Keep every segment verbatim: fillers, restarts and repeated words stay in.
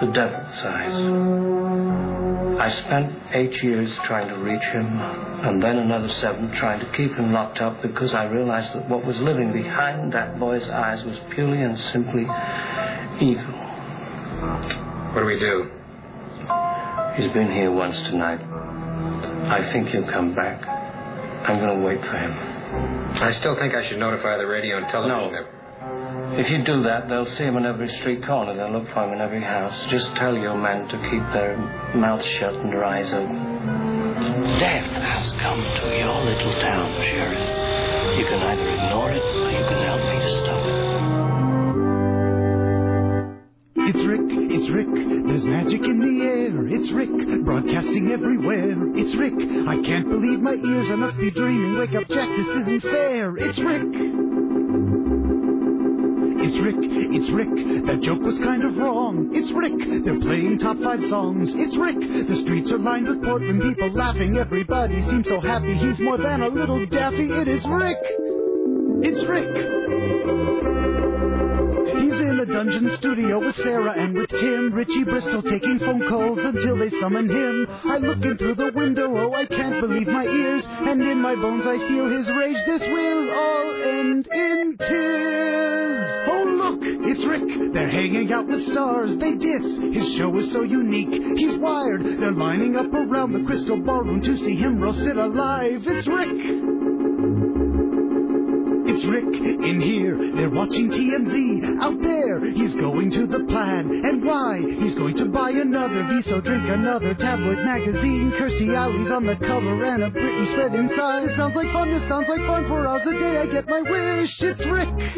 the devil's eyes. I spent eight years trying to reach him, and then another seven trying to keep him locked up, because I realized that what was living behind that boy's eyes was purely and simply evil. What do we do? He's been here once tonight. I think he'll come back. I'm going to wait for him. I still think I should notify the radio and television. No. If you do that, they'll see him in every street corner. They'll look for him in every house. Just tell your men to keep their mouths shut and their eyes open. Death has come to your little town, Sheriff. You can either ignore it or you can help me to stop it. It's Rick. It's Rick. There's magic in the air. It's Rick. Broadcasting everywhere. It's Rick. I can't believe my ears. I must be dreaming. Wake up, Jack. This isn't fair. It's Rick. It's Rick, it's Rick, that joke was kind of wrong. It's Rick, they're playing top five songs. It's Rick, the streets are lined with Portland people laughing. Everybody seems so happy, he's more than a little daffy. It is Rick, it's Rick. He's in a dungeon studio with Sarah and with Tim. Richie Bristol taking phone calls until they summon him. I look in through the window, oh, I can't believe my ears. And in my bones I feel his rage, this will all end in tears. Oh, look, it's Rick. They're hanging out with stars. They diss. His show is so unique. He's wired. They're lining up around the Crystal Ballroom to see him roasted alive. It's Rick. It's Rick. In here, they're watching T M Z. Out there, he's going to the plan. And why? He's going to buy another Viso, drink another tabloid magazine. Kirstie Alley's on the cover and a Britney spread inside. It sounds like fun. This sounds like fun. Four hours a day, I get my wish. It's Rick.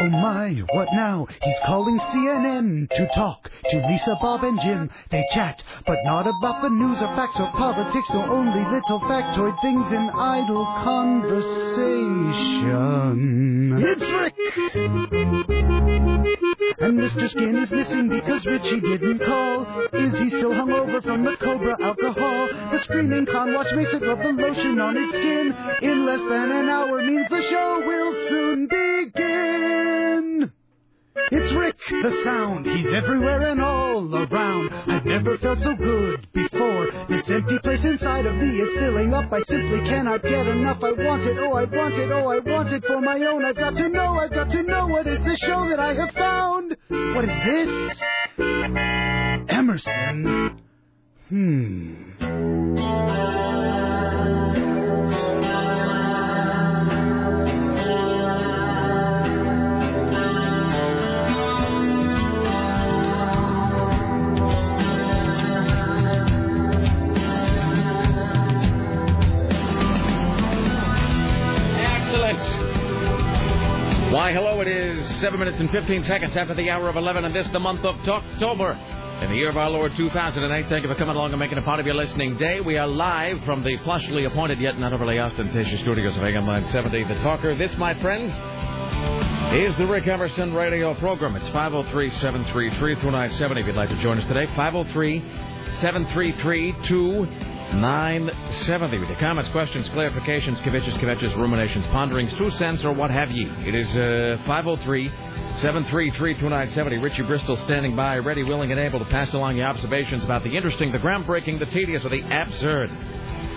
Oh my, what now? He's calling C N N to talk to Lisa, Bob, and Jim. They chat, but not about the news or facts or politics, nor only little factoid things in idle conversation. It's Rick! And Mister Skin is missing because Richie didn't call. Is he still hungover from the Cobra alcohol? The screaming con watch makes it rub the lotion on its skin. In less than an hour means the show will soon begin. It's Rick, the sound. He's everywhere and all around. I've never felt so good before. This empty place inside of me is filling up. I simply cannot get enough. I want it, oh, I want it, oh, I want it for my own. I've got to know, I've got to know. What is this show that I have found? What is this? Emerson? Hmm. Why, hello, it is seven minutes and fifteen seconds after the hour of eleven, and this the month of October, in the year of our Lord two thousand eight. Thank you for coming along and making a part of your listening day. We are live from the plushly appointed yet not overly ostentatious studios of A M nine seventy, The Talker. This, my friends, is the Rick Emerson radio program. It's five oh three, seven three three, two nine seven oh if you'd like to join us today. five oh three, seven three three, two nine seven oh with your comments, questions, clarifications, kvetches, kvetches, ruminations, ponderings, two cents, or what have ye. It is uh, five oh three, seven three three, two nine seven oh. Richie Bristol standing by, ready, willing, and able to pass along your observations about the interesting, the groundbreaking, the tedious, or the absurd.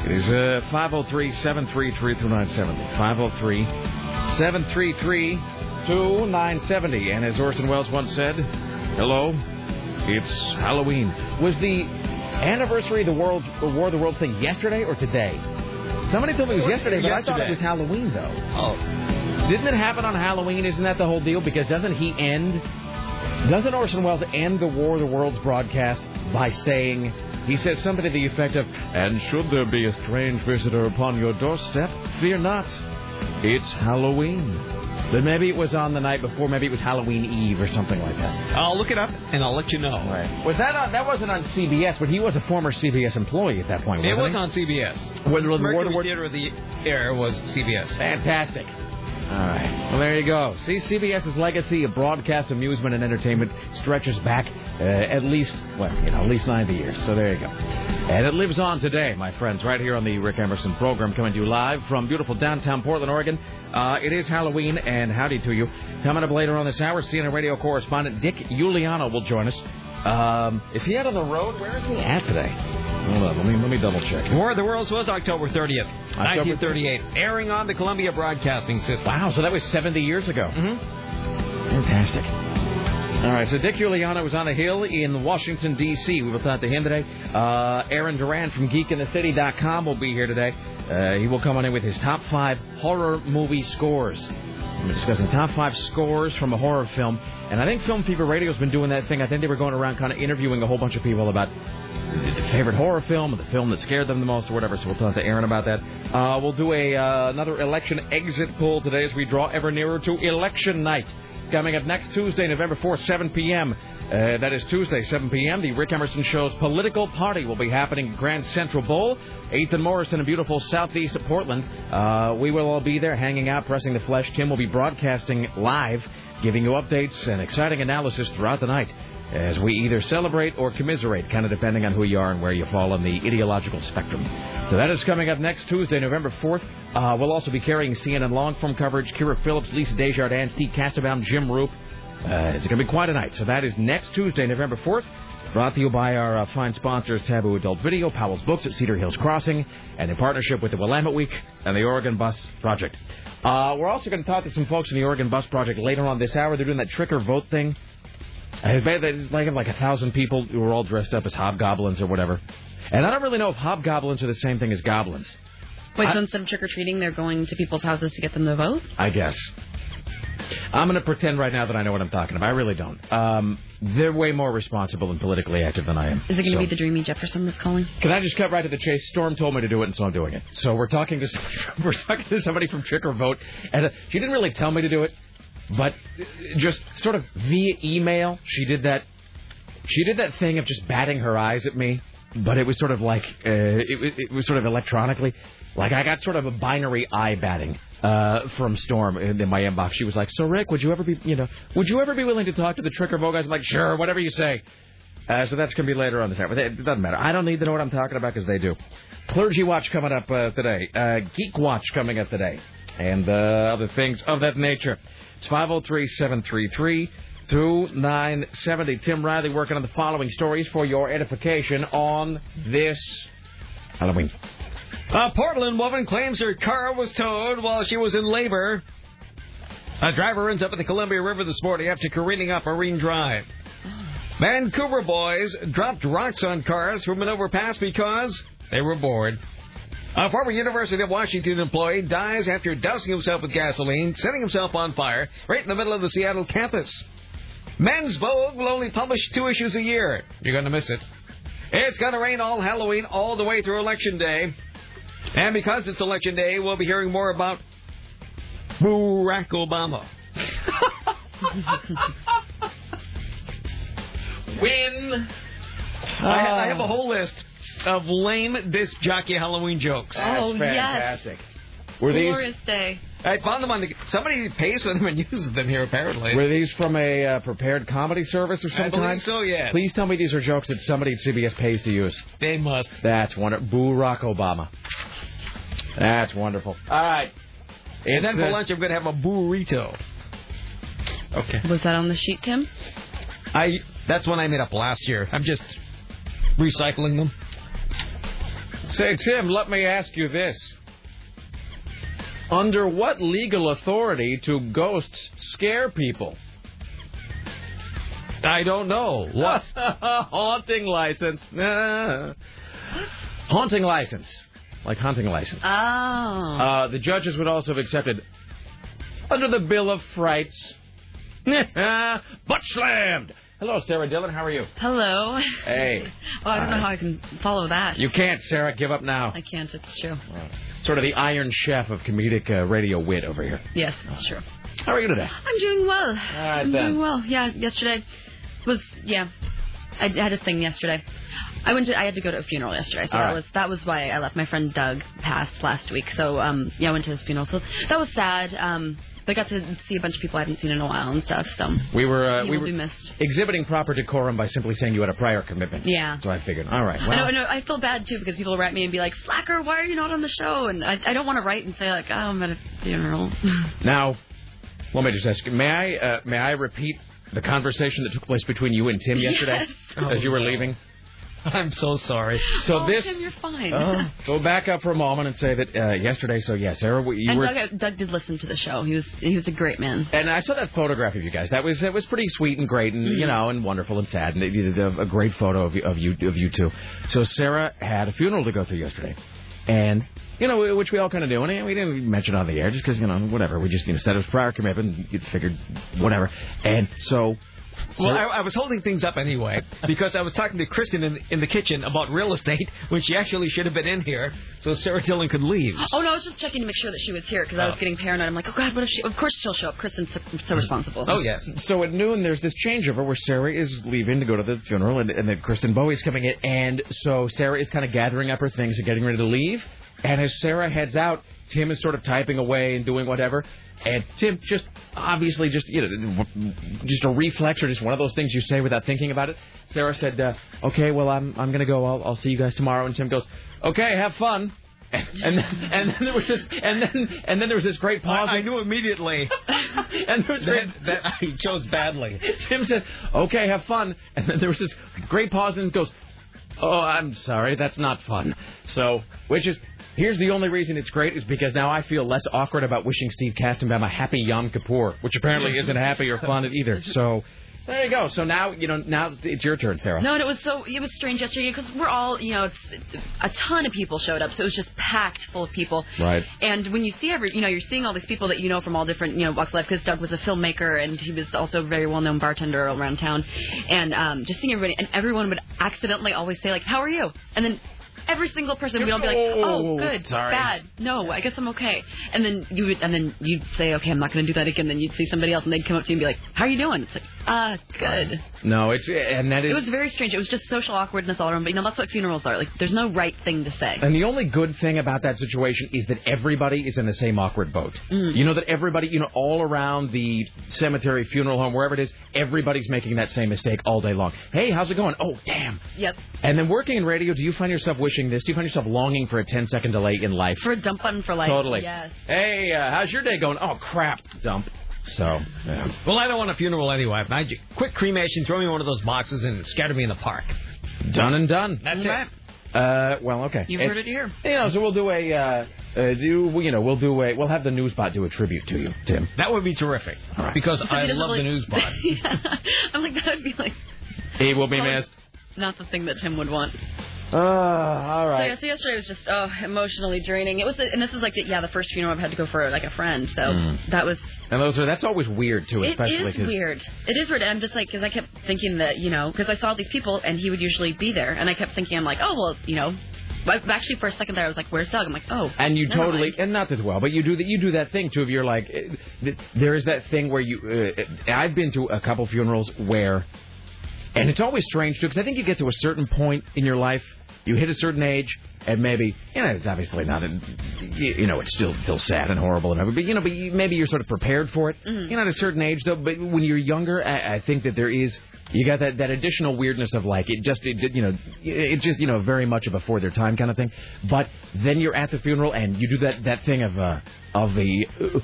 It is uh, five oh three, seven three three, two nine seven oh. five oh three, seven three three, two nine seven oh. And as Orson Welles once said, hello, it's Halloween. Was the anniversary of the world's War of the Worlds thing yesterday or today? Somebody told me it was yesterday, but yesterday. I thought it was Halloween, though. Oh. Didn't it happen on Halloween? Isn't that the whole deal? Because doesn't he end... Doesn't Orson Welles end the War of the Worlds broadcast by saying... He says something to the effect of, and should there be a strange visitor upon your doorstep, fear not, it's Halloween. Then maybe it was on the night before. Maybe it was Halloween Eve or something like that. I'll look it up and I'll let you know. Right. Was that on, that wasn't on C B S, but he was a former C B S employee at that point. It was he? on C B S. When the Mercury Theater of the Air was C B S. Fantastic. All right. Well, there you go. See, CBS's legacy of broadcast amusement and entertainment stretches back uh, at least, well, you know, at least ninety years. So there you go. And it lives on today, my friends, right here on the Rick Emerson program, coming to you live from beautiful downtown Portland, Oregon. Uh, it is Halloween, and howdy to you. Coming up later on this hour, C N N radio correspondent Dick Uliano will join us. Um, is he out on the road? Where is he at today? Hold on, let me, let me double check. War of the Worlds was October thirtieth, nineteen thirty-eight, airing on the Columbia Broadcasting System. Wow, so that was seventy years ago. Mm-hmm. Fantastic. All right, so Dick Uliano was on a hill in Washington, D C. We will talk to him today. Uh, Aaron Duran from geek in the city dot com will be here today. Uh, he will come on in with his top five horror movie scores. We're discussing top five scores from a horror film. And I think Film Fever Radio's been doing that thing. I think they were going around kind of interviewing a whole bunch of people about the favorite horror film or the film that scared them the most or whatever. So we'll talk to Aaron about that. Uh, we'll do a uh, another election exit poll today as we draw ever nearer to election night. Coming up next Tuesday, November fourth, seven p.m. Uh, that is Tuesday, seven p.m. The Rick Emerson Show's political party will be happening at Grand Central Bowl. Ethan Morrison in beautiful southeast of Portland. Uh, we will all be there hanging out, pressing the flesh. Tim will be broadcasting live, giving you updates and exciting analysis throughout the night as we either celebrate or commiserate, kind of depending on who you are and where you fall on the ideological spectrum. So that is coming up next Tuesday, November fourth. Uh, we'll also be carrying C N N long-form coverage. Kira Phillips, Lisa Desjardins, Steve Kastenbaum, Jim Roop. Uh, it's going to be quite a night. So that is next Tuesday, November fourth, brought to you by our uh, fine sponsors, Taboo Adult Video, Powell's Books at Cedar Hills Crossing, and in partnership with the Willamette Week and the Oregon Bus Project. Uh, we're also going to talk to some folks in the Oregon Bus Project later on this hour. They're doing that trick or vote thing. I bet they have like a thousand people who are all dressed up as hobgoblins or whatever. And I don't really know if hobgoblins are the same thing as goblins. Wait, I, so instead of trick-or-treating, they're going to people's houses to get them to vote? I guess. I'm going to pretend right now that I know what I'm talking about. I really don't. Um, they're way more responsible and politically active than I am. Is it going to so. be the Dreamy Jefferson that's calling? Can I just cut right to the chase? Storm told me to do it, and so I'm doing it. So we're talking to somebody, we're talking to somebody from Trick or Vote, and uh, she didn't really tell me to do it, but just sort of via email, she did that. She did that thing of just batting her eyes at me, but it was sort of like uh, it, it was sort of electronically. Like, I got sort of a binary eye batting uh, from Storm in my inbox. She was like, so, Rick, would you ever be, you know, would you ever be willing to talk to the Trick or Vote guys? I'm like, sure, whatever you say. Uh, so that's going to be later on this hour. But it doesn't matter. I don't need to know what I'm talking about because they do. Clergy Watch coming up uh, today. Uh, Geek Watch coming up today. And uh, other things of that nature. It's five oh three, seven three three, two nine seven oh. Tim Riley working on the following stories for your edification on this Halloween. A Portland woman claims her car was towed while she was in labor. A driver ends up at the Columbia River this morning after careening up Marine Drive. Vancouver boys dropped rocks on cars from an overpass because they were bored. A former University of Washington employee dies after dousing himself with gasoline, setting himself on fire right in the middle of the Seattle campus. Men's Vogue will only publish two issues a year. You're going to miss it. It's going to rain all Halloween, all the way through Election Day. And because it's Election Day, we'll be hearing more about Barack Obama. Win. Uh, I, have, I have a whole list of lame disc jockey Halloween jokes. Oh, fantastic. Yes. Were these? Glorious day. I found them on the. Somebody pays for them and uses them here, apparently. Were these from a uh, prepared comedy service or something? I believe so, yes. Please tell me these are jokes that somebody at C B S pays to use. They must. That's wonderful. Barack Obama. That's wonderful. All right. It's, and then for uh, lunch, I'm going to have a burrito. Okay. Was that on the sheet, Tim? I. That's one I made up last year. I'm just recycling them. Say, Tim, let me ask you this. Under what legal authority do ghosts scare people? I don't know. What? Haunting license. Haunting license. Like hunting license. Oh. Uh, the judges would also have accepted under the Bill of Frights. Butt slammed. Hello, Sarah Dillon. How are you? Hello. Hey. Oh, I don't uh, know how I can follow that. You can't, Sarah. Give up now. I can't. It's true. Sort of the Iron Chef of comedic uh, radio wit over here. Yes, that's true. How are you today? I'm doing well. All right, I'm then. doing well. Yeah, yesterday was, yeah, I had a thing yesterday. I went to, I had to go to a funeral yesterday, so All that right. was that was why I left. My friend Doug passed last week, so um, yeah, I went to his funeral. So that was sad. Um, but I got to see a bunch of people I hadn't seen in a while and stuff. So we were uh, we were missed. Exhibiting proper decorum by simply saying you had a prior commitment. Yeah. So I figured, all right. Well, I know, I know. I feel bad too because people will write me and be like, "Slacker, why are you not on the show?" And I, I don't want to write and say like, "Oh, I'm at a funeral." Now, let me just ask you, may I uh, may I repeat the conversation that took place between you and Tim yesterday yes. oh, as you were leaving? I'm so sorry. So oh, this, Tim, you're fine. Uh, go back up for a moment and say that uh, yesterday. So yes, Sarah, you and were. Doug, Doug did listen to the show. He was he was a great man. And I saw that photograph of you guys. That was it was pretty sweet and great and mm-hmm. you know and wonderful and sad and it, a great photo of you, of you of you two. So Sarah had a funeral to go through yesterday, and you know which we all kind of do, and we didn't mention it on the air just because you know whatever. We just you know said it was prior commitment. You figured whatever, and so. So, well, I, I was holding things up anyway because I was talking to Kristen in, in the kitchen about real estate when she actually should have been in here so Sarah Dillon could leave. Oh, no, I was just checking to make sure that she was here because oh. I was getting paranoid. I'm like, oh, God, what if she... Of course she'll show up. Kristen's so, so responsible. Oh, yes. So at noon, there's this changeover where Sarah is leaving to go to the funeral and, and then Kristen Bowie's coming in. And so Sarah is kind of gathering up her things and getting ready to leave. And as Sarah heads out, Tim is sort of typing away and doing whatever. And Tim, just obviously, just you know, just a reflex or just one of those things you say without thinking about it. Sarah said, uh, "Okay, well, I'm I'm gonna go. I'll I'll see you guys tomorrow." And Tim goes, "Okay, have fun." And and then, and then there was this and then and then there was this great pause. I, I knew immediately. and there was that, that I chose badly. Tim said, "Okay, have fun." And then there was this great pause and goes, "Oh, I'm sorry, that's not fun." So, which is. Here's the only reason it's great is because now I feel less awkward about wishing Steve Kastenbaum a happy Yom Kippur, which apparently isn't happy or fun either. So there you go. So now you know. Now it's your turn, Sarah. No, and it was so it was strange yesterday because we're all you know, it's a ton of people showed up, so it was just packed full of people. Right. And when you see every, you know, you're seeing all these people that you know from all different you know walks of life. Because Doug was a filmmaker and he was also a very well known bartender around town, and um, just seeing everybody and everyone would accidentally always say like, "How are you?" and then. Every single person, we all be like, oh, good, sorry. Bad, no, I guess I'm okay. And then you would, and then you'd say, okay, I'm not going to do that again. Then you'd see somebody else, and they'd come up to you and be like, how are you doing? It's like, ah, uh, good. No, it's and that is. It was very strange. It was just social awkwardness all around. But you know, that's what funerals are. Like, there's no right thing to say. And the only good thing about that situation is that everybody is in the same awkward boat. Mm. You know that everybody, you know, all around the cemetery, funeral home, wherever it is, everybody's making that same mistake all day long. Hey, how's it going? Oh, damn. Yep. And then working in radio, do you find yourself wishing? This, do you find yourself longing for a ten-second delay in life? For a dump button for life. Totally. Yes. Hey, uh, how's your day going? Oh, crap. Dump. So, yeah. Well, I don't want a funeral anyway. I quick cremation, throw me in one of those boxes and scatter me in the park. Done and done. That's okay. it. Uh, well, okay. You heard it here. You know, so we'll do a, uh, uh, do you know, we'll do a, we'll have the Newsbot do a tribute to you, Tim. That would be terrific. All right. Because I love really... the Newsbot. yeah. I'm like, that would be like... He will be missed. Not the thing that Tim would want. Oh, all right. So, yeah, so yesterday was just oh, emotionally draining. It was, a, and this is like the, yeah, the first funeral I've had to go for like a friend. So mm. that was. And those are that's always weird too, especially. It is cause... weird. It is weird. And I'm just like because I kept thinking that you know because I saw all these people and he would usually be there and I kept thinking I'm like oh well you know. But actually, for a second there, I was like, "Where's Doug?" I'm like, "Oh." And you totally, mind. and not to dwell, but you do that. You do that thing too. If you're like, there is that thing where you. Uh, I've been to a couple funerals where, and it's always strange too, because I think you get to a certain point in your life. You hit a certain age, and maybe, you know, it's obviously not, you know, it's still still sad and horrible and everything, but, you know, but you, maybe you're sort of prepared for it. Mm-hmm. You know, at a certain age, though, but when you're younger, I, I think that there is, you got that, that additional weirdness of, like, it just, it, you know, it just, you know, very much a before their time kind of thing. But then you're at the funeral, and you do that, that thing of, uh, of the, uh,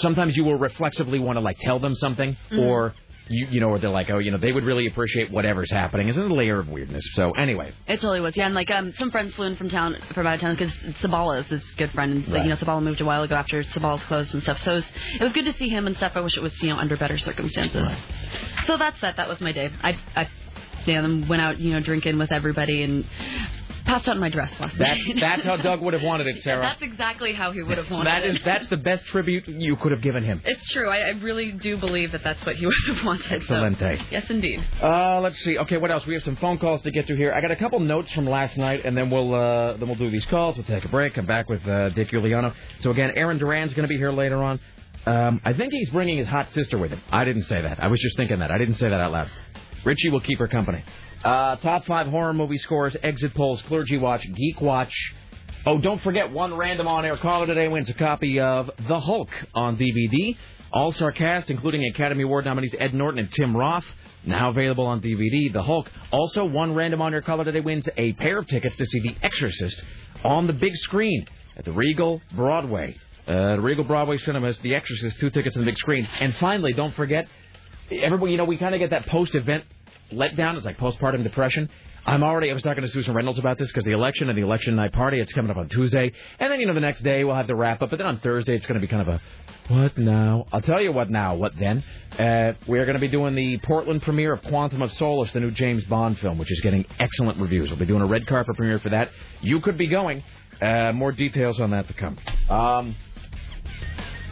sometimes you will reflexively want to, like, tell them something, mm-hmm. or... You, you know, or they're like, oh, you know, they would really appreciate whatever's happening. It's a layer of weirdness. So, anyway. It totally was. Yeah, and, like, um, some friends flew in from town, from out of town, because Sabala is his good friend. And, so, right. you know, Sabala moved a while ago after Sabala's closed and stuff. So, it was, it was good to see him and stuff. I wish it was, you know, under better circumstances. Right. So, that's that. That was my day. I, I you know, went out, you know, drinking with everybody and... Passed out in my dress last night. That's, that's how Doug would have wanted it, Sarah. That's exactly how he would have wanted that is, it. That's the best tribute you could have given him. It's true. I, I really do believe that that's what he would have wanted. Excelente. So. Yes, indeed. Uh, let's see. Okay, what else? We have some phone calls to get to here. I got a couple notes from last night, and then we'll uh, then we'll do these calls. We'll take a break. Come back with uh, Dick Uliano. So, again, Aaron Duran's going to be here later on. Um, I think he's bringing his hot sister with him. I didn't say that. I was just thinking that. I didn't say that out loud. Richie will keep her company. Uh, top five horror movie scores, exit polls, clergy watch, geek watch. Oh, don't forget, one random on-air caller today wins a copy of The Hulk on D V D. All-star cast, including Academy Award nominees Ed Norton and Tim Roth, now available on D V D. The Hulk. Also, one random on-air caller today wins a pair of tickets to see The Exorcist on the big screen at the Regal Broadway. Uh, the Regal Broadway Cinemas, The Exorcist, two tickets on the big screen. And finally, don't forget, everyone, you know, we kind of get that post-event letdown. It's like postpartum depression. I'm already, I was talking to Susan Reynolds about this because the election and the election night party, it's coming up on Tuesday. And then, you know, the next day we'll have the wrap up. But then on Thursday, it's going to be kind of a, what now? I'll tell you what now, what then. Uh, we're going to be doing the Portland premiere of Quantum of Solace, the new James Bond film, which is getting excellent reviews. We'll be doing a red carpet premiere for that. You could be going. Uh, more details on that to come. Um,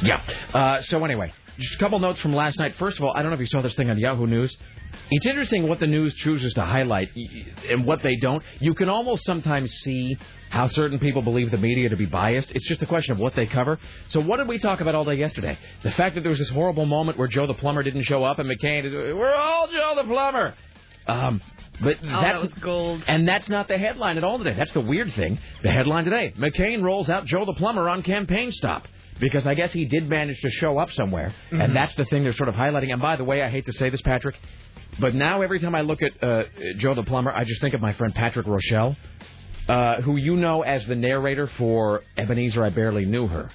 yeah. Uh, so anyway, just a couple notes from last night. First of all, I don't know if you saw this thing on Yahoo News. It's interesting what the news chooses to highlight and what they don't. You can almost sometimes see how certain people believe the media to be biased. It's just a question of what they cover. So what did we talk about all day yesterday? The fact that there was this horrible moment where Joe the Plumber didn't show up and McCain, we're all Joe the Plumber. Um, but oh, that's, that was gold. And that's not the headline at all today. That's the weird thing. The headline today, McCain rolls out Joe the Plumber on campaign stop. Because I guess he did manage to show up somewhere. Mm-hmm. And that's the thing they're sort of highlighting. And by the way, I hate to say this, Patrick, but now every time I look at uh, Joe the Plumber, I just think of my friend Patrick Rochelle, uh, who you know as the narrator for Ebenezer, I Barely Knew Her.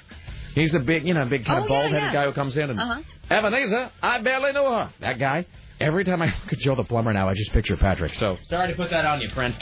He's a big, you know, big kind oh, of bald-headed yeah, yeah. guy who comes in and, uh-huh. Ebenezer, I barely knew her. That guy. Every time I look at Joe the Plumber now, I just picture Patrick. So sorry to put that on you, friend.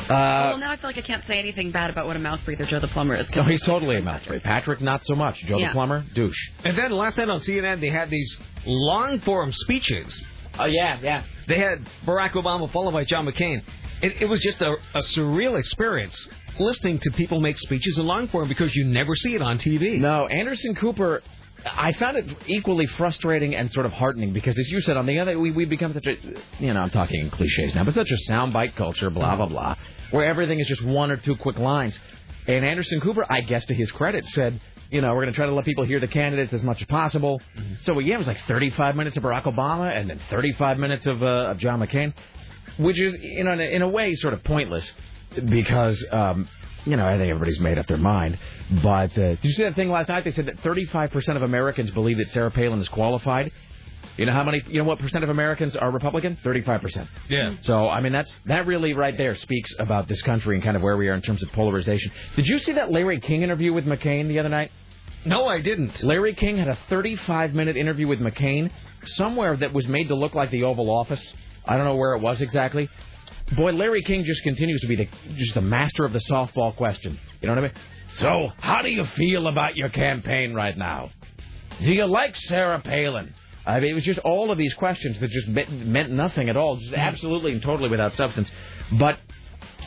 Uh, well, now I feel like I can't say anything bad about what a mouth breather Joe the Plumber is. No, he's totally a mouth breather. Patrick, not so much. Joe yeah. the Plumber, douche. And then last night on C N N, they had these long-form speeches. Oh, yeah, yeah. They had Barack Obama followed by John McCain. It, it was just a, a surreal experience listening to people make speeches in long-form because you never see it on T V. No, Anderson Cooper... I found it equally frustrating and sort of heartening because, as you said, on the other, we we become such a, you know, I'm talking in cliches now, but such a soundbite culture, blah, blah, blah, where everything is just one or two quick lines. And Anderson Cooper, I guess to his credit, said, you know, we're going to try to let people hear the candidates as much as possible. Mm-hmm. So, yeah, it was like thirty-five minutes of Barack Obama and then thirty-five minutes of, uh, of John McCain, which is, you know, in a, in a way sort of pointless because... Um, You know, I think everybody's made up their mind. But uh, did you see that thing last night? They said that thirty-five percent of Americans believe that Sarah Palin is qualified. You know how many? You know what percent of Americans are Republican? thirty-five percent. Yeah. So, I mean, that's that really right there speaks about this country and kind of where we are in terms of polarization. Did you see that Larry King interview with McCain the other night? No, I didn't. Larry King had a thirty-five minute interview with McCain somewhere that was made to look like the Oval Office. I don't know where it was exactly. Boy, Larry King just continues to be the just the master of the softball question. You know what I mean? So, how do you feel about your campaign right now? Do you like Sarah Palin? I mean, it was just all of these questions that just meant nothing at all, just absolutely and totally without substance. But,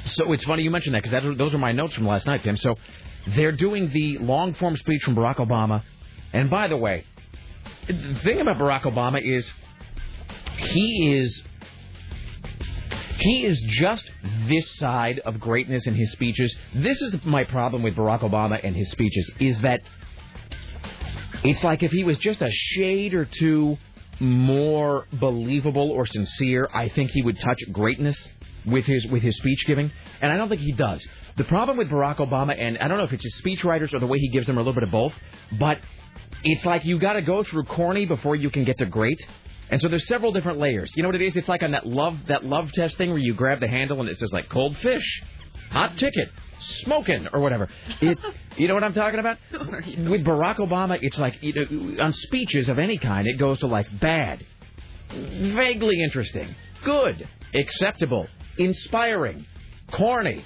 so it's funny you mentioned that, because those are my notes from last night, Tim. So, they're doing the long-form speech from Barack Obama. And by the way, the thing about Barack Obama is he is... He is just this side of greatness in his speeches. This is my problem with Barack Obama and his speeches, is that it's like if he was just a shade or two more believable or sincere, I think he would touch greatness with his with his speech giving. And I don't think he does. The problem with Barack Obama, and I don't know if it's his speechwriters or the way he gives them or a little bit of both, but it's like you got to go through corny before you can get to great. And so there's several different layers. You know what it is? It's like on that love that love test thing where you grab the handle and it says, like, cold fish, hot ticket, smoking, or whatever. It, you know what I'm talking about? With Barack Obama, it's like, you know, on speeches of any kind, it goes to, like, bad, vaguely interesting, good, acceptable, inspiring, corny,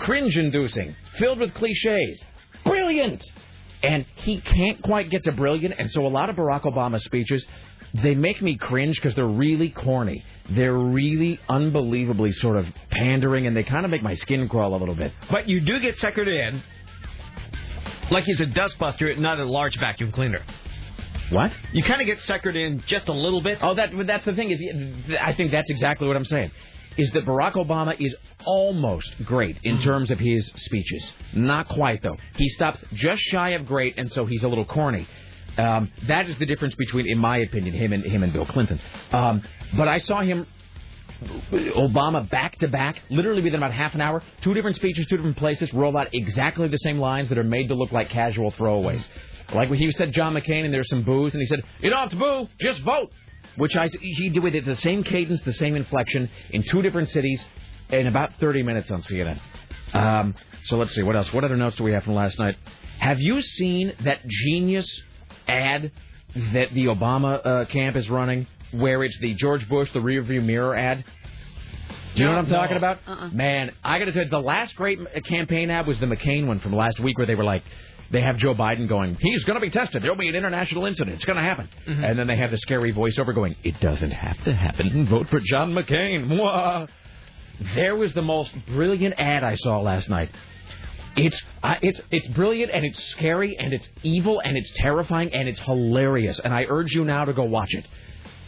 cringe-inducing, filled with cliches, brilliant. And he can't quite get to brilliant, and so a lot of Barack Obama speeches... They make me cringe because they're really corny. They're really unbelievably sort of pandering, and they kind of make my skin crawl a little bit. But you do get suckered in like he's a dustbuster, not a large vacuum cleaner. What? You kind of get suckered in just a little bit. Oh, that that's the thing. Is I think that's exactly what I'm saying, is that Barack Obama is almost great in terms of his speeches. Not quite, though. He stops just shy of great, and so he's a little corny. Um, that is the difference between, in my opinion, him and him and Bill Clinton. Um, but I saw him, Obama, back to back, literally within about half an hour, two different speeches, two different places, roll out exactly the same lines that are made to look like casual throwaways. Like when he said John McCain, and there's some boos, and he said, "You don't have to boo, just vote." Which I he did with it the same cadence, the same inflection in two different cities, in about thirty minutes on C N N. Um, so let's see what else. What other notes do we have from last night? Have you seen that genius ad that the Obama uh, camp is running, where it's the George Bush, the rearview mirror ad? Do you know what I'm talking about? Uh-uh. Man, I got to tell you, the last great campaign ad was the McCain one from last week, where they were like, they have Joe Biden going, he's going to be tested. There'll be an international incident. It's going to happen. Mm-hmm. And then they have the scary voiceover going, it doesn't have to happen. Vote for John McCain. Mwah. There was the most brilliant ad I saw last night. It's uh, it's it's brilliant, and it's scary, and it's evil, and it's terrifying, and it's hilarious. And I urge you now to go watch it.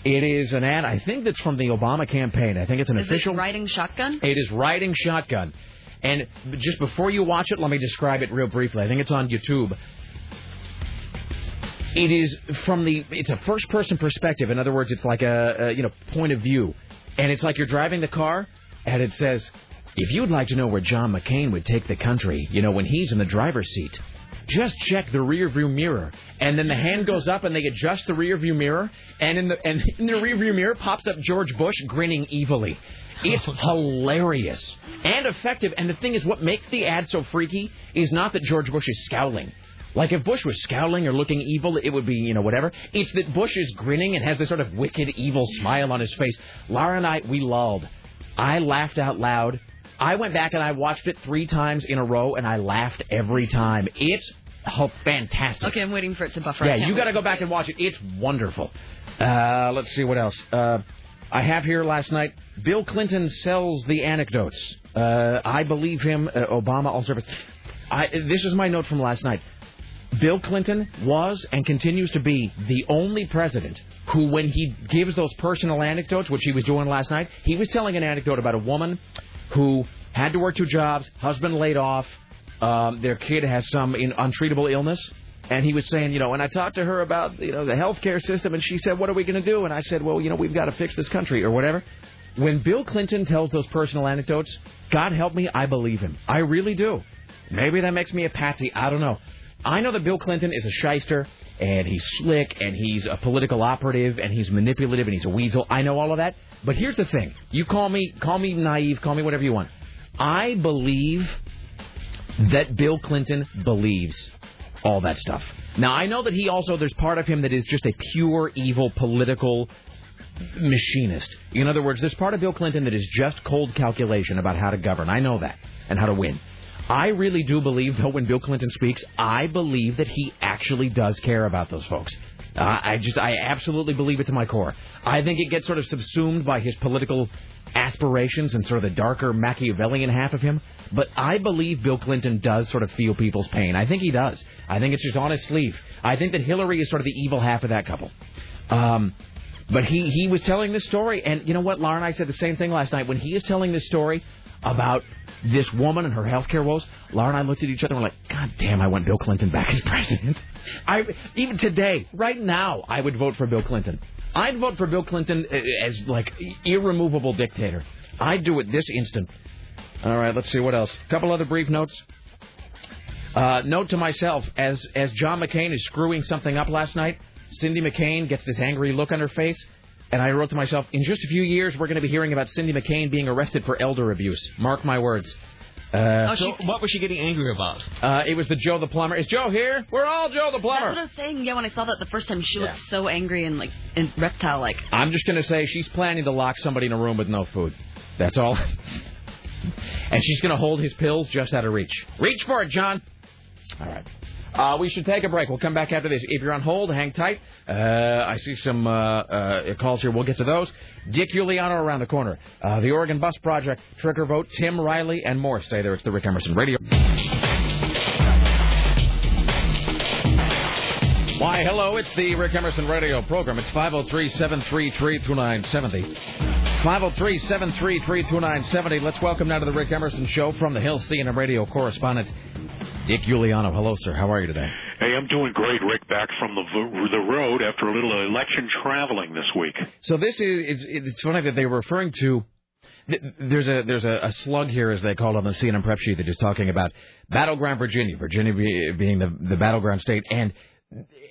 It is an ad, I think, that's from the Obama campaign. I think it's an is official. Is it Riding Shotgun? It is Riding Shotgun. And just before you watch it, let me describe it real briefly. I think it's on YouTube. It is from the. It's a first-person perspective. In other words, it's like a, a you know point of view, and it's like you're driving the car, and it says, if you'd like to know where John McCain would take the country, you know, when he's in the driver's seat, just check the rearview mirror. And then the hand goes up, and they adjust the rearview mirror, and in the and in the rearview mirror pops up George Bush grinning evilly. It's hilarious and effective. And the thing is, what makes the ad so freaky is not that George Bush is scowling. Like, if Bush was scowling or looking evil, it would be, you know, whatever. It's that Bush is grinning and has this sort of wicked, evil smile on his face. Laura and I, we lulled. I laughed out loud. I went back and I watched it three times in a row, and I laughed every time. It's fantastic. Okay, I'm waiting for it to buffer. Yeah, you got to go back and watch it. It's wonderful. Uh, let's see what else. Uh, I have here last night, Bill Clinton sells the anecdotes. Uh, I believe him. Uh, Obama, all service. I, this is my note from last night. Bill Clinton was and continues to be the only president who, when he gives those personal anecdotes, which he was doing last night, he was telling an anecdote about a woman who had to work two jobs, husband laid off, um, their kid has some in, untreatable illness, and he was saying, you know, and I talked to her about, you know, the healthcare system, and she said, what are we going to do? And I said, well, you know, we've got to fix this country or whatever. When Bill Clinton tells those personal anecdotes, God help me, I believe him. I really do. Maybe that makes me a patsy. I don't know. I know that Bill Clinton is a shyster, and he's slick, and he's a political operative, and he's manipulative, and he's a weasel. I know all of that. But here's the thing. You call me call me naive, call me whatever you want. I believe that Bill Clinton believes all that stuff. Now, I know that he also, there's part of him that is just a pure, evil, political machinist. In other words, there's part of Bill Clinton that is just cold calculation about how to govern. I know that, and how to win. I really do believe, though, when Bill Clinton speaks, I believe that he actually does care about those folks. Uh, I just, I absolutely believe it to my core. I think it gets sort of subsumed by his political aspirations and sort of the darker Machiavellian half of him. But I believe Bill Clinton does sort of feel people's pain. I think he does. I think it's just on his sleeve. I think that Hillary is sort of the evil half of that couple. Um, but he, he was telling this story, and you know what? Laura and I said the same thing last night. When he is telling this story about this woman and her healthcare woes, Laura and I looked at each other and were like, God damn, I want Bill Clinton back as president. I, even today, right now, I would vote for Bill Clinton. I'd vote for Bill Clinton as, like, irremovable dictator. I'd do it this instant. All right, let's see what else. A couple other brief notes. Uh, note to myself, as, as John McCain is screwing something up last night, Cindy McCain gets this angry look on her face. And I wrote to myself, in just a few years, we're going to be hearing about Cindy McCain being arrested for elder abuse. Mark my words. Uh, oh, so she, what was she getting angry about? Uh, it was the Joe the Plumber. Is Joe here? We're all Joe the Plumber. That's what I was saying. Yeah, when I saw that the first time, she yeah. looked so angry and like and reptile-like. I'm just going to say she's planning to lock somebody in a room with no food. That's all. And she's going to hold his pills just out of reach. Reach for it, John. All right. Uh, we should take a break. We'll come back after this. If you're on hold, hang tight. Uh, I see some uh, uh, calls here. We'll get to those. Dick Uliano around the corner. Uh, the Oregon Bus Project, Trick or Vote, Tim Riley, and more. Stay there. It's the Rick Emerson Radio. Why, hello. It's the Rick Emerson Radio program. It's five oh three, seven three three, two nine seven oh. five oh three, seven three three, two nine seven oh. Let's welcome now to the Rick Emerson Show from the Hill C N N Radio correspondent, Dick Uliano. Hello, sir. How are you today? Hey, I'm doing great, Rick, back from the the road after a little election traveling this week. So this is, it's, it's funny that they were referring to, there's a there's a slug here, as they call it on the C N N prep sheet, that is talking about battleground Virginia, Virginia being the, the battleground state, and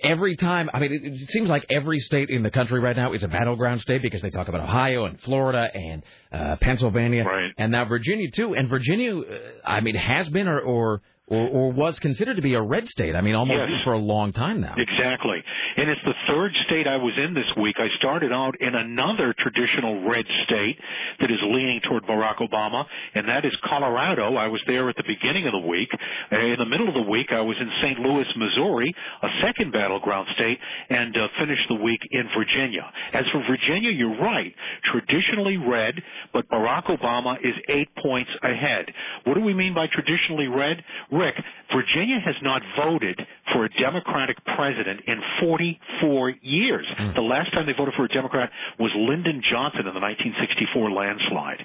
every time, I mean, it, it seems like every state in the country right now is a battleground state because they talk about Ohio and Florida and uh, Pennsylvania, right. And now Virginia, too. And Virginia, uh, I mean, has been or, or Or, or was considered to be a red state. I mean, almost yes. for a long time now. Exactly. And it's the third state I was in this week. I started out in another traditional red state that is leaning toward Barack Obama, and that is Colorado. I was there at the beginning of the week. In the middle of the week, I was in Saint Louis, Missouri, a second battleground state, and uh, finished the week in Virginia. As for Virginia, you're right. Traditionally red, but Barack Obama is eight points ahead. What do we mean by traditionally red? Rick, Virginia has not voted for a Democratic president in forty-four years. Mm. The last time they voted for a Democrat was Lyndon Johnson in the nineteen sixty-four landslide.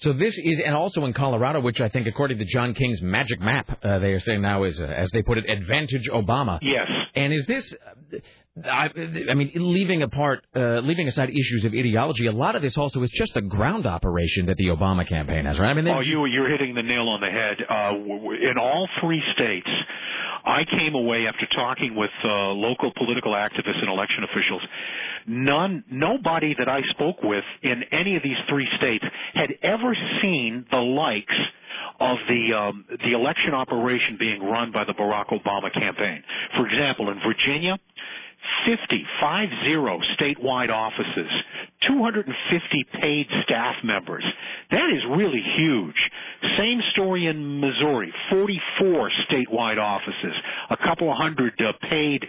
So this is, and also in Colorado, which I think, according to John King's magic map, uh, they are saying now is, uh, as they put it, advantage Obama. Yes. And is this, I, I mean, leaving apart, uh, leaving aside issues of ideology, a lot of this also is just a ground operation that the Obama campaign has, right? I mean, they, oh, you, you're hitting the nail on the head. Uh, in all three states, I came away after talking with uh, local political activists and election officials. None, nobody that I spoke with in any of these three states had ever seen the likes of the um, the election operation being run by the Barack Obama campaign. For example, in Virginia, fifty, five zero statewide offices, two hundred fifty paid staff members. That is really huge. Same story in Missouri, forty-four statewide offices, a couple hundred uh, paid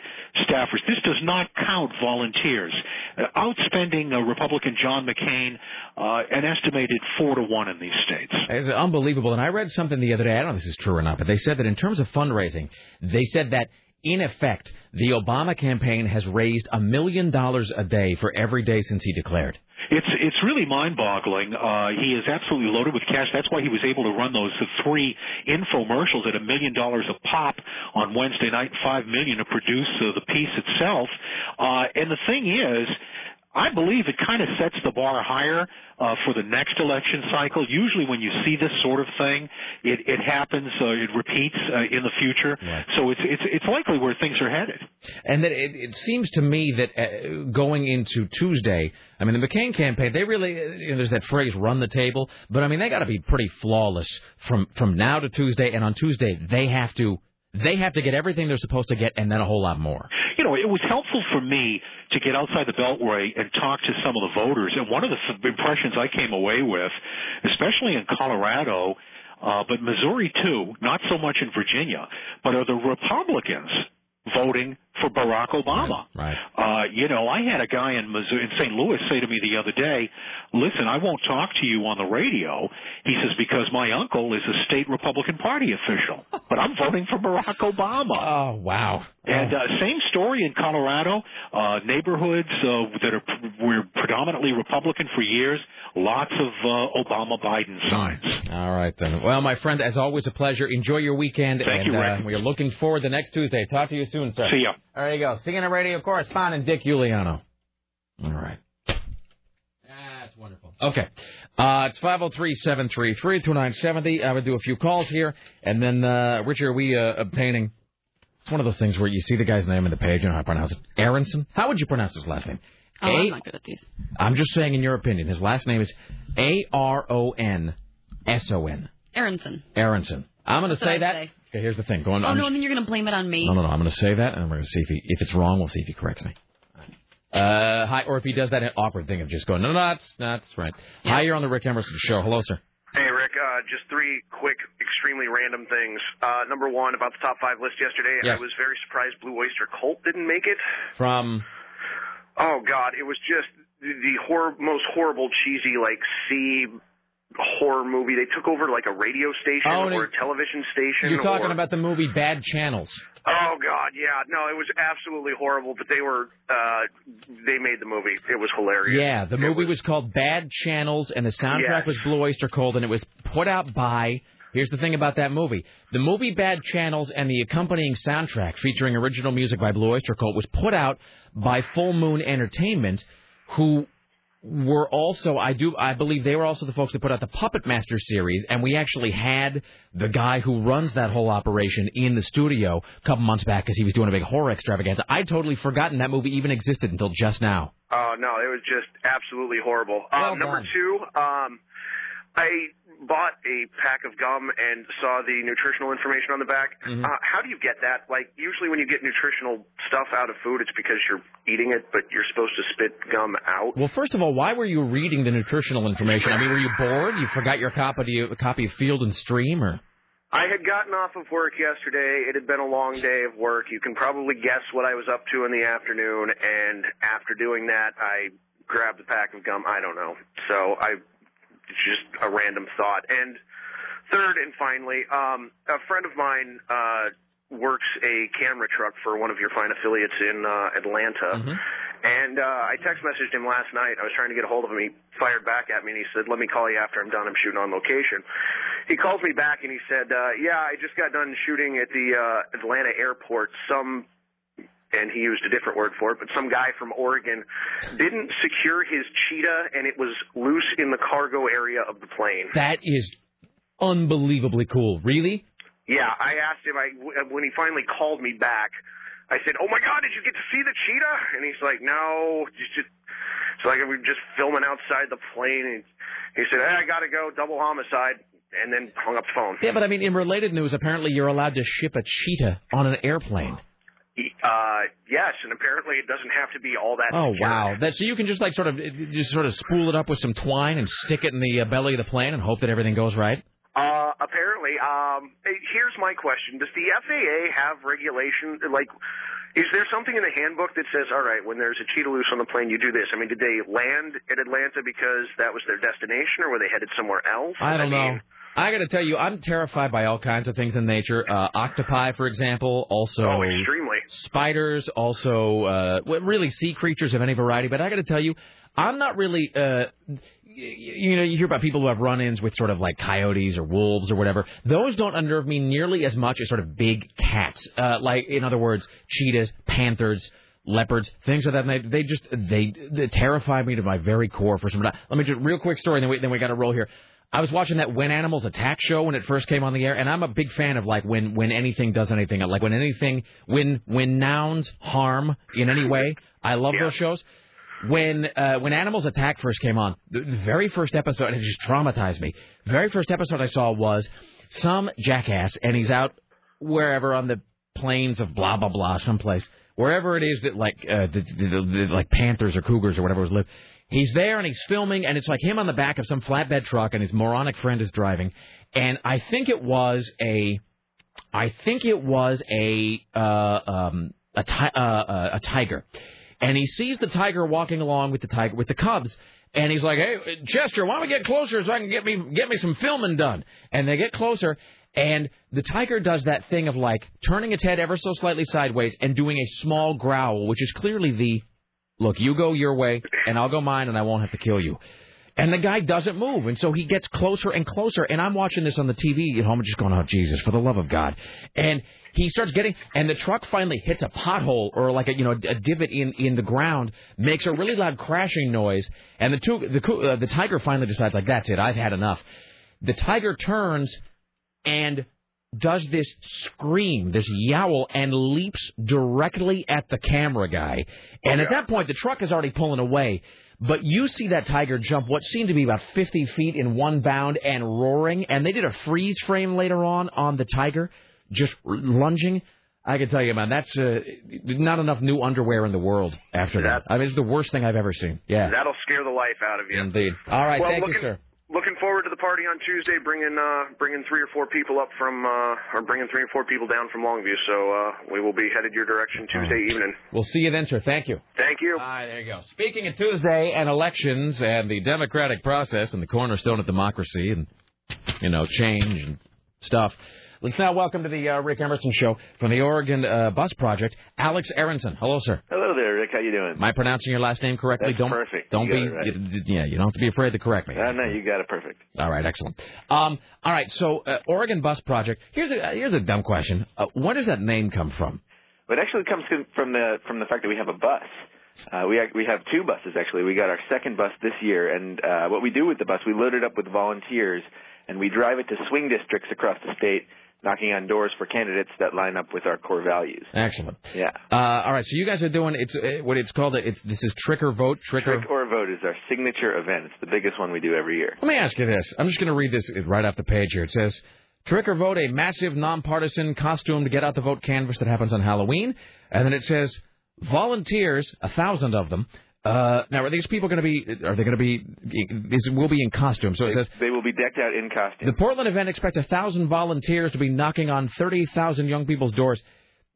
staffers. This does not count volunteers. Uh, outspending uh, Republican John McCain uh, an estimated four to one in these states. It's unbelievable. And I read something the other day, I don't know if this is true or not, but they said that in terms of fundraising, they said that in effect, the Obama campaign has raised a million dollars a day for every day since he declared. It's it's really mind-boggling. Uh, he is absolutely loaded with cash. That's why he was able to run those three infomercials at a million dollars a pop on Wednesday night, five million to produce uh, the piece itself. Uh, and the thing is, I believe it kind of sets the bar higher uh, for the next election cycle. Usually when you see this sort of thing, it, it happens, uh, it repeats uh, in the future. Right. So it's, it's it's likely where things are headed. And that it, it seems to me that uh, going into Tuesday, I mean, the McCain campaign, they really, you know, there's that phrase, run the table. But, I mean, they got to be pretty flawless from, from now to Tuesday. And on Tuesday, they have to they have to get everything they're supposed to get and then a whole lot more. You know, it was helpful for me to get outside the Beltway and talk to some of the voters. And one of the impressions I came away with, especially in Colorado, uh, but Missouri too, not so much in Virginia, but are the Republicans voting for Barack Obama. Right. Right. Uh, you know, I had a guy in Missouri, in Saint Louis say to me the other day, listen, I won't talk to you on the radio. He says, because my uncle is a state Republican Party official, but I'm voting for Barack Obama. Oh, wow. And uh, same story in Colorado, uh, neighborhoods uh, that are pr- were predominantly Republican for years, lots of uh, Obama-Biden signs. All right, then. Well, my friend, as always, a pleasure. Enjoy your weekend. Thank and, you, Rick. Uh, we are looking forward to next Tuesday. Talk to you soon, sir. See ya. There you go. C N N radio correspondent Dick Uliano. All right. That's wonderful. Okay. Uh, it's five oh three, seven three three, two nine seven oh. I would do a few calls here. And then, uh, Richie, are we uh, obtaining... It's one of those things where you see the guy's name in the page. You know how I pronounce it. Aronson? How would you pronounce his last name? Oh, a- I'm not good at these. I'm just saying, in your opinion, his last name is A R O N S O N. Aronson. Aronson. I'm going to say that. Say. Okay, here's the thing. Go on, oh, I'm no, just... then you're going to blame it on me. No, no, no. I'm going to say that, and we're going to see if he, if it's wrong, we'll see if he corrects me. Uh, hi, or if he does that awkward thing of just going, no, no, that's, that's right. Yeah. Hi, you're on the Rick Emerson Show. Hello, sir. Hey, Rick, uh, just three quick, extremely random things. Uh, number one, about the top five list yesterday, yes. I was very surprised Blue Oyster Cult didn't make it. From? Oh, God, it was just the hor- most horrible, cheesy, like, C horror movie. They took over, like, a radio station oh, or a television station. You're talking or... about the movie Bad Channels. Oh, God, yeah. No, it was absolutely horrible, but they were, uh, they made the movie. It was hilarious. Yeah, the movie was, was called Bad Channels, and the soundtrack yes. was Blue Oyster Cult, and it was put out by Here's the thing about that movie. The movie Bad Channels and the accompanying soundtrack featuring original music by Blue Oyster Cult was put out by Full Moon Entertainment, who were also, I do, I believe they were also the folks that put out the Puppet Master series, and we actually had the guy who runs that whole operation in the studio a couple months back because he was doing a big horror extravaganza. I'd totally forgotten that movie even existed until just now. Oh, no, it was just absolutely horrible. Um, well number two, um, I bought a pack of gum and saw the nutritional information on the back. Mm-hmm. Uh, how do you get that? Like, usually when you get nutritional stuff out of food, it's because you're eating it, but you're supposed to spit gum out. Well, first of all, why were you reading the nutritional information? I mean, were you bored? You forgot your copy of, copy of Field and Stream? Or? I had gotten off of work yesterday. It had been a long day of work. You can probably guess what I was up to in the afternoon, and after doing that, I grabbed a pack of gum. I don't know. So I... It's just a random thought. And third and finally, um, a friend of mine uh, works a camera truck for one of your fine affiliates in uh, Atlanta. Mm-hmm. And uh, I text messaged him last night. I was trying to get a hold of him. He fired back at me, and he said, let me call you after I'm done. I'm shooting on location. He calls me back, and he said, uh, yeah, I just got done shooting at the uh, Atlanta airport. Some and he used a different word for it, but some guy from Oregon didn't secure his cheetah, and it was loose in the cargo area of the plane. That is unbelievably cool. Really? Yeah, I asked him, I, when he finally called me back, I said, oh, my God, did you get to see the cheetah? And he's like, no, it's just... So like, we're just filming outside the plane, and he said, hey, I got to go, double homicide. And then hung up the phone. Yeah, but, I mean, in related news, apparently you're allowed to ship a cheetah on an airplane. Uh, yes, and apparently it doesn't have to be all that. Oh, secure. Wow! That, so you can just like sort of just sort of spool it up with some twine and stick it in the uh, belly of the plane and hope that everything goes right. Uh, apparently. Um, here's my question: does the F A A have regulation? Like, is there something in the handbook that says, all right, when there's a cheetah loose on the plane, you do this? I mean, did they land at Atlanta because that was their destination, or were they headed somewhere else? I don't I mean, know. I got to tell you, I'm terrified by all kinds of things in nature. Uh, octopi, for example, also oh, extremely. Spiders, also uh, really sea creatures of any variety. But I got to tell you, I'm not really, uh, you know, you hear about people who have run-ins with sort of like coyotes or wolves or whatever. Those don't unnerve me nearly as much as sort of big cats. Uh, like, in other words, cheetahs, panthers, leopards, things like that. And they, they just, they, they terrify me to my very core for some reason. Let me just, real quick story, and then we, then we got to roll here. I was watching that When Animals Attack show when it first came on the air, and I'm a big fan of, like, when, when anything does anything. Like, when anything, when when nouns harm in any way, I love yeah. those shows. When uh, when Animals Attack first came on, the very first episode, and it just traumatized me, the very first episode I saw was some jackass, and he's out wherever on the plains of blah, blah, blah, someplace, wherever it is that, like, uh, the, the, the, the, like panthers or cougars or whatever was lived. He's there, and he's filming, and it's like him on the back of some flatbed truck, and his moronic friend is driving. And I think it was a, I think it was a uh, um, a, ti- uh, uh, a tiger, and he sees the tiger walking along with the tiger with the cubs, and he's like, "Hey, Chester, why don't we get closer so I can get me get me some filming done?" And they get closer. And the tiger does that thing of, like, turning its head ever so slightly sideways and doing a small growl, which is clearly the, look, you go your way, and I'll go mine, and I won't have to kill you. And the guy doesn't move, and so he gets closer and closer, and I'm watching this on the T V at home just going, oh, Jesus, for the love of God. And he starts getting, and the truck finally hits a pothole or like a, you know, a divot in, in the ground, makes a really loud crashing noise, and the, two, the, uh, the tiger finally decides, like, that's it, I've had enough. The tiger turns and does this scream, this yowl, and leaps directly at the camera guy. And oh, yeah. at that point, the truck is already pulling away. But you see that tiger jump what seemed to be about fifty feet in one bound and roaring. And they did a freeze frame later on on the tiger, just lunging. I can tell you, man, that's uh, not enough new underwear in the world after that, that. I mean, it's the worst thing I've ever seen. Yeah, that'll scare the life out of you. Indeed. All right, well, thank looking- you, sir. Looking forward to the party on Tuesday, bringing uh, bringing three or four people up from, uh, or bringing three or four people down from Longview. So uh, we will be headed your direction Tuesday right. evening. We'll see you then, sir. Thank you. Thank you. All right, there you go. Speaking of Tuesday and elections and the democratic process and the cornerstone of democracy and, you know, change and stuff, let's now welcome to the uh, Rick Emerson Show from the Oregon uh, Bus Project, Alex Aronson. Hello, sir. Hello there, Rick. Rick. How you doing? Am I pronouncing your last name correctly? That's don't, perfect. Don't you be. Right. You, yeah, you don't have to be afraid to correct me. No, no, you got it perfect. All right, excellent. Um, all right, so uh, Oregon Bus Project. Here's a here's a dumb question. Uh, where does that name come from? It actually comes from the from the fact that we have a bus. Uh, we have, we have two buses actually. We got our second bus this year, and uh, what we do with the bus, we load it up with volunteers, and we drive it to swing districts across the state, knocking on doors for candidates that line up with our core values. Excellent. Yeah. Uh, all right. So you guys are doing it's it, what it's called. It's this is Trick or Vote. Trick, Trick or... or Vote is our signature event. It's the biggest one we do every year. Let me ask you this. I'm just going to read this right off the page here. It says, "Trick or Vote, a massive nonpartisan costume to get out the vote canvas that happens on Halloween," and then it says, "Volunteers, a thousand of them." Uh, now, are these people going to be, are they going to be, is, will be in costume? So it says, they will be decked out in costume. The Portland event expects one thousand volunteers to be knocking on thirty thousand young people's doors.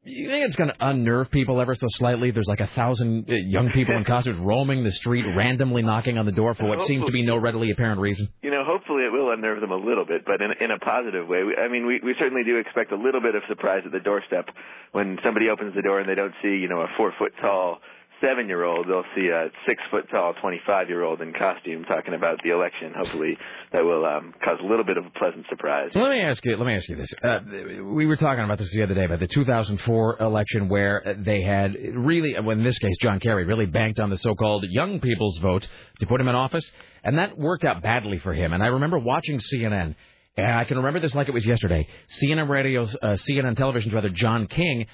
You think it's going to unnerve people ever so slightly? There's like a thousand young people in costumes roaming the street, randomly knocking on the door for what hopefully, seems to be no readily apparent reason. You know, hopefully it will unnerve them a little bit, but in, in a positive way. I mean, we, we certainly do expect a little bit of surprise at the doorstep when somebody opens the door and they don't see, you know, a four-foot-tall seven-year-old. They'll see a six-foot-tall twenty-five-year-old in costume talking about the election. Hopefully that will um, cause a little bit of a pleasant surprise. Let me ask you, let me ask you this. Uh, we were talking about this the other day, about the two thousand four election where they had really, well, in this case, John Kerry really banked on the so-called young people's vote to put him in office, and that worked out badly for him. And I remember watching C N N. And I can remember this like it was yesterday. C N N Radio's, uh, C N N Television's rather, John King,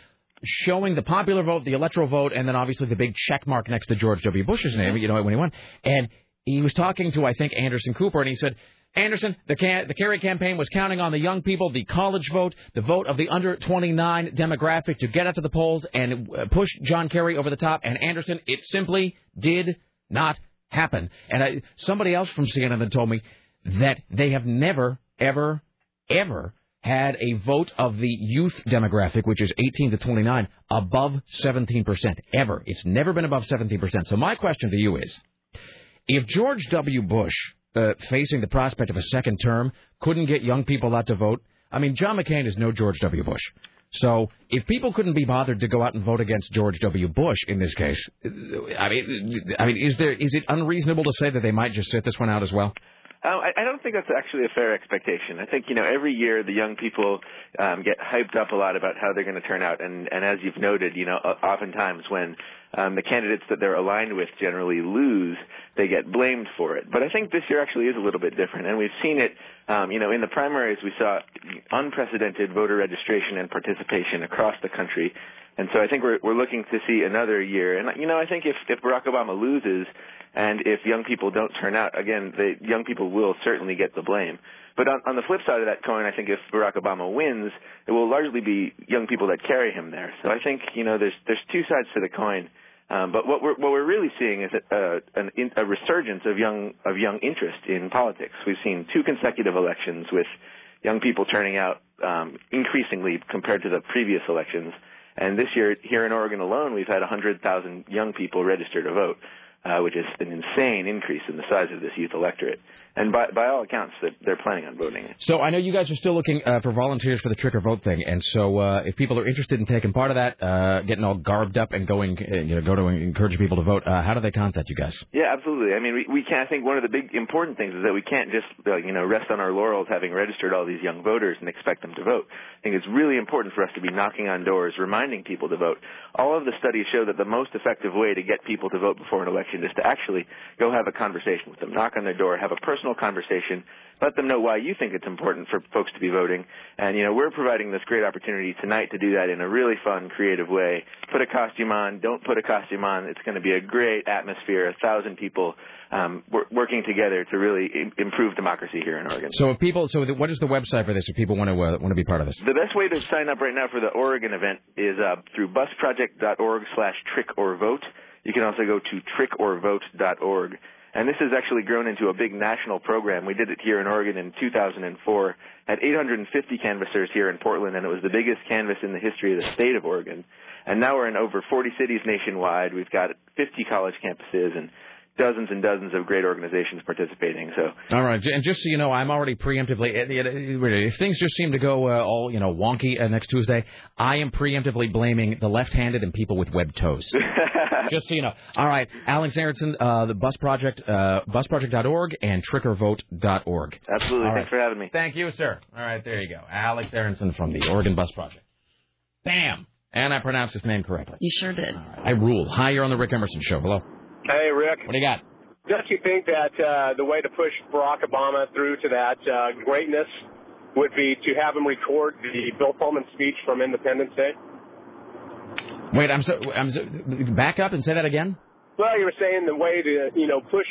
showing the popular vote, the electoral vote, and then obviously the big check mark next to George W. Bush's name, you know, when he won. And he was talking to, I think, Anderson Cooper, and he said, Anderson, the, can- the Kerry campaign was counting on the young people, the college vote, the vote of the under twenty-nine demographic to get out to the polls and push John Kerry over the top. And Anderson, it simply did not happen. And I, somebody else from C N N then told me that they have never, ever, ever had a vote of the youth demographic, which is eighteen to twenty-nine, above seventeen percent, ever. It's never been above seventeen percent. So my question to you is, if George W. Bush, uh, facing the prospect of a second term, couldn't get young people out to vote, I mean, John McCain is no George W. Bush. So if people couldn't be bothered to go out and vote against George W. Bush in this case, I mean, I mean, is there is it unreasonable to say that they might just sit this one out as well? Um, I, I don't think that's actually a fair expectation. I think, you know, every year the young people um, get hyped up a lot about how they're going to turn out. And, and as you've noted, you know, oftentimes when um, the candidates that they're aligned with generally lose, they get blamed for it. But I think this year actually is a little bit different. And we've seen it, um, you know, in the primaries we saw unprecedented voter registration and participation across the country. And so I think we're, we're looking to see another year. And, you know, I think if, if Barack Obama loses and if young people don't turn out, again, the young people will certainly get the blame. But on, on the flip side of that coin, I think if Barack Obama wins, it will largely be young people that carry him there. So I think, you know, there's there's two sides to the coin. Um, but what we're what we're really seeing is a, an, a resurgence of young of young interest in politics. We've seen two consecutive elections with young people turning out um, increasingly compared to the previous elections. And this year, here in Oregon alone, we've had one hundred thousand young people register to vote, uh, which is an insane increase in the size of this youth electorate. And by, by all accounts, that they're planning on voting. So I know you guys are still looking uh, for volunteers for the Trick or Vote thing. And so uh, if people are interested in taking part of that, uh, getting all garbed up and going, you know, go to encourage people to vote, uh, how do they contact you guys? Yeah, absolutely. I mean, we, we can't, I think one of the big important things is that we can't just, uh, you know, rest on our laurels having registered all these young voters and expect them to vote. I think it's really important for us to be knocking on doors, reminding people to vote. All of the studies show that the most effective way to get people to vote before an election is to actually go have a conversation with them, knock on their door, have a personal conversation, let them know why you think it's important for folks to be voting. And, you know, we're providing this great opportunity tonight to do that in a really fun, creative way. Put a costume on. Don't put a costume on. It's going to be a great atmosphere, a thousand people um, working together to really improve democracy here in Oregon. So if people, so what is the website for this if people want to uh, want to be part of this? The best way to sign up right now for the Oregon event is uh, through busproject.org slash trick or vote. You can also go to trick or vote dot org. And this has actually grown into a big national program. We did it here in Oregon in two thousand four, had eight hundred fifty canvassers here in Portland, and it was the biggest canvass in the history of the state of Oregon. And now we're in over forty cities nationwide. We've got fifty college campuses and dozens and dozens of great organizations participating. So, all right, and just so you know, I'm already preemptively, if things just seem to go uh, all, you know, wonky uh, next Tuesday, I am preemptively blaming the left-handed and people with webbed toes. Just so you know. All right, Alex Aronson, uh, the Bus Project, uh, bus project dot org and trick or vote dot org. Absolutely. All Thanks right. for having me. Thank you, sir. All right, there you go. Alex Aronson from the Oregon Bus Project. Bam! And I pronounced his name correctly. You sure did. All right, I rule. Hi, you're on the Rick Emerson Show. Hello. Hey, Rick. What do you got? Don't you think that uh, the way to push Barack Obama through to that uh, greatness would be to have him record the Bill Pullman speech from Independence Day? Wait, I'm so, I'm so, back up and say that again? Well, you were saying the way to, you know, push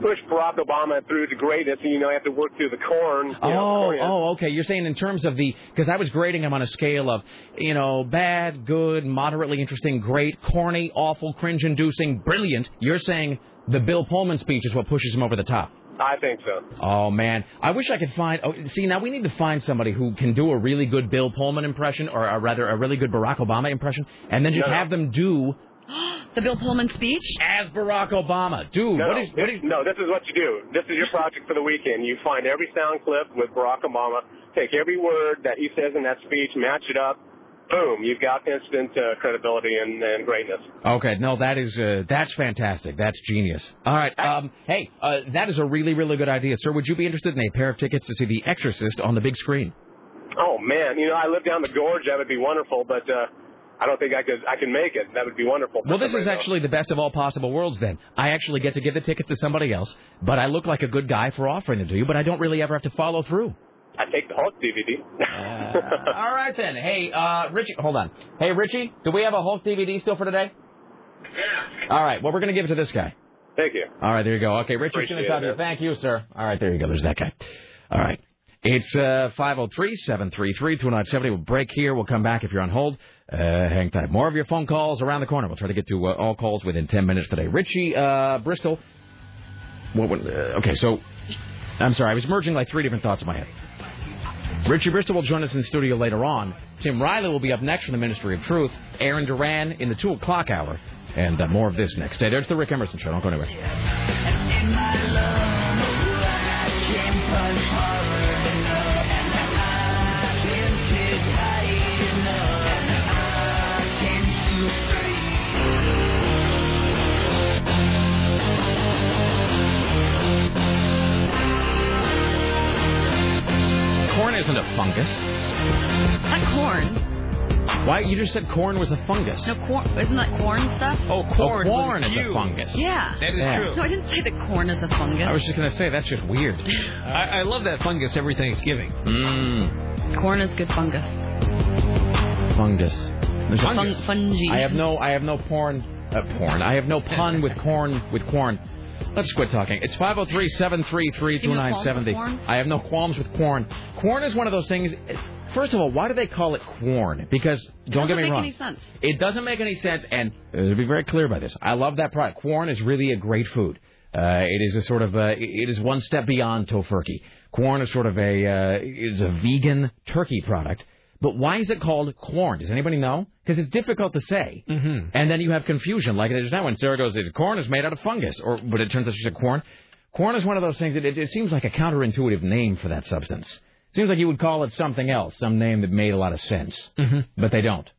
push Barack Obama through to greatness, and, you know, have to work through the corn. Oh, know, oh, okay. You're saying in terms of the, because I was grading him on a scale of, you know, bad, good, moderately interesting, great, corny, awful, cringe-inducing, brilliant. You're saying the Bill Pullman speech is what pushes him over the top. I think so. Oh, man. I wish I could find... Oh, see, now we need to find somebody who can do a really good Bill Pullman impression, or a, rather a really good Barack Obama impression, and then just no, no. have them do... the Bill Pullman speech? As Barack Obama. Dude, no, what is... What is... No, this is what you do. This is your project for the weekend. You find every sound clip with Barack Obama, take every word that he says in that speech, match it up, boom, you've got instant uh, credibility and, and greatness. Okay, no, that is uh, that's fantastic. That's genius. All right, um, hey, uh, that is a really, really good idea. Sir, would you be interested in a pair of tickets to see The Exorcist on the big screen? Oh, man, you know, I live down the gorge. That would be wonderful, but uh, I don't think I could. I can make it. That would be wonderful. Well, this is actually the best of all possible worlds, then. I actually get to give the tickets to somebody else, but I look like a good guy for offering them to you, but I don't really ever have to follow through. I take the Hulk D V D. uh, all right, then. Hey, uh, Richie, hold on. Hey, Richie, do we have a Hulk D V D still for today? Yeah. All right, well, we're going to give it to this guy. Thank you. All right, there you go. Okay, Richie, Appreciate it. You. Thank you, sir. All right, there you go. There's that guy. All right. It's uh, five oh three, seven three three, two nine seven oh. We'll break here. We'll come back if you're on hold. Uh, hang tight. More of your phone calls around the corner. We'll try to get to uh, all calls within ten minutes today. Richie uh, Bristol. What, what, uh, okay, so I'm sorry. I was merging like three different thoughts in my head. Richie Bristol will join us in the studio later on. Tim Riley will be up next from the Ministry of Truth. Aaron Duran in the two o'clock hour. And uh, more of this next day. There's the Rick Emerson Show. Don't go anywhere. And in my love, I came from horror enough. And I lifted high enough. And I came to free. Corn isn't a fungus. Not corn. Why? You just said corn was a fungus. No, corn isn't that corn stuff? Oh, corn, oh, corn is a fungus. Yeah. That is yeah. true. No, I didn't say that corn is a fungus. I was just going to say, that's just weird. I, I love that fungus every Thanksgiving. Mm. Corn is good fungus. Fungus. There's fungus. Fun- fungi. I have no, I have no porn, uh, porn. I have no pun with corn, with corn. Let's quit talking. It's five oh three, seven three three, two nine seven oh. I have no qualms with corn. Corn is one of those things. First of all, why do they call it corn? Because, don't get me wrong. It doesn't make any sense. It doesn't make any sense, and to be very clear about this, I love that product. Corn is really a great food. Uh, it is a sort of, a, it is one step beyond tofurkey. Corn is sort of a, uh, is a vegan turkey product. But why is it called corn? Does anybody know? Because it's difficult to say. Mm-hmm. And then you have confusion. Like it is now when Sarah goes, corn is made out of fungus. Or, but it turns out she said corn. Corn is one of those things that it, it seems like a counterintuitive name for that substance. It seems like you would call it something else, some name that made a lot of sense. Mm-hmm. But they don't.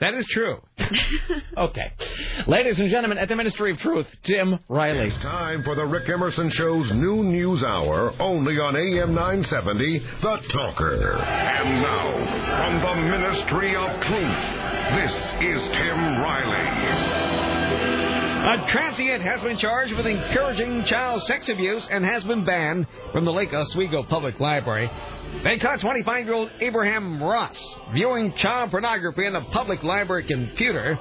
That is true. Okay. Ladies and gentlemen, at the Ministry of Truth, Tim Riley. It's time for the Rick Emerson Show's new news hour, only on A M nine seventy, The Talker. And now, from the Ministry of Truth, this is Tim Riley. A transient has been charged with encouraging child sex abuse and has been banned from the Lake Oswego Public Library. They caught twenty-five-year-old Abraham Ross viewing child pornography on a public library computer.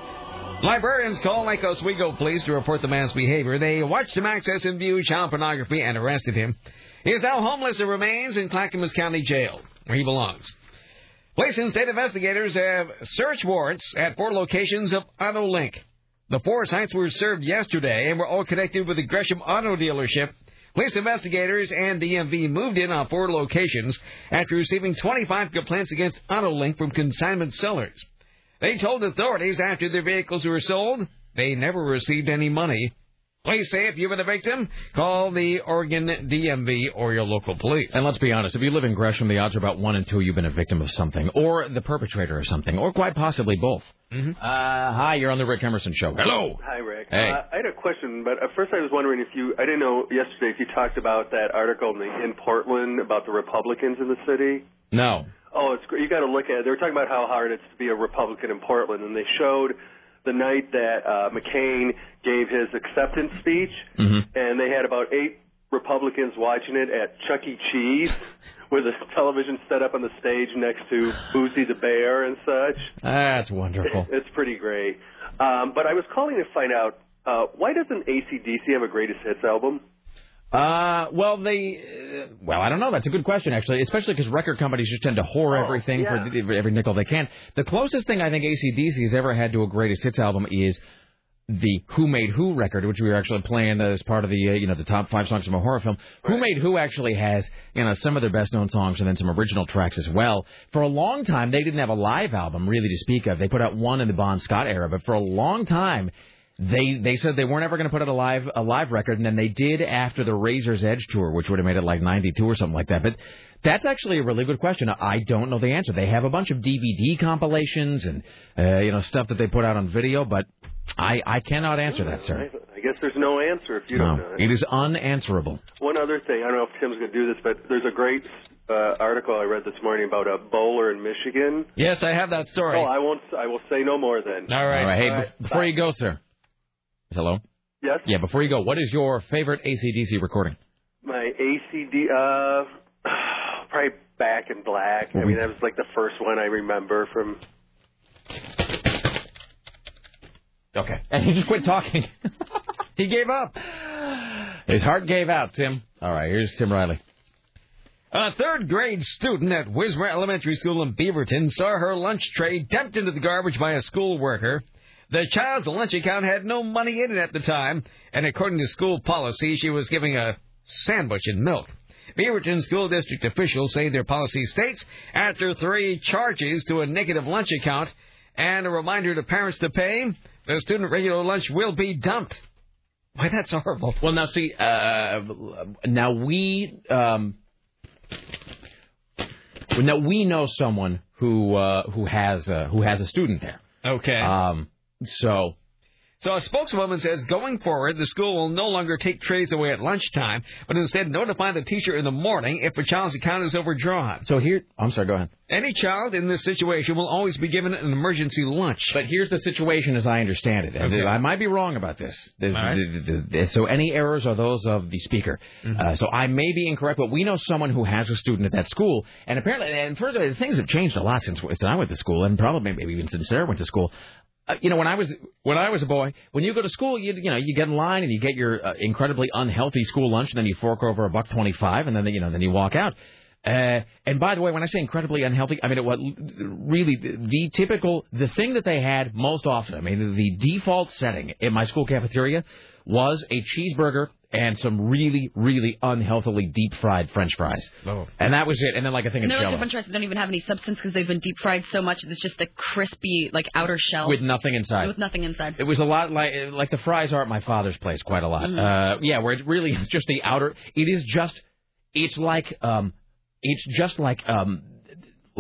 Librarians called Lake Oswego police to report the man's behavior. They watched him access and view child pornography and arrested him. He is now homeless and remains in Clackamas County Jail, where he belongs. Police and state investigators have search warrants at four locations of AutoLink. The four sites were served yesterday and were all connected with the Gresham Auto Dealership. Police investigators and D M V moved in on four locations after receiving twenty-five complaints against AutoLink from consignment sellers. They told authorities after their vehicles were sold, they never received any money. Please say if you've been a victim, call the Oregon D M V or your local police. And let's be honest, if you live in Gresham, the odds are about one in two you've been a victim of something, or the perpetrator of something, or quite possibly both. Mm-hmm. Uh, hi, you're on the Rick Emerson Show. Hello. Hi, Rick. Hey. Uh, I had a question, but at first I was wondering if you, I didn't know yesterday if you talked about that article in, the, in Portland about the Republicans in the city. No. Oh, it's great. You got to look at it. They were talking about how hard it's to be a Republican in Portland, and they showed the night that uh, McCain gave his acceptance speech, mm-hmm. and they had about eight Republicans watching it at Chuck E. Cheese with a television set up on the stage next to Boozy the Bear and such. That's wonderful. It's pretty great. Um, but I was calling to find out, uh, why doesn't A C D C have a greatest hits album? Uh, well, they, uh, well, I don't know. That's a good question, actually, especially because record companies just tend to whore oh, everything yeah. for every nickel they can. The closest thing I think A C D C has ever had to a greatest hits album is the Who Made Who record, which we were actually playing as part of the, uh, you know, the top five songs from a horror film. Right. Who Made Who actually has, you know, some of their best-known songs and then some original tracks as well. For a long time, they didn't have a live album, really, to speak of. They put out one in the Bon Scott era, but for a long time, They they said they weren't ever going to put out a live a live record, and then they did after the Razor's Edge tour, which would have made it like ninety-two or something like that. But that's actually a really good question. I don't know the answer. They have a bunch of D V D compilations and uh, you know stuff that they put out on video, but I, I cannot answer that, sir. I guess there's no answer if you don't know. It is unanswerable. One other thing, I don't know if Tim's going to do this, but there's a great Uh, article I read this morning about a bowler in Michigan. Yes, I have that story. Oh, I won't. I will say no more then. All right. All right. Hey, All right. before Bye. you go, sir. Hello. Yes. Yeah. Before you go, what is your favorite A C D C recording? My A C D, uh, probably Back in Black. I mean, that was like the first one I remember from. Okay. And he just quit talking. He gave up. His heart gave out, Tim. All right. Here's Tim Riley. A third-grade student at Wismer Elementary School in Beaverton saw her lunch tray dumped into the garbage by a school worker. The child's lunch account had no money in it at the time, and according to school policy, she was given a sandwich and milk. Beaverton school district officials say their policy states, after three charges to a negative lunch account and a reminder to parents to pay, the student regular lunch will be dumped. Why, that's horrible. Well, now, see, uh, now we... Um... Now we know someone who uh, who has uh, who has a student there. Okay. Um, so, so a spokeswoman says going forward, the school will no longer take trays away at lunchtime, but instead notify the teacher in the morning if a child's account is overdrawn. So here, I'm sorry, go ahead. Any child in this situation will always be given an emergency lunch. But here's the situation as I understand it. Okay. I might be wrong about this. Right. So any errors are those of the speaker. Mm-hmm. Uh, so I may be incorrect, but we know someone who has a student at that school. And apparently, and further, things have changed a lot since, since I went to school, and probably maybe even since Sarah went to school. Uh, you know, when I was when I was a boy, when you go to school, you you know you get in line and you get your uh, incredibly unhealthy school lunch, and then you fork over a buck twenty-five, and then you know then you walk out. Uh, and by the way, when I say incredibly unhealthy, I mean it was really the, the typical the thing that they had most often. I mean the default setting in my school cafeteria was a cheeseburger and some really, really unhealthily deep-fried French fries. Oh. And that was it. And then, like, a thing of Jello. No, French fries don't even have any substance because they've been deep-fried so much. It's just a crispy, like, outer shell. With nothing inside. With nothing inside. It was a lot like like the fries are at my father's place quite a lot. Mm. Uh, yeah, where it really is just the outer. It is just, it's like, um, it's just like, um,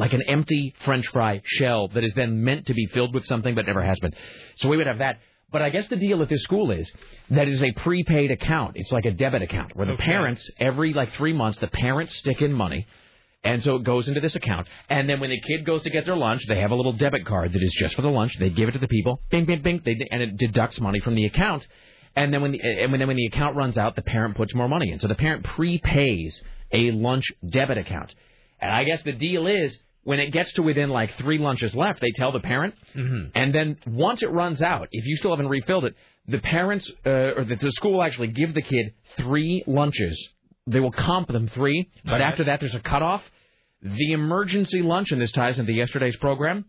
like an empty French fry shell that is then meant to be filled with something but never has been. So we would have that. But I guess the deal at this school is that it is a prepaid account. It's like a debit account where the okay. parents, every like three months, the parents stick in money. And so it goes into this account. And then when the kid goes to get their lunch, they have a little debit card that is just for the lunch. They give it to the people. Bing, bing, bing. They, and it deducts money from the account. And then when the, and when, then when the account runs out, the parent puts more money in. So the parent prepays a lunch debit account. And I guess the deal is when it gets to within, like, three lunches left, they tell the parent. Mm-hmm. And then once it runs out, if you still haven't refilled it, the parents uh, or the, the school will actually give the kid three lunches. They will comp them three. But okay. after that, there's a cutoff. The emergency lunch, and this ties into yesterday's program,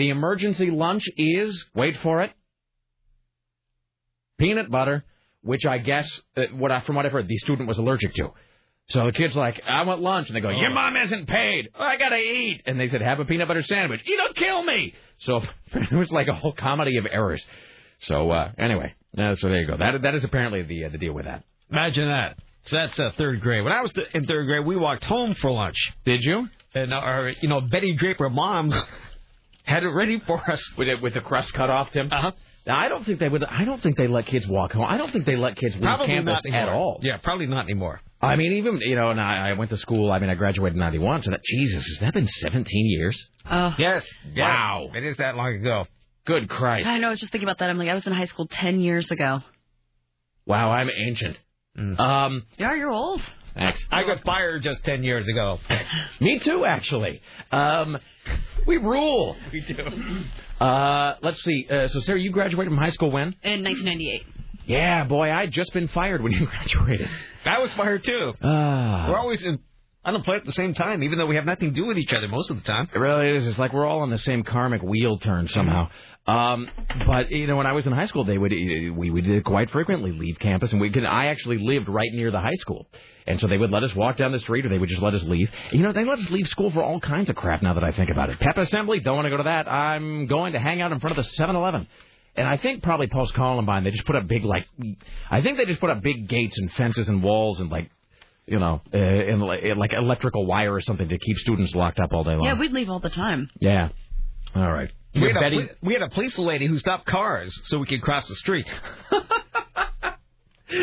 the emergency lunch is, wait for it, peanut butter, which I guess, uh, what I, from what I've heard, the student was allergic to. So the kid's like, I want lunch. And they go, your mom isn't paid. Oh, I got to eat. And they said, have a peanut butter sandwich. You don't kill me. So it was like a whole comedy of errors. So uh, anyway, Yeah, so there you go. That that is apparently the uh, the deal with that. Imagine that. So that's uh, third grade. When I was th- in third grade, we walked home for lunch. Did you? And our, you know, Betty Draper moms had it ready for us with it, with the crust cut off, Tim. Uh huh. I don't think they would. I don't think they let kids walk home. I don't think they let kids leave campus at all. Yeah, probably not anymore. I mean, even, you know, and I, I went to school. I mean, I graduated in ninety-one. So that, Jesus, has that been seventeen years? Uh, yes. Yeah, wow. It is that long ago. Good Christ. I know. I was just thinking about that. I'm like, I was in high school ten years ago. Wow, I'm ancient. Mm. Um, yeah, you're old. Thanks. I got fired just ten years ago. Me too, actually. Um, we rule. We do. Uh, let's see. Uh, so, Sarah, you graduated from high school when? In nineteen ninety-eight. Yeah, boy, I'd just been fired when you graduated. I was fired, too. Uh, we're always in, unemployed at the same time, even though we have nothing to do with each other most of the time. It really is. It's like we're all on the same karmic wheel turn somehow. Um, but, you know, when I was in high school, they would we, we did quite frequently leave campus. And we could. I actually lived right near the high school. And so they would let us walk down the street, or they would just let us leave. And, you know, they let us leave school for all kinds of crap now that I think about it. Pep assembly, don't want to go to that. I'm going to hang out in front of the seven eleven. And I think probably post Columbine they just put up big like, I think they just put up big gates and fences and walls and like, you know, uh, and like electrical wire or something to keep students locked up all day long. Yeah, we'd leave all the time. Yeah. All right. We had, a, we, we had a police lady who stopped cars so we could cross the street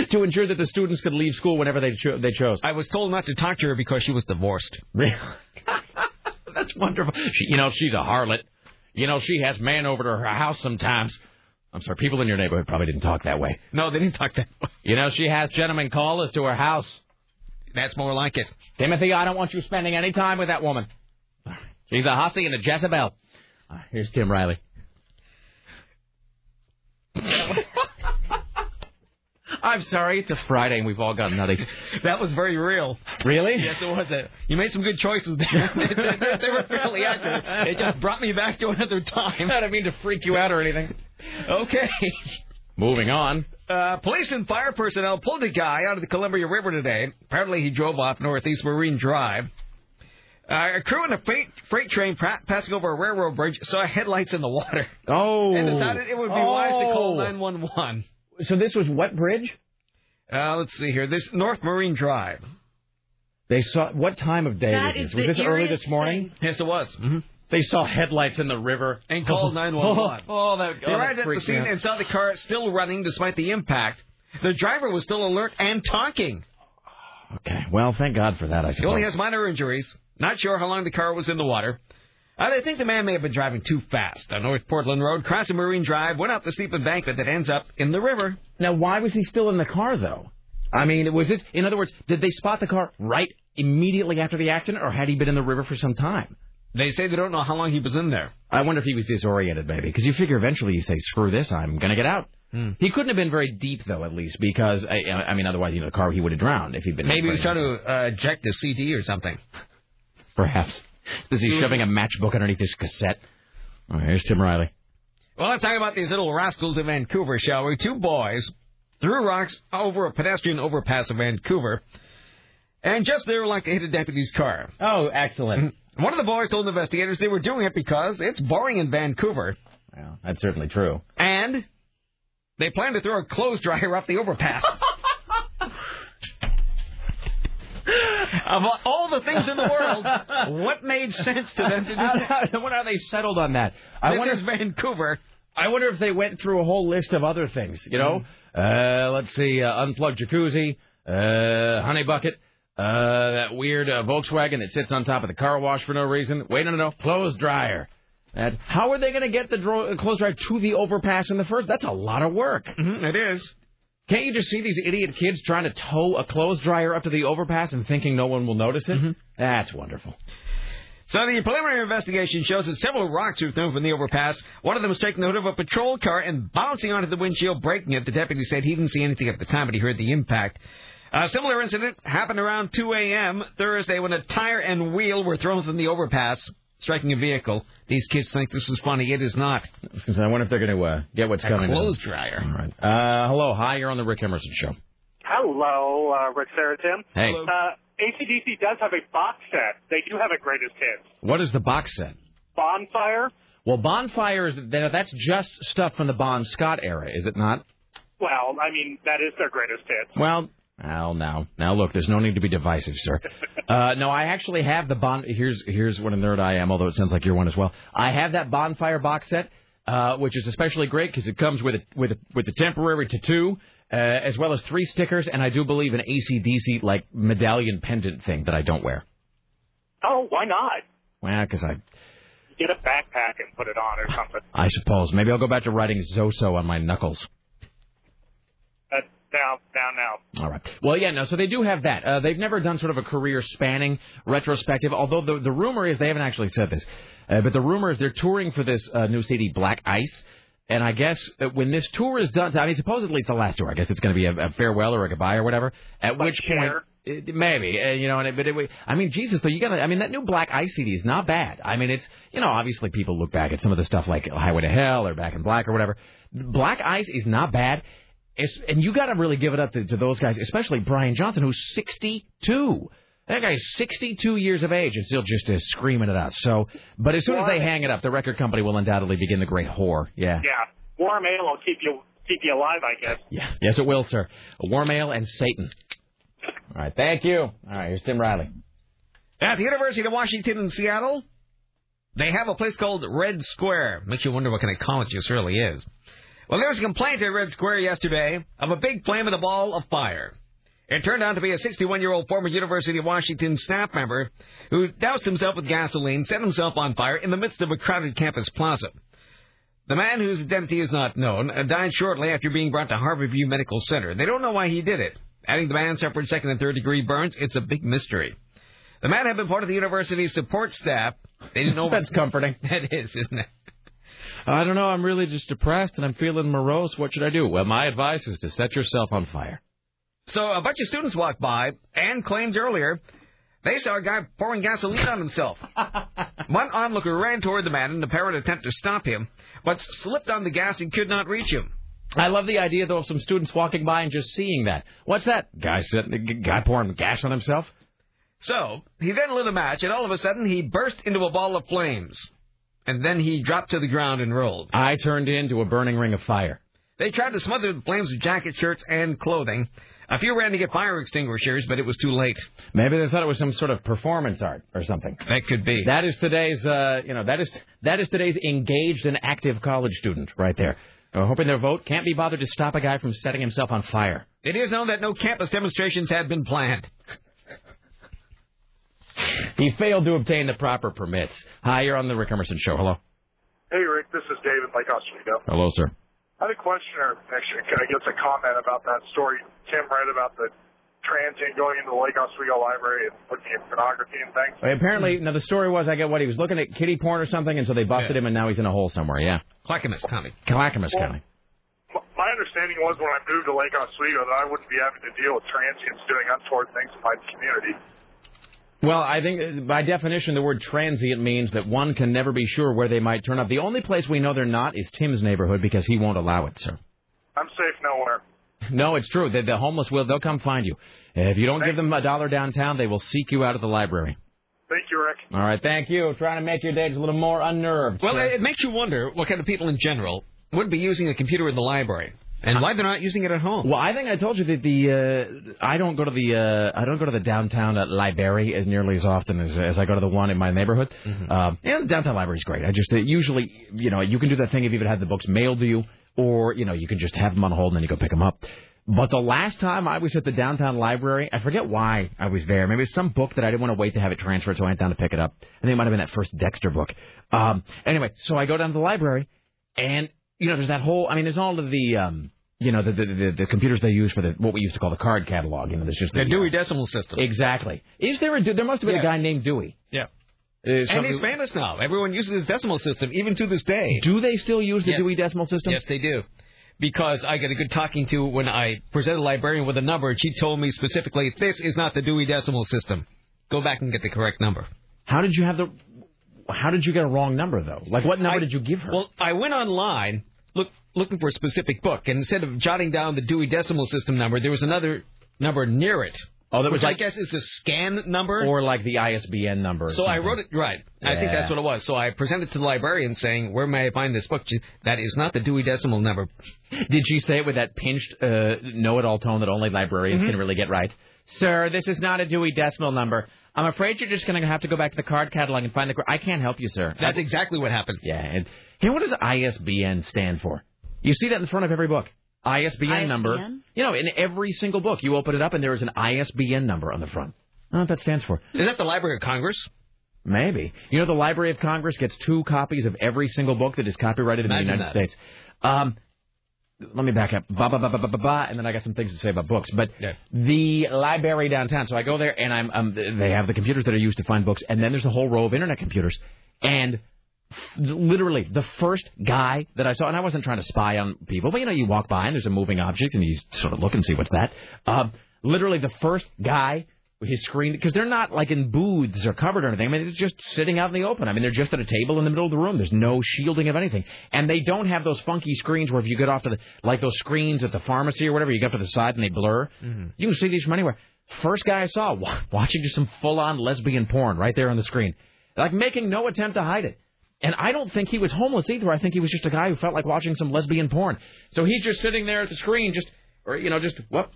to ensure that the students could leave school whenever they cho- they chose. I was told not to talk to her because she was divorced. That's wonderful. She, you know, she's a harlot. You know, she has man over to her house sometimes. I'm sorry, people in your neighborhood probably didn't talk that way. No, they didn't talk that way. You know, she has gentlemen call us to her house. That's more like it. Timothy, I don't want you spending any time with that woman. She's a hussy and a Jezebel. Uh, here's Tim Riley. I'm sorry, it's a Friday and we've all gotten nutty. That was very real. Really? Yes, it was. A, you made some good choices there. They were fairly accurate. It just brought me back to another time. I didn't mean to freak you out or anything. Okay. Moving on. Uh, police and fire personnel pulled a guy out of the Columbia River today. Apparently he drove off Northeast Marine Drive. Uh, a crew on a freight, freight train pra- passing over a railroad bridge saw headlights in the water. Oh. And decided it would be oh. wise to call nine one one. So this was what bridge? Uh, let's see here. This North Marine Drive. They saw... What time of day that is this? Was this early this morning? Thing. Yes, it was. Mm-hmm. They saw headlights in the river. And called nine one one. Oh, that They oh, arrived at the scene out. And saw the car still running despite the impact. The driver was still alert and talking. Okay. Well, thank God for that, I suppose. He only has minor injuries. Not sure how long the car was in the water. Uh, they think the man may have been driving too fast on North Portland Road, crossing Marine Drive, went up the steep embankment that ends up in the river. Now, why was he still in the car, though? I mean, was it, in other words, did they spot the car right immediately after the accident, or had he been in the river for some time? They say they don't know how long he was in there. I wonder if he was disoriented, maybe, because you figure eventually you say, screw this, I'm going to get out. Hmm. He couldn't have been very deep, though, at least, because, I, I mean, otherwise, you know, the car, he would have drowned if he'd been... Maybe he was trying to uh, eject a C D or something. Perhaps. Is he shoving a matchbook underneath his cassette? All right, here's Tim Riley. Well, let's talk about these little rascals in Vancouver, shall we? Two boys threw rocks over a pedestrian overpass in Vancouver, and just there, like, they hit a deputy's car. Oh, excellent. One of the boys told investigators they were doing it because it's boring in Vancouver. Well, that's certainly true. And they planned to throw a clothes dryer up the overpass. Of all the things in the world, what made sense to them to do that? I wonder how they settled on that. I this wonder is if, Vancouver. I wonder if they went through a whole list of other things, you know? Mm. Uh, let's see, uh, unplugged jacuzzi, uh, honey bucket, uh, that weird uh, Volkswagen that sits on top of the car wash for no reason. Wait, no, no, no, clothes dryer. That, how are they going to get the dro- clothes dryer to the overpass in the first? That's a lot of work. Mm-hmm, it is. Can't you just see these idiot kids trying to tow a clothes dryer up to the overpass and thinking no one will notice it? Mm-hmm. That's wonderful. So the preliminary investigation shows that several rocks were thrown from the overpass. One of them was taking the hood of a patrol car and bouncing onto the windshield, breaking it. The deputy said he didn't see anything at the time, but he heard the impact. A similar incident happened around two a.m. Thursday when a tire and wheel were thrown from the overpass, striking a vehicle. These kids think this is funny. It is not. I wonder if they're going to uh, get what's a coming. A clothes dryer. All right. Uh, hello. Hi. You're on the Rick Emerson Show. Hello, uh, Rick, Sarah, Tim. Hey. Uh, A C D C does have a box set. They do have a Greatest Hits. What is the box set? Bonfire. Well, Bonfire, is that's just stuff from the Bon Scott era, is it not? Well, I mean, that is their greatest hit. Well, now, now, now, look, there's no need to be divisive, sir. Uh, no, I actually have the bon. Here's here's what a nerd I am. Although it sounds like you're one as well. I have that Bonfire box set, uh, which is especially great because it comes with a, with a, with the temporary tattoo. Uh, as well as three stickers, and I do believe an A C D C, like, medallion pendant thing that I don't wear. Oh, why not? Well, because I... Get a backpack and put it on or something. I suppose. Maybe I'll go back to writing Zoso on my knuckles. Uh, now, now, now. All right. Well, yeah, no, so they do have that. Uh, they've never done sort of a career-spanning retrospective, although the, the rumor is, they haven't actually said this, uh, but the rumor is they're touring for this uh, new C D, Black Ice. And I guess when this tour is done, I mean, supposedly it's the last tour. I guess it's going to be a, a farewell or a goodbye or whatever. At like which Cher. point, it, maybe, uh, you know. And it, but it, I mean, Jesus, though, you got to. I mean, that new Black Ice C D is not bad. I mean, it's, you know, obviously people look back at some of the stuff like Highway to Hell or Back in Black or whatever. Black Ice is not bad, it's, and you got to really give it up to, to those guys, especially Brian Johnson, who's sixty-two. That guy's sixty-two years of age and still just is screaming it out. So, but as soon as they hang it up, the record company will undoubtedly begin the great whore. Yeah. Yeah. Warm ale will keep you keep you alive, I guess. Yes. Yes, it will, sir. A warm ale and Satan. All right. Thank you. All right. Here's Tim Riley. At the University of Washington in Seattle, they have a place called Red Square. Makes you wonder what kind of college this really is. Well, there was a complaint at Red Square yesterday of a big flame in a ball of fire. It turned out to be a sixty-one-year-old former University of Washington staff member who doused himself with gasoline, set himself on fire in the midst of a crowded campus plaza. The man, whose identity is not known, died shortly after being brought to Harborview Medical Center. They don't know why he did it. Adding the man suffered second- and third-degree burns, it's a big mystery. The man had been part of the university's support staff. They didn't know. That's comforting. That is, isn't it? I don't know. I'm really just depressed, and I'm feeling morose. What should I do? Well, my advice is to set yourself on fire. So a bunch of students walked by and claimed earlier they saw a guy pouring gasoline on himself. One onlooker ran toward the man in an apparent attempt to stop him, but slipped on the gas and could not reach him. I love the idea, though, of some students walking by and just seeing that. What's that? Guy sitting, guy pouring gas on himself? So he then lit a match, and all of a sudden he burst into a ball of flames. And then he dropped to the ground and rolled. I turned into a burning ring of fire. They tried to smother the flames with jacket, shirts, and clothing. A few ran to get fire extinguishers, but it was too late. Maybe they thought it was some sort of performance art or something. That could be. That is today's, uh, you know, that is that is today's engaged and active college student right there. Uh, hoping their vote can't be bothered to stop a guy from setting himself on fire. It is known that no campus demonstrations had been planned. He failed to obtain the proper permits. Hi, you're on the Rick Emerson Show. Hello. Hey, Rick. This is David, Lake Oswego. Hello, sir. I had a question, or actually, I guess a comment about that story Tim read about the transient going into the Lake Oswego Library and looking at pornography and things. Well, apparently, now the story was, I get what, he was looking at kiddie porn or something, and so they busted yeah. him, and now he's in a hole somewhere, yeah. Clackamas County. Clackamas well, County. My understanding was when I moved to Lake Oswego that I wouldn't be having to deal with transients doing untoward things in my community. Well, I think by definition the word transient means that one can never be sure where they might turn up. The only place we know they're not is Tim's neighborhood because he won't allow it, sir. I'm safe nowhere. No, it's true. The, the homeless will. They'll come find you. If you don't thank give them a dollar downtown, they will seek you out of the library. Thank you, Rick. All right, thank you. Trying to make your day a little more unnerved. Well, sir. It makes you wonder what kind of people in general would be using a computer in the library. And why they're not using it at home? Well, I think I told you that the uh, I don't go to the uh, I don't go to the downtown uh, library as nearly as often as as I go to the one in my neighborhood. Mm-hmm. Um, yeah, the downtown library is great. I just uh, usually, you know, you can do that thing if you've had the books mailed to you, or you know, you can just have them on hold and then you go pick them up. But the last time I was at the downtown library, I forget why I was there. Maybe it was some book that I didn't want to wait to have it transferred, so I went down to pick it up. I think it might have been that first Dexter book. Um, anyway, so I go down to the library, and you know, there's that whole. I mean, there's all of the. Um, You know, the, the the the computers they use for the what we used to call the card catalog. You know, there's just the, the Dewey Decimal System. Exactly. Is there a Dewey? There must have been yeah. a guy named Dewey. Yeah. Uh, and he's famous now. Everyone uses his decimal system, even to this day. Do they still use the yes. Dewey Decimal System? Yes, they do. Because I got a good talking to when I presented a librarian with a number, and she told me specifically, this is not the Dewey Decimal System. Go back and get the correct number. How did you have the? How did you get a wrong number though? Like what number I, did you give her? Well, I went online. Look, looking for a specific book, and instead of jotting down the Dewey Decimal System number, there was another number near it. Oh, that was which like, I guess is the scan number. Or like the I S B N number. So something. I wrote it, right. Yeah. I think that's what it was. So I presented to the librarian saying, where may I find this book? She, that is not the Dewey Decimal number. Did she say it with that pinched uh, know-it-all tone that only librarians mm-hmm. can really get right? Sir, this is not a Dewey Decimal number. I'm afraid you're just going to have to go back to the card catalog and find the... I can't help you, sir. That's exactly what happened. Yeah. And hey, what does I S B N stand for? You see that in front of every book. I S B N, I S B N number. You know, in every single book, you open it up and there is an I S B N number on the front. I don't know what that stands for. Is that the Library of Congress? Maybe. You know, the Library of Congress gets two copies of every single book that is copyrighted in Imagine the United that. States. Um, let me back up. Ba, ba, ba, ba, ba, ba, ba, and then I got some things to say about books. But yeah. the library downtown, so I go there and I'm um, they have the computers that are used to find books. And then there's a whole row of Internet computers. And... literally, the first guy that I saw, and I wasn't trying to spy on people, but, you know, you walk by and there's a moving object, and you sort of look and see what's that. Um, literally, the first guy, his screen, because they're not, like, in booths or covered or anything. I mean, it's just sitting out in the open. I mean, they're just at a table in the middle of the room. There's no shielding of anything. And they don't have those funky screens where if you get off to the, like those screens at the pharmacy or whatever, you get to the side and they blur. Mm-hmm. You can see these from anywhere. First guy I saw, watching just some full-on lesbian porn right there on the screen. Like, making no attempt to hide it. And I don't think he was homeless either. I think he was just a guy who felt like watching some lesbian porn. So he's just sitting there at the screen, just, or, you know, just, whoop,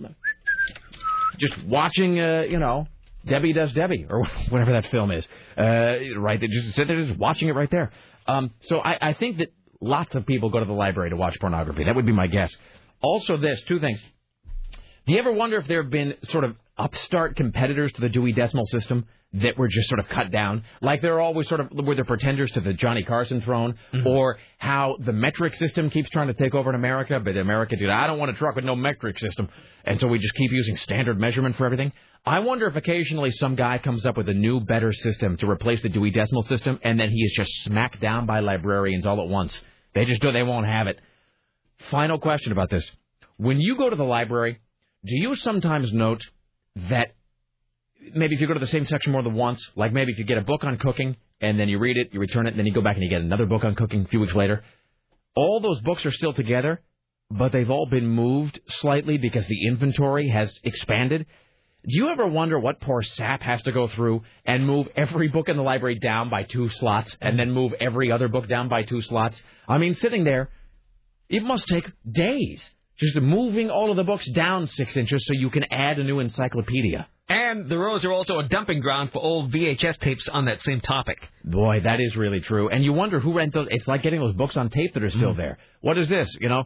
just watching, uh, you know, Debbie Does Debbie, or whatever that film is. Uh, right? They just sit there, just watching it right there. Um, so I, I think that lots of people go to the library to watch pornography. That would be my guess. Also this, two things. Do you ever wonder if there have been sort of upstart competitors to the Dewey Decimal System that were just sort of cut down? Like they're always sort of, were the pretenders to the Johnny Carson throne, mm-hmm. or how the metric system keeps trying to take over in America, but America, dude, I don't want a truck with no metric system, and so we just keep using standard measurement for everything. I wonder if occasionally some guy comes up with a new, better system to replace the Dewey Decimal System, and then he is just smacked down by librarians all at once. They just do, they won't have it. Final question about this. When you go to the library, do you sometimes note that maybe if you go to the same section more than once, like maybe if you get a book on cooking and then you read it, you return it, and then you go back and you get another book on cooking a few weeks later, all those books are still together, but they've all been moved slightly because the inventory has expanded? Do you ever wonder what poor sap has to go through and move every book in the library down by two slots and then move every other book down by two slots? I mean, sitting there, it must take days. Just moving all of the books down six inches so you can add a new encyclopedia. And the rows are also a dumping ground for old V H S tapes on that same topic. Boy, that is really true. And you wonder who rent those. It's like getting those books on tape that are still mm. there. What is this? You know,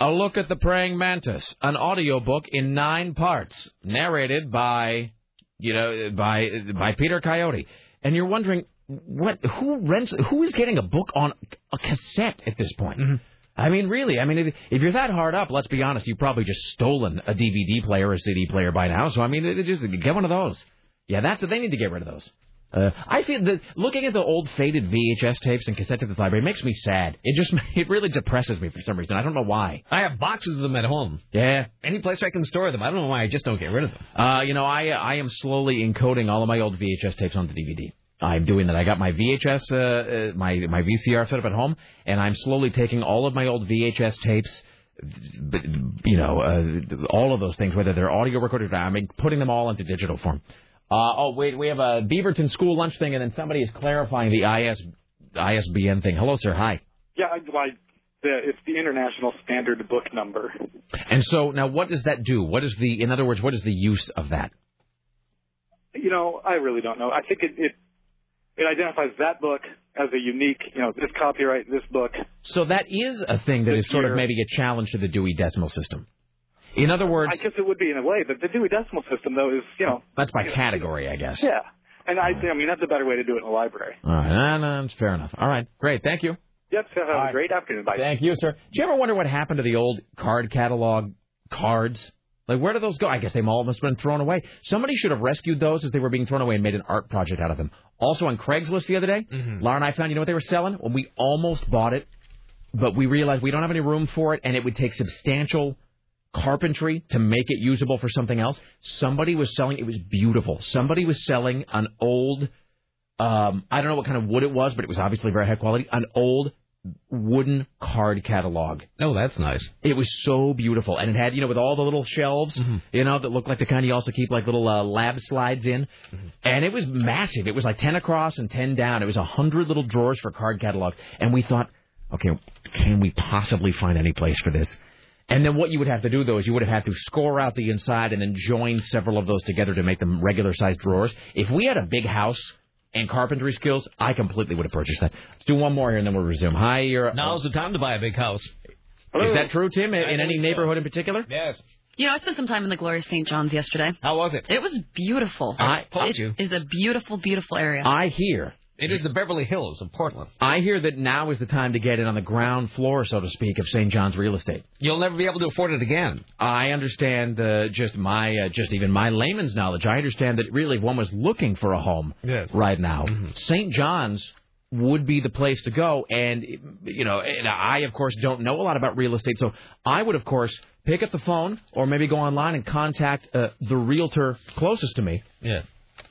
A Look at the Praying Mantis, an audiobook in nine parts, narrated by, you know, by by Peter Coyote. And you're wondering, what? Who rents? Who is getting a book on a cassette at this point? Mm-hmm. I mean, really, I mean, if, if you're that hard up, let's be honest, you've probably just stolen a D V D player or a C D player by now. So, I mean, it, it just get one of those. Yeah, that's what they need to get rid of those. Uh, I feel that looking at the old faded V H S tapes and cassette tapes at the library makes me sad. It just, it really depresses me for some reason. I don't know why. I have boxes of them at home. Yeah. Any place I can store them. I don't know why I just don't get rid of them. Uh, you know, I, I am slowly encoding all of my old V H S tapes onto D V D. I'm doing that. I got my V H S, uh, uh, my my V C R set up at home, and I'm slowly taking all of my old V H S tapes, you know, uh, all of those things, whether they're audio recorded or not, I mean, putting them all into digital form. Uh, oh, wait, we have a Beaverton school lunch thing, and then somebody is clarifying the I S B N thing. Hello, sir. Hi. Yeah, I, the, it's the International Standard Book Number. And so now what does that do? What is the, in other words, what is the use of that? You know, I really don't know. I think it... it It identifies that book as a unique, you know, this copyright, this book. So that is a thing that is sort of maybe a challenge to the Dewey Decimal System. In other words... I guess it would be in a way, but the Dewey Decimal System, though, is, you know... That's by category, I guess. Yeah. And I, I mean, that's a better way to do it in a library. All right. No, no, fair enough. All right. Great. Thank you. Yep. So have a great afternoon. Bye. Thank you, sir. Do you ever wonder what happened to the old card catalog cards? Like, where do those go? I guess they all must have been thrown away. Somebody should have rescued those as they were being thrown away and made an art project out of them. Also on Craigslist the other day, mm-hmm. Laura and I found, you know what they were selling? Well, we almost bought it, but we realized we don't have any room for it, and it would take substantial carpentry to make it usable for something else. Somebody was selling, it was beautiful, somebody was selling an old, um, I don't know what kind of wood it was, but it was obviously very high quality, an old wooden card catalog. Oh, that's nice. It was so beautiful. And it had, you know, with all the little shelves, mm-hmm. you know, that looked like the kind you also keep, like, little uh, lab slides in. Mm-hmm. And it was massive. It was like ten across and ten down. It was one hundred little drawers for card catalogs. And we thought, okay, can we possibly find any place for this? And then what you would have to do, though, is you would have had to score out the inside and then join several of those together to make them regular-sized drawers. If we had a big house... and carpentry skills, I completely would have purchased that. Let's do one more here, and then we'll resume. Hi, you're... Now's the time to buy a big house. Hello. Is that true, Tim? In any neighborhood in particular? Yes. You know, I spent some time in the glorious Saint John's yesterday. How was it? It was beautiful. I told you. It is a beautiful, beautiful area. I hear... It is the Beverly Hills of Portland. I hear that now is the time to get in on the ground floor, so to speak, of Saint John's real estate. You'll never be able to afford it again. I understand uh, just my, uh, just even my layman's knowledge. I understand that really if one was looking for a home yes. right now, mm-hmm. Saint John's would be the place to go. And, you know, and I, of course, don't know a lot about real estate, so I would, of course, pick up the phone or maybe go online and contact uh, the realtor closest to me. Yeah.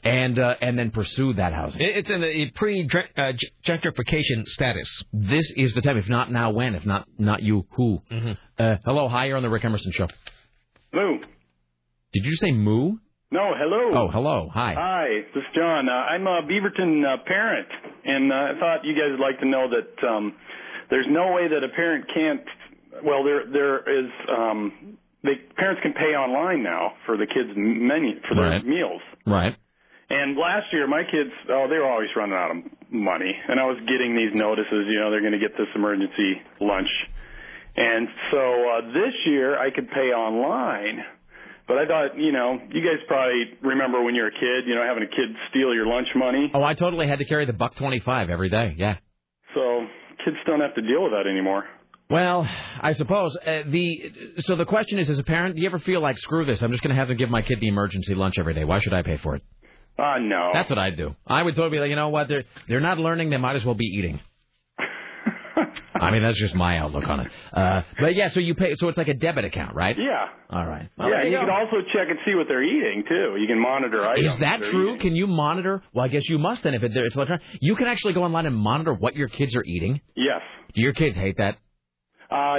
And uh, and then pursue that housing. It's in a pre-gentrification status. This is the time. If not now, when? If not not you, who? Mm-hmm. Uh, hello, hi, you're on the Rick Emerson Show. Hello. Did you say moo? No, hello. Oh, hello, hi. Hi, this is John. Uh, I'm a Beaverton uh, parent, and uh, I thought you guys would like to know that um, there's no way that a parent can't, well, there there is, um, they, parents can pay online now for the kids' menu, for their right. meals. Right. And last year, my kids, oh, they were always running out of money. And I was getting these notices, you know, they're going to get this emergency lunch. And so uh, this year, I could pay online. But I thought, you know, you guys probably remember when you were a kid, you know, having a kid steal your lunch money. Oh, I totally had to carry the buck twenty-five every day, yeah. So kids don't have to deal with that anymore. Well, I suppose. Uh, the So the question is, as a parent, do you ever feel like, screw this, I'm just going to have to give my kid the emergency lunch every day. Why should I pay for it? Uh, no. That's what I'd do. I would totally be like, you know what, they're, they're not learning, they might as well be eating. I mean, that's just my outlook on it. Uh, but, yeah, so you pay, so it's like a debit account, right? Yeah. All right. Well, yeah, and you, you can also check and see what they're eating, too. You can monitor items. Is that true? Eating. Can you monitor? Well, I guess you must, then, if it, it's electronic. You can actually go online and monitor what your kids are eating? Yes. Do your kids hate that? Uh,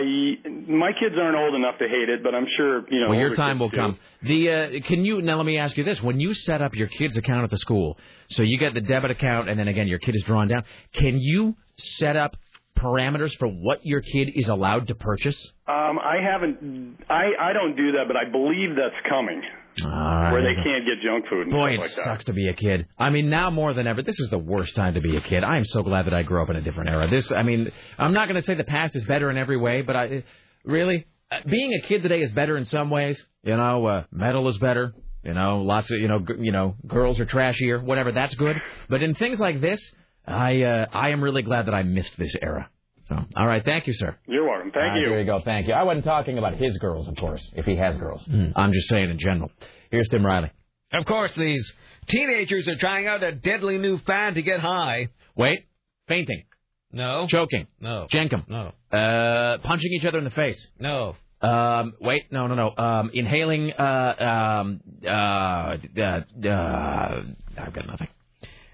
my kids aren't old enough to hate it, but I'm sure, you know... Well, your time will too. come. The uh, can you... Now, let me ask you this. When you set up your kid's account at the school, so you get the debit account, and then, again, your kid is drawn down, can you set up parameters for what your kid is allowed to purchase? Um, I haven't... I, I don't do that, but I believe that's coming. All right. Where they can't get junk food and Boy, stuff like that. Boy, it sucks to be a kid. I mean, now more than ever, this is the worst time to be a kid. I am so glad that I grew up in a different era. This, I mean, I'm not going to say the past is better in every way, but I, really, being a kid today is better in some ways. You know, uh, metal is better. You know, lots of, you know, g- you know, girls are trashier. Whatever, that's good. But in things like this, I, uh, I am really glad that I missed this era. So, all right, thank you, sir. You're welcome. Thank uh, you. There you go. Thank you. I wasn't talking about his girls, of course, if he has girls. Mm. I'm just saying in general. Here's Tim Riley. Of course, these teenagers are trying out a deadly new fad to get high. Wait, fainting. No. Choking. No. Jenkum. No. Uh, punching each other in the face. No. Um, wait, no, no, no. Um, inhaling. Uh, um, uh, uh, uh, I've got nothing.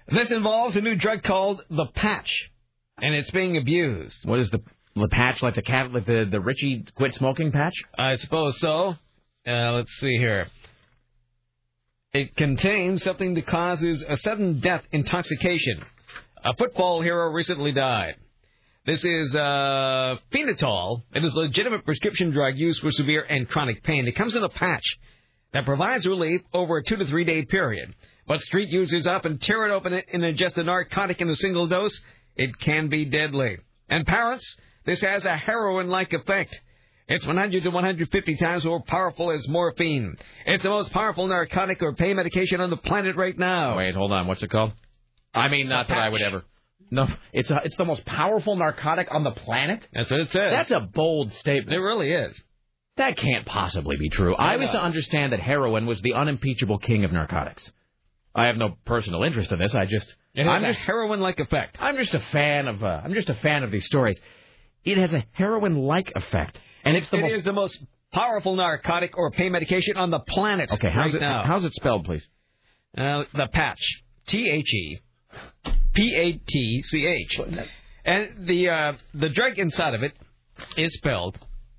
This involves a new drug called the patch. And it's being abused. What is the the patch, like the cat, like the, the Richie quit smoking patch? I suppose so. Uh, let's see here. It contains something that causes a sudden death intoxication. A football hero recently died. This is uh, phenitol. It is a legitimate prescription drug used for severe and chronic pain. It comes in a patch that provides relief over a two to three day period. But street users often tear it open and ingest the narcotic in a single dose. It can be deadly. And parents, this has a heroin-like effect. It's one hundred to one hundred fifty times more powerful as morphine. It's the most powerful narcotic or pain medication on the planet right now. Wait, hold on. What's it called? I mean, not that I would ever. No, it's a, it's the most powerful narcotic on the planet? That's what it says. That's a bold statement. It really is. That can't possibly be true. I, I was to understand that heroin was the unimpeachable king of narcotics. I have no personal interest in this. I just... It has I'm a heroin-like effect. I'm just a fan of. Uh, I'm just a fan of these stories. It has a heroin-like effect, and it's the. It most... is the most powerful narcotic or pain medication on the planet. Okay, how's right it? Now. How's it spelled, please? Uh, the patch. T H E P A T C H. And the uh, the drink inside of it is spelled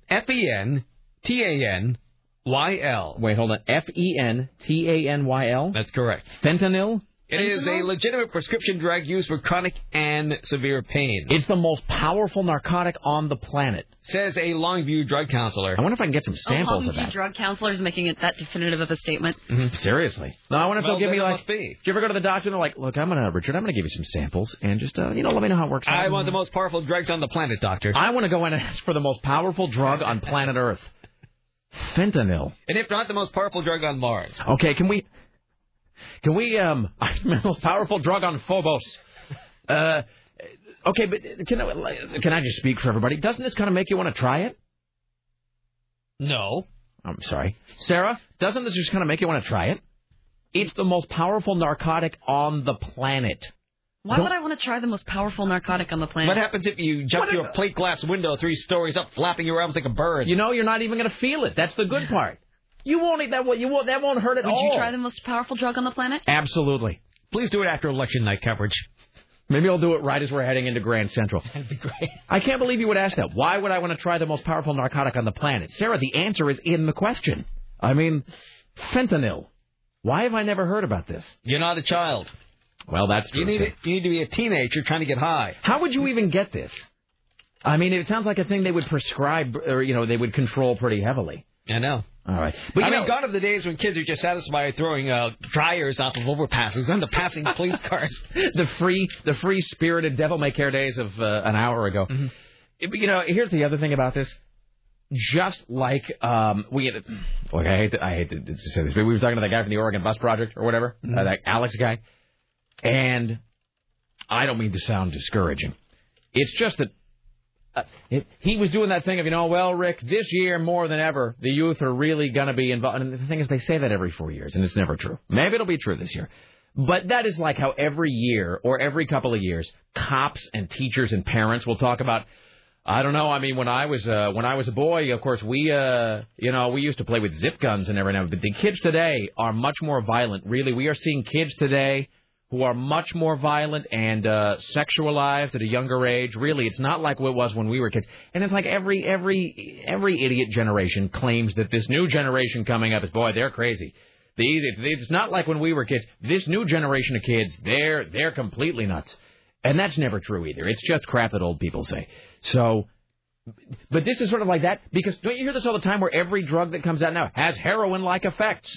F E N T A N Y L. Wait, hold on. F E N T A N Y L? That's correct. Fentanyl? It fentanyl? Is a legitimate prescription drug used for chronic and severe pain. It's the most powerful narcotic on the planet. Says a Longview drug counselor. I wonder if I can get some samples oh, of that. Longview drug counselors making it that definitive of a statement. Mm-hmm. Seriously. No, I wonder if well, they'll give me like... Do you ever go to the doctor and they're like, look, I'm going to, Richard, I'm going to give you some samples and just, uh, you know, let me know how it works. I, I want know. the most powerful drugs on the planet, doctor. I want to go in and ask for the most powerful drug on planet Earth. Fentanyl. And if not, the most powerful drug on Mars. Okay, can we... Can we... um? The most powerful drug on Phobos. Uh... Okay, but can I, can I just speak for everybody? Doesn't this kind of make you want to try it? No. I'm sorry. Sarah, doesn't this just kind of make you want to try it? It's the most powerful narcotic on the planet. Why Don't... would I want to try the most powerful narcotic on the planet? What happens if you jump what through a... a plate glass window three stories up, flapping your arms like a bird? You know, you're not even going to feel it. That's the good part. You won't eat that. You won't, that won't hurt at would all. Would you try the most powerful drug on the planet? Absolutely. Please do it after election night coverage. Maybe I'll do it right as we're heading into Grand Central. That'd be great. I can't believe you would ask that. Why would I want to try the most powerful narcotic on the planet? Sarah, the answer is in the question. I mean, fentanyl. Why have I never heard about this? You're not a child. Well, that's true. You need, to, you need to be a teenager trying to get high. How would you even get this? I mean, it sounds like a thing they would prescribe, or, you know, they would control pretty heavily. I know. All right. But, I know, mean, gone are the days when kids are just satisfied throwing uh, dryers off of overpasses and the passing police cars. the free, the free-spirited devil-may-care days of uh, an hour ago. Mm-hmm. You know, here's the other thing about this. Just like um, we, had, look, I hate to, I hate to say this, but we were talking to that guy from the Oregon Bus Project or whatever, mm-hmm. uh, that Alex guy, and I don't mean to sound discouraging. It's just that. Uh, he was doing that thing of, you know, well, Rick, this year more than ever, the youth are really going to be involved. And the thing is, they say that every four years, and it's never true. Maybe it'll be true this year. But that is like how every year or every couple of years, cops and teachers and parents will talk about, I don't know, I mean, when I was uh, when I was a boy, of course, we, uh, you know, we used to play with zip guns and everything. But the kids today are much more violent. Really, we are seeing kids today who are much more violent and uh, sexualized at a younger age. Really, it's not like what it was when we were kids. And it's like every every every idiot generation claims that this new generation coming up is, boy, they're crazy. These, it's not like when we were kids. This new generation of kids, they're they're completely nuts. And that's never true either. It's just crap that old people say. So, but this is sort of like that, because don't you hear this all the time where every drug that comes out now has heroin-like effects?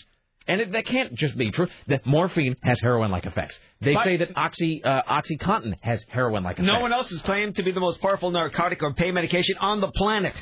And it, that can't just be true. That morphine has heroin-like effects. They but, say that oxy uh, OxyContin has heroin-like effects. No one else has claimed to be the most powerful narcotic or pain medication on the planet.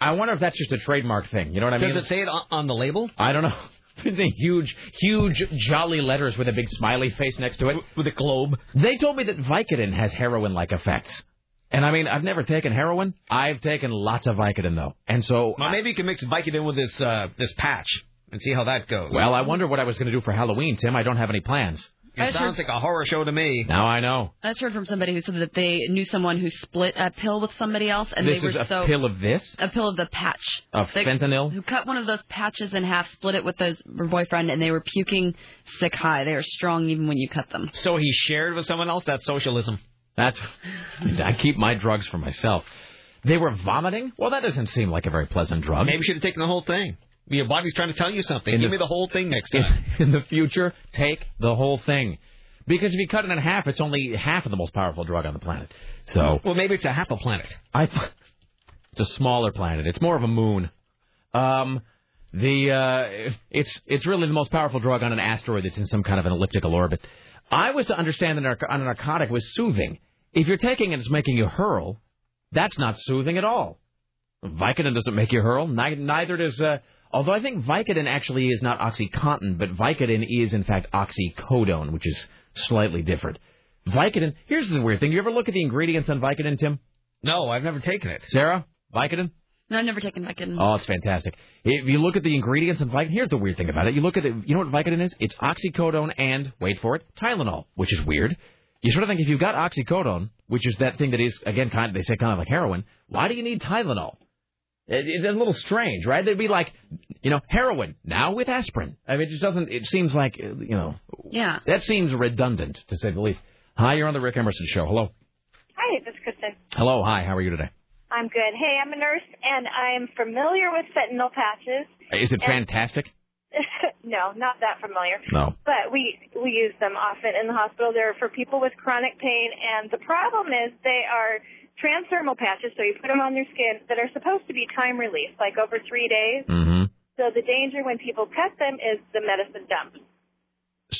I wonder if that's just a trademark thing. You know what I mean? Does it say it on the label? I don't know. The huge, huge jolly letters with a big smiley face next to it. With a globe. They told me that Vicodin has heroin-like effects. And, I mean, I've never taken heroin. I've taken lots of Vicodin, though. And so... Well, I, maybe you can mix Vicodin with this uh, this patch. And see how that goes. Well, I wonder what I was going to do for Halloween, Tim. I don't have any plans. It sounds heard, like a horror show to me. Now I know. I just heard from somebody who said that they knew someone who split a pill with somebody else. And this they were is a so, pill of this? A pill of the patch. Of they, fentanyl? Who cut one of those patches in half, split it with those, her boyfriend, and they were puking sick high. They are strong even when you cut them. So he shared with someone else? That's socialism. That's, I keep my drugs for myself. They were vomiting? Well, that doesn't seem like a very pleasant drug. Maybe you should have taken the whole thing. Your body's trying to tell you something. In Give the, me the whole thing next time. In, in the future, take the whole thing. Because if you cut it in half, it's only half of the most powerful drug on the planet. So, well, maybe it's a half a planet. I, it's a smaller planet. It's more of a moon. Um, the uh, it's it's really the most powerful drug on an asteroid that's in some kind of an elliptical orbit. I was to understand that narco- a narcotic was soothing. If you're taking it, it's making you hurl. That's not soothing at all. Vicodin doesn't make you hurl. Ni- neither does... Uh, Although I think Vicodin actually is not OxyContin, but Vicodin is, in fact, oxycodone, which is slightly different. Vicodin, here's the weird thing. You ever look at the ingredients on Vicodin, Tim? No, I've never taken it. Sarah, Vicodin? No, I've never taken Vicodin. Oh, it's fantastic. If you look at the ingredients in Vicodin, here's the weird thing about it. You look at it, you know what Vicodin is? It's oxycodone and, wait for it, Tylenol, which is weird. You sort of think if you've got oxycodone, which is that thing that is, again, kind of, they say kind of like heroin, why do you need Tylenol? It's a little strange, right? They'd be like, you know, heroin, now with aspirin. I mean, it just doesn't, it seems like, you know. Yeah. That seems redundant, to say the least. Hi, you're on the Rick Emerson Show. Hello. Hi, Hi, this is Kristen. Hello. Hi. How are you today? I'm good. Hey, I'm a nurse, and I'm familiar with fentanyl patches. Is it fantastic? No, not that familiar. No. But we we use them often in the hospital. They're for people with chronic pain, and the problem is they are transdermal patches, so you put them on your skin, that are supposed to be time-released, like over three days. Mm-hmm. So the danger when people cut them is the medicine dumps.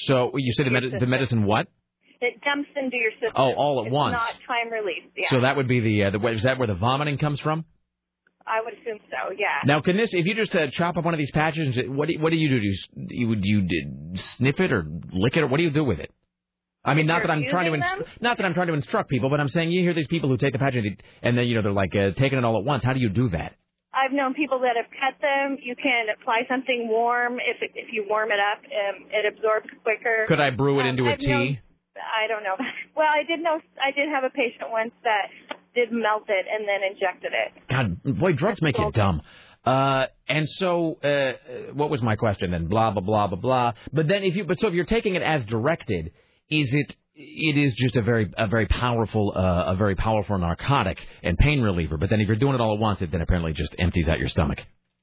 So you said the, med- the medicine what? It dumps into your system. Oh, all at it's once. It's not time-released, yeah. So that would be the, uh, the... Is that where the vomiting comes from? I would assume so, yeah. Now, can this, if you just uh, chop up one of these patches, what do, what do you do? Do you, do you do sniff it or lick it, or what do you do with it? I mean, not that I'm trying to instru- not that I'm trying to instruct people, but I'm saying you hear these people who take the patch and, and then you know they're like uh, taking it all at once. How do you do that? I've known people that have cut them. You can apply something warm. If it, if you warm it up, um, it absorbs quicker. Could I brew it into um, a I've tea? Known, I don't know. Well, I did know I did have a patient once that did melt it and then injected it. God, boy, drugs make you dumb. Uh, and so, uh, what was my question then? Blah blah blah blah blah. But then if you but so if you're taking it as directed. Is it? It is just a very, a very powerful, uh, a very powerful narcotic and pain reliever. But then, if you're doing it all at once, it then apparently just empties out your stomach.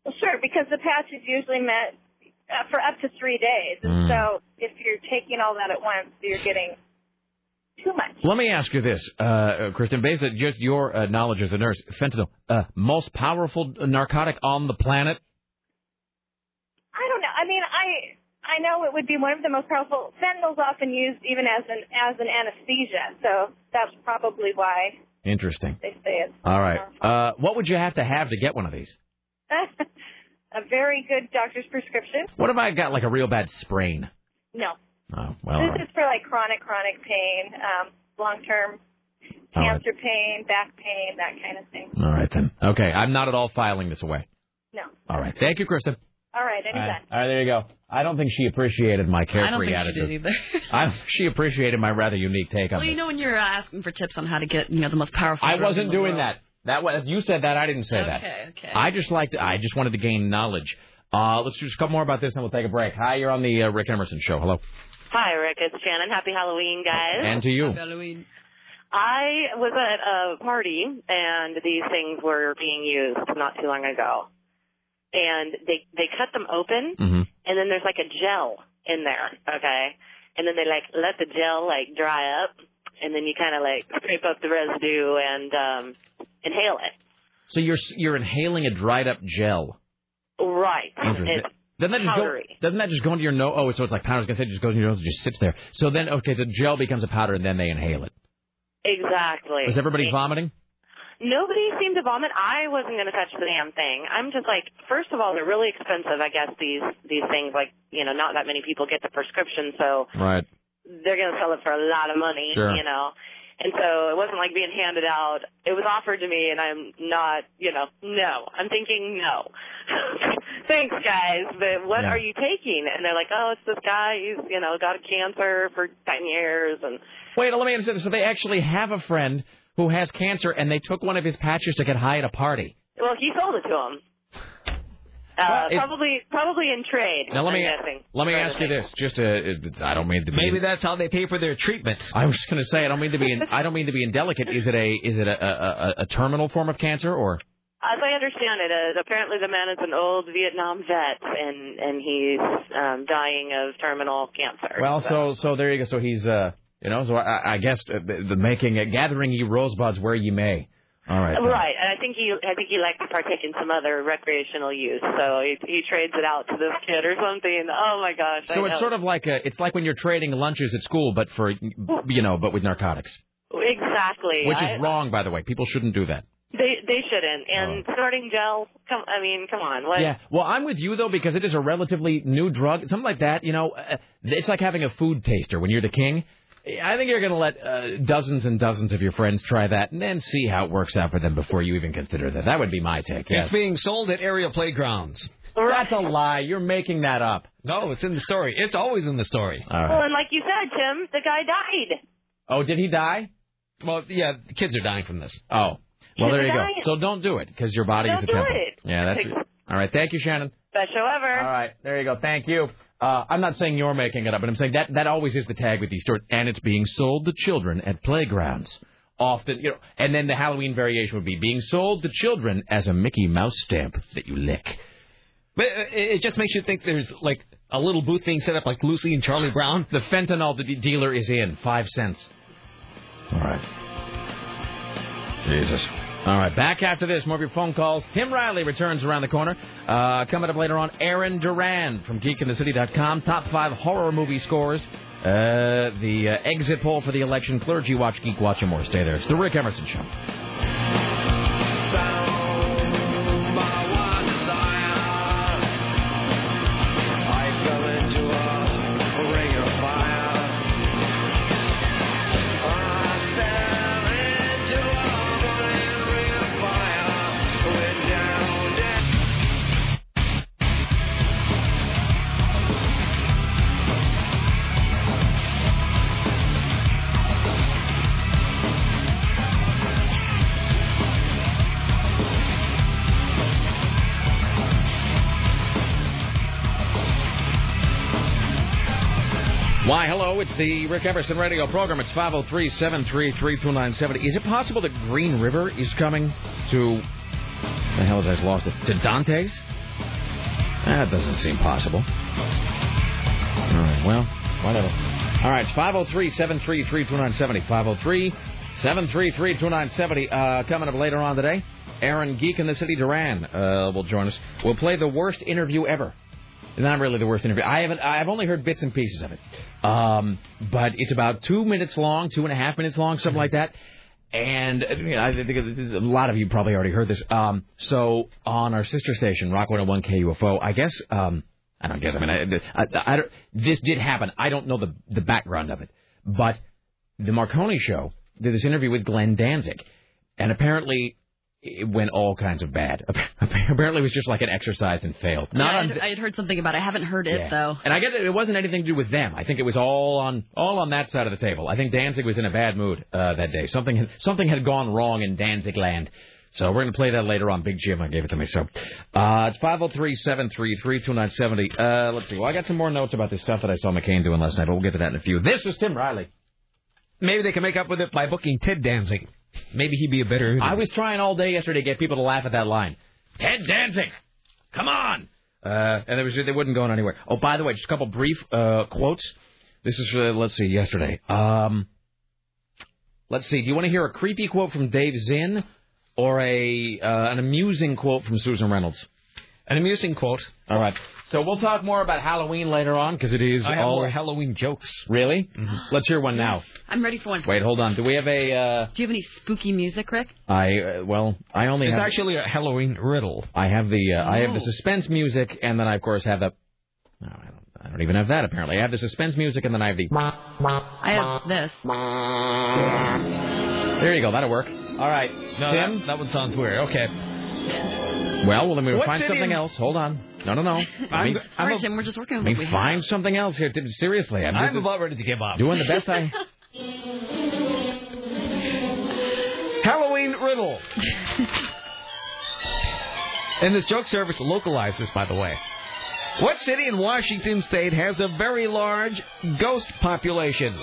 Well, sure, because the patch is usually meant uh, for up to three days. Mm. So if you're taking all that at once, you're getting too much. Let me ask you this, uh, Kristen, based on just your uh, knowledge as a nurse: fentanyl, uh, most powerful narcotic on the planet. I don't know. I mean, I. I know it would be one of the most powerful. Fentanyl's often used even as an as an anesthesia, so that's probably why. Interesting. They say it's all right. Uh, what would you have to have to get one of these? A very good doctor's prescription. What if I got like a real bad sprain? No. Oh well. This right. is for like chronic chronic pain, um, long term cancer right. pain, back pain, that kind of thing. All right then. Okay, I'm not at all filing this away. No. All right. Thank you, Kristen. All right, anytime. All right. All right, there you go. I don't think she appreciated my carefree attitude. I don't think attitude. she did either. I don't think she appreciated my rather unique take on it. Well, you know when you're uh, asking for tips on how to get, you know, the most powerful... I wasn't doing that. That was, you said that, I didn't say okay, that. Okay, okay. I just liked, I just wanted to gain knowledge. Uh, let's do just a couple more about this, and we'll take a break. Hi, you're on the uh, Rick Emerson Show. Hello. Hi, Rick. It's Shannon. Happy Halloween, guys. And to you. Happy Halloween. I was at a party, and these things were being used not too long ago. And they, they cut them open, mm-hmm. and then there's, like, a gel in there, okay? And then they, like, let the gel, like, dry up, and then you kind of, like, scrape up the residue and um, inhale it. So you're you're inhaling a dried-up gel. Right. Interesting. Doesn't that, go, doesn't that just go into your nose? Oh, so it's like powder. I was going to say it just goes into your nose and just sits there. So then, okay, the gel becomes a powder, and then they inhale it. Exactly. Is everybody yeah. vomiting? Nobody seemed to vomit. I wasn't going to touch the damn thing. I'm just like, first of all, they're really expensive, I guess, these these things. Like, you know, not that many people get the prescription, so right. they're going to sell it for a lot of money, sure. you know. And so it wasn't like being handed out. It was offered to me, and I'm not, you know, no. I'm thinking no. Thanks, guys, but what yeah. are you taking? And they're like, oh, it's this guy. He's, you know, got a cancer for ten years. And wait, let me understand this. So they actually have a friend who has cancer, and they took one of his patches to get high at a party. Well, he sold it to him. Uh, well, probably it, probably in trade. Now, let me, let me ask you this. Just a, I don't mean to be... Maybe that's how they pay for their treatments. I was just going to say, I don't mean to be in, I don't mean to be indelicate. Is it a is it a, a, a terminal form of cancer, or...? As I understand it, uh, apparently the man is an old Vietnam vet, and, and he's um, dying of terminal cancer. Well, so, so, so there you go. So he's... Uh, You know, so I, I guess the, the making, uh, gathering ye rosebuds where ye may. All right. Right, then. And I think he, I think he likes to partake in some other recreational use, so he, he trades it out to this kid or something. Oh my gosh! So I it's know. sort of like a, it's like when you're trading lunches at school, but for, you know, but with narcotics. Exactly. Which is I, wrong, by the way. People shouldn't do that. They they shouldn't. And oh. snorting gel, come, I mean, come on. What? Yeah. Well, I'm with you, though, because it is a relatively new drug. Something like that, you know, uh, it's like having a food taster when you're the king. I think you're going to let uh, dozens and dozens of your friends try that and then see how it works out for them before you even consider that. That would be my take. Yes. It's being sold at area playgrounds. Right. That's a lie. You're making that up. No, it's in the story. It's always in the story. All right. Well, and like you said, Tim, the guy died. Oh, did he die? Well, yeah, the kids are dying from this. Oh. Well, kids there you dying. go. So don't do it because your body don't is a temple. Don't do it. Yeah, that's it. All right. Thank you, Shannon. Best show ever. All right. There you go. Thank you. Uh, I'm not saying you're making it up, but I'm saying that, that always is the tag with these stories. And it's being sold to children at playgrounds. often, you know, and then the Halloween variation would be being sold to children as a Mickey Mouse stamp that you lick. But it just makes you think there's like a little booth being set up like Lucy and Charlie Brown. The fentanyl the dealer is in, five cents. All right. Jesus. All right, back after this, more of your phone calls. Tim Riley returns around the corner. Uh, coming up later on, Aaron Duran from geek in the city dot com. Top five horror movie scores. Uh, the uh, exit poll for the election. Clergy Watch, Geek Watch, and more. Stay there. It's the Rick Emerson Show. Why, hello, it's the Rick Emerson radio program. It's five oh three, seven three three, two nine seven oh. Is it possible that Green River is coming to... The hell is I lost it? To Dante's? That doesn't seem possible. All right, well, whatever. All right, it's five oh three, seven three three, two nine seven oh. five oh three, seven three three, two nine seven oh. Uh, coming up later on today, Aaron Geek in the City Duran uh, will join us. We'll play the worst interview ever. Not really the worst interview. I haven't. I've only heard bits and pieces of it, um, but it's about two minutes long, two and a half minutes long, something like that. And you know, I think a lot of you probably already heard this. Um, so on our sister station, Rock one oh one K U F O, I guess. Um, I don't guess. I mean, I, I, I, I don't, this did happen. I don't know the the background of it, but the Marconi show did this interview with Glenn Danzig, and apparently. It went all kinds of bad. Apparently it was just like an exercise and failed. Not yeah, I, had, on... I had heard something about it. I haven't heard it, yeah. though. And I guess it wasn't anything to do with them. I think it was all on all on that side of the table. I think Danzig was in a bad mood uh, that day. Something had, something had gone wrong in Danzig land. So we're going to play that later on. Big Jim, I gave it to me. So uh, it's five oh three, seven three three, two nine seven oh. Uh, let's see. Well, I got some more notes about this stuff that I saw McCain doing last night, but we'll get to that in a few. This is Tim Riley. Maybe they can make up with it by booking Ted Danzig. Maybe he'd be a better... I was trying all day yesterday to get people to laugh at that line. Ted Danzig! Come on! Uh, and it was, they wouldn't go anywhere. Oh, by the way, just a couple brief uh, quotes. This is, uh, let's see, yesterday. Um, let's see, do you want to hear a creepy quote from Dave Zinn or a uh, an amusing quote from Susan Reynolds? An amusing quote. All right. So we'll talk more about Halloween later on, because it is I have all... more Halloween jokes. Really? Mm-hmm. Let's hear one now. I'm ready for one. Wait, hold on. Do we have a... Uh... Do you have any spooky music, Rick? I, uh, well, I only it's have... It's actually a Halloween riddle. I have the uh, oh. I have the suspense music, and then I, of course, have the... No, I don't, I don't even have that, apparently. I have the suspense music, and then I have the... I have this. There you go. That'll work. All right. No, Tim? That, that one sounds weird. Okay. Well, well, then we'll What's find something in... else. Hold on. No, no, no. I'm, me, I'm a, Tim, we're just working on what we have. Find something else here. Tim, seriously. I'm, I'm about ready to give up. Doing the best I... Halloween riddle. And this joke service localized this, by the way. What city in Washington state has a very large ghost population?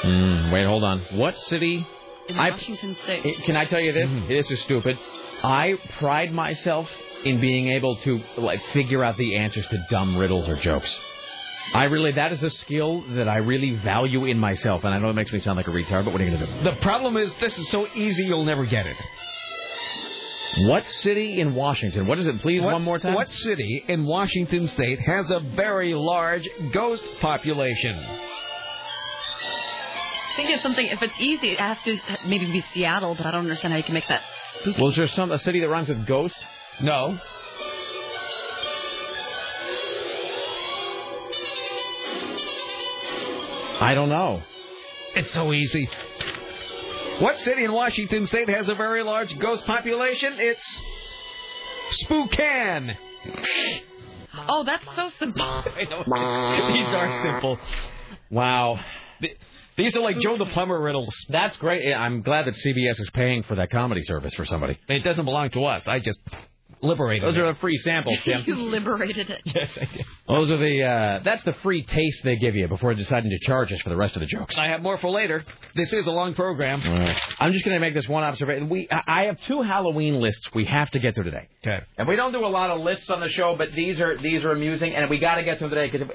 Mm, wait, hold on. What city... In I, Washington state. Can I tell you this? Mm. This is stupid. I pride myself in being able to like figure out the answers to dumb riddles or jokes. I really, that is a skill that I really value in myself. And I know it makes me sound like a retard, but what are you going to do? The problem is this is so easy you'll never get it. What city in Washington? What is it? Please, what, one more time. What city in Washington state has a very large ghost population? I think it's something, if it's easy, it has to maybe be Seattle, but I don't understand how you can make that. Well, is there some a city that rhymes with ghost? No. I don't know. It's so easy. What city in Washington state has a very large ghost population? It's Spookan. Oh, that's so simple. I know. These are simple. Wow. The, These are like Joe the Plumber riddles. That's great. I'm glad that C B S is paying for that comedy service for somebody. It doesn't belong to us. I just liberated it. Those are the free samples, Tim. You liberated it. Yes, I did. Those are the, uh, that's the free taste they give you before deciding to charge us for the rest of the jokes. I have more for later. This is a long program. Right. I'm just going to make this one observation. We, I have two Halloween lists we have to get through today. Okay. And we don't do a lot of lists on the show, but these are these are amusing, and we got to get to them today because,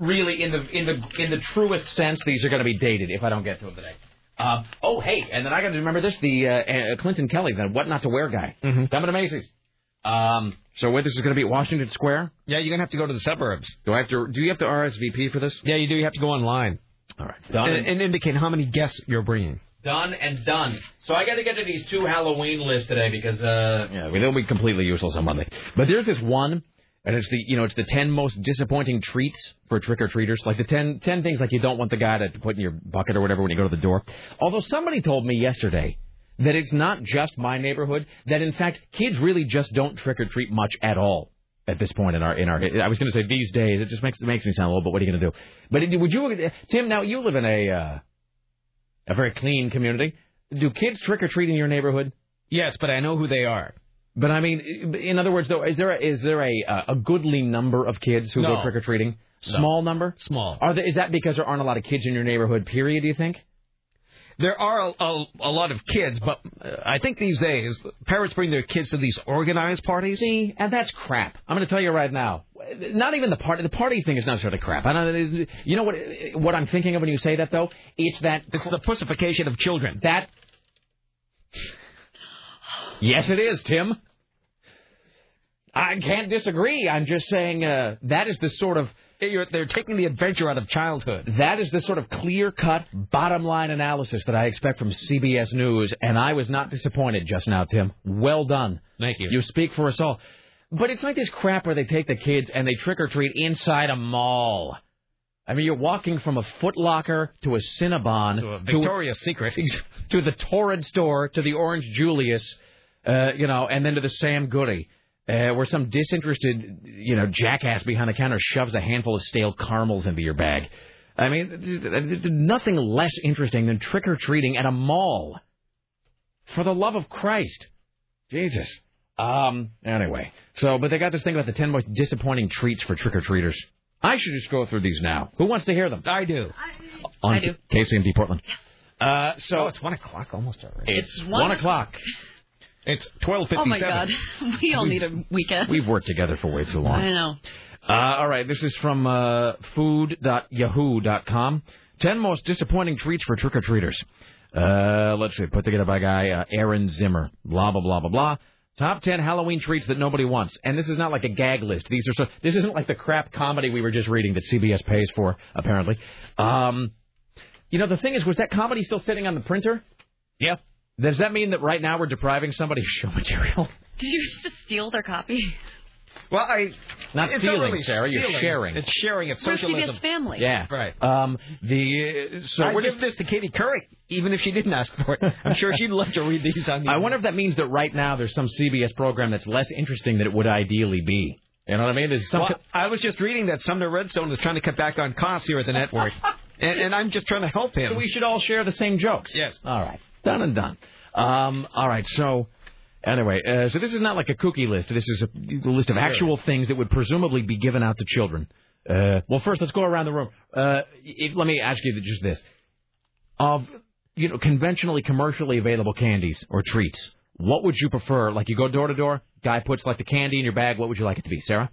really, in the in the in the truest sense, these are going to be dated if I don't get to them today. Uh, oh, hey, and then I got to remember this: the uh, Clinton Kelly, the what not to wear guy. Mm-hmm. Coming to Macy's. Um, so where this is going to be at Washington Square? Yeah, you're going to have to go to the suburbs. Do I have to? Do you have to R S V P for this? Yeah, you do. You have to go online. All right. Done. And, and indicate how many guests you're bringing. Done and done. So I got to get to these two Halloween lists today because uh, yeah, they'll be completely useless on Monday. But there's this one, and it's the you know it's the ten most disappointing treats for trick or treaters, like the ten, ten things like you don't want the guy to put in your bucket or whatever when you go to the door. Although somebody told me yesterday that it's not just my neighborhood, that in fact kids really just don't trick or treat much at all. At this point in our in our, I was going to say these days. It just makes it makes me sound a little bit. What are you going to do? But it, would you, Tim? Now you live in a uh, a very clean community. Do kids trick or treat in your neighborhood? Yes, but I know who they are. But I mean, in other words, though, is there a, is there a a goodly number of kids who no. go trick or treating? Small no. number. Small. Are there, is that because there aren't a lot of kids in your neighborhood? Period. Do you think? There are a, a, a lot of kids, but I think these days parents bring their kids to these organized parties. See, and that's crap. I'm going to tell you right now. Not even the party. The party thing is not sort of crap. I don't, you know what? What I'm thinking of when you say that, though, it's that it's cr- the pussification of children. That. Yes, it is, Tim. I can't disagree. I'm just saying uh, that is the sort of. You're, they're taking the adventure out of childhood. That is the sort of clear-cut, bottom-line analysis that I expect from C B S News, and I was not disappointed just now, Tim. Well done. Thank you. You speak for us all. But it's like this crap where they take the kids and they trick-or-treat inside a mall. I mean, you're walking from a Foot Locker to a Cinnabon. To a Victoria's to, Secret. To the Torrid Store, to the Orange Julius, uh, you know, and then to the Sam Goody. Uh, where some disinterested, you know, jackass behind the counter shoves a handful of stale caramels into your bag. I mean, nothing less interesting than trick-or-treating at a mall. For the love of Christ. Jesus. Um, anyway. So, but they got this thing about the ten most disappointing treats for trick-or-treaters. I should just go through these now. Who wants to hear them? I do. I do. K C M D Portland. Uh, so oh, it's one o'clock almost already. It's one, one o'clock. It's twelve fifty-seven. Oh, my God. We all we've, need a weekend. We've worked together for way too long. I know. Uh, all right. This is from uh, food dot yahoo dot com. Ten most disappointing treats for trick-or-treaters. Uh, let's see. Put together by a guy, uh, Aaron Zimmer. Blah, blah, blah, blah, blah. Top ten Halloween treats that nobody wants. And this is not like a gag list. These are so. This isn't like the crap comedy we were just reading that C B S pays for, apparently. Um, you know, the thing is, was that comedy still sitting on the printer? Yeah. Does that mean that right now we're depriving somebody of show material? Did you just steal their copy? Well, I... Not stealing, really Sarah. Stealing. You're sharing. It's sharing. It's socialism. We're C B S Family. Yeah. Right. Um, the, uh, so I we're give just... this to Katie Couric, even if she didn't ask for it. I'm sure she'd love to read these on the I wonder if that means that right now there's some C B S program that's less interesting than it would ideally be. You know what I mean? There's some... Well, co- I was just reading that Sumner Redstone is trying to cut back on costs here at the network. and, and I'm just trying to help him. So we should all share the same jokes. Yes. All right. Done and done. Um, all right, so anyway, uh, so this is not like a cookie list. This is a list of actual things that would presumably be given out to children. Uh, well, first, let's go around the room. Uh, if, let me ask you just this. Of, you know, conventionally, commercially available candies or treats, what would you prefer? Like you go door to door, guy puts like the candy in your bag. What would you like it to be, Sarah?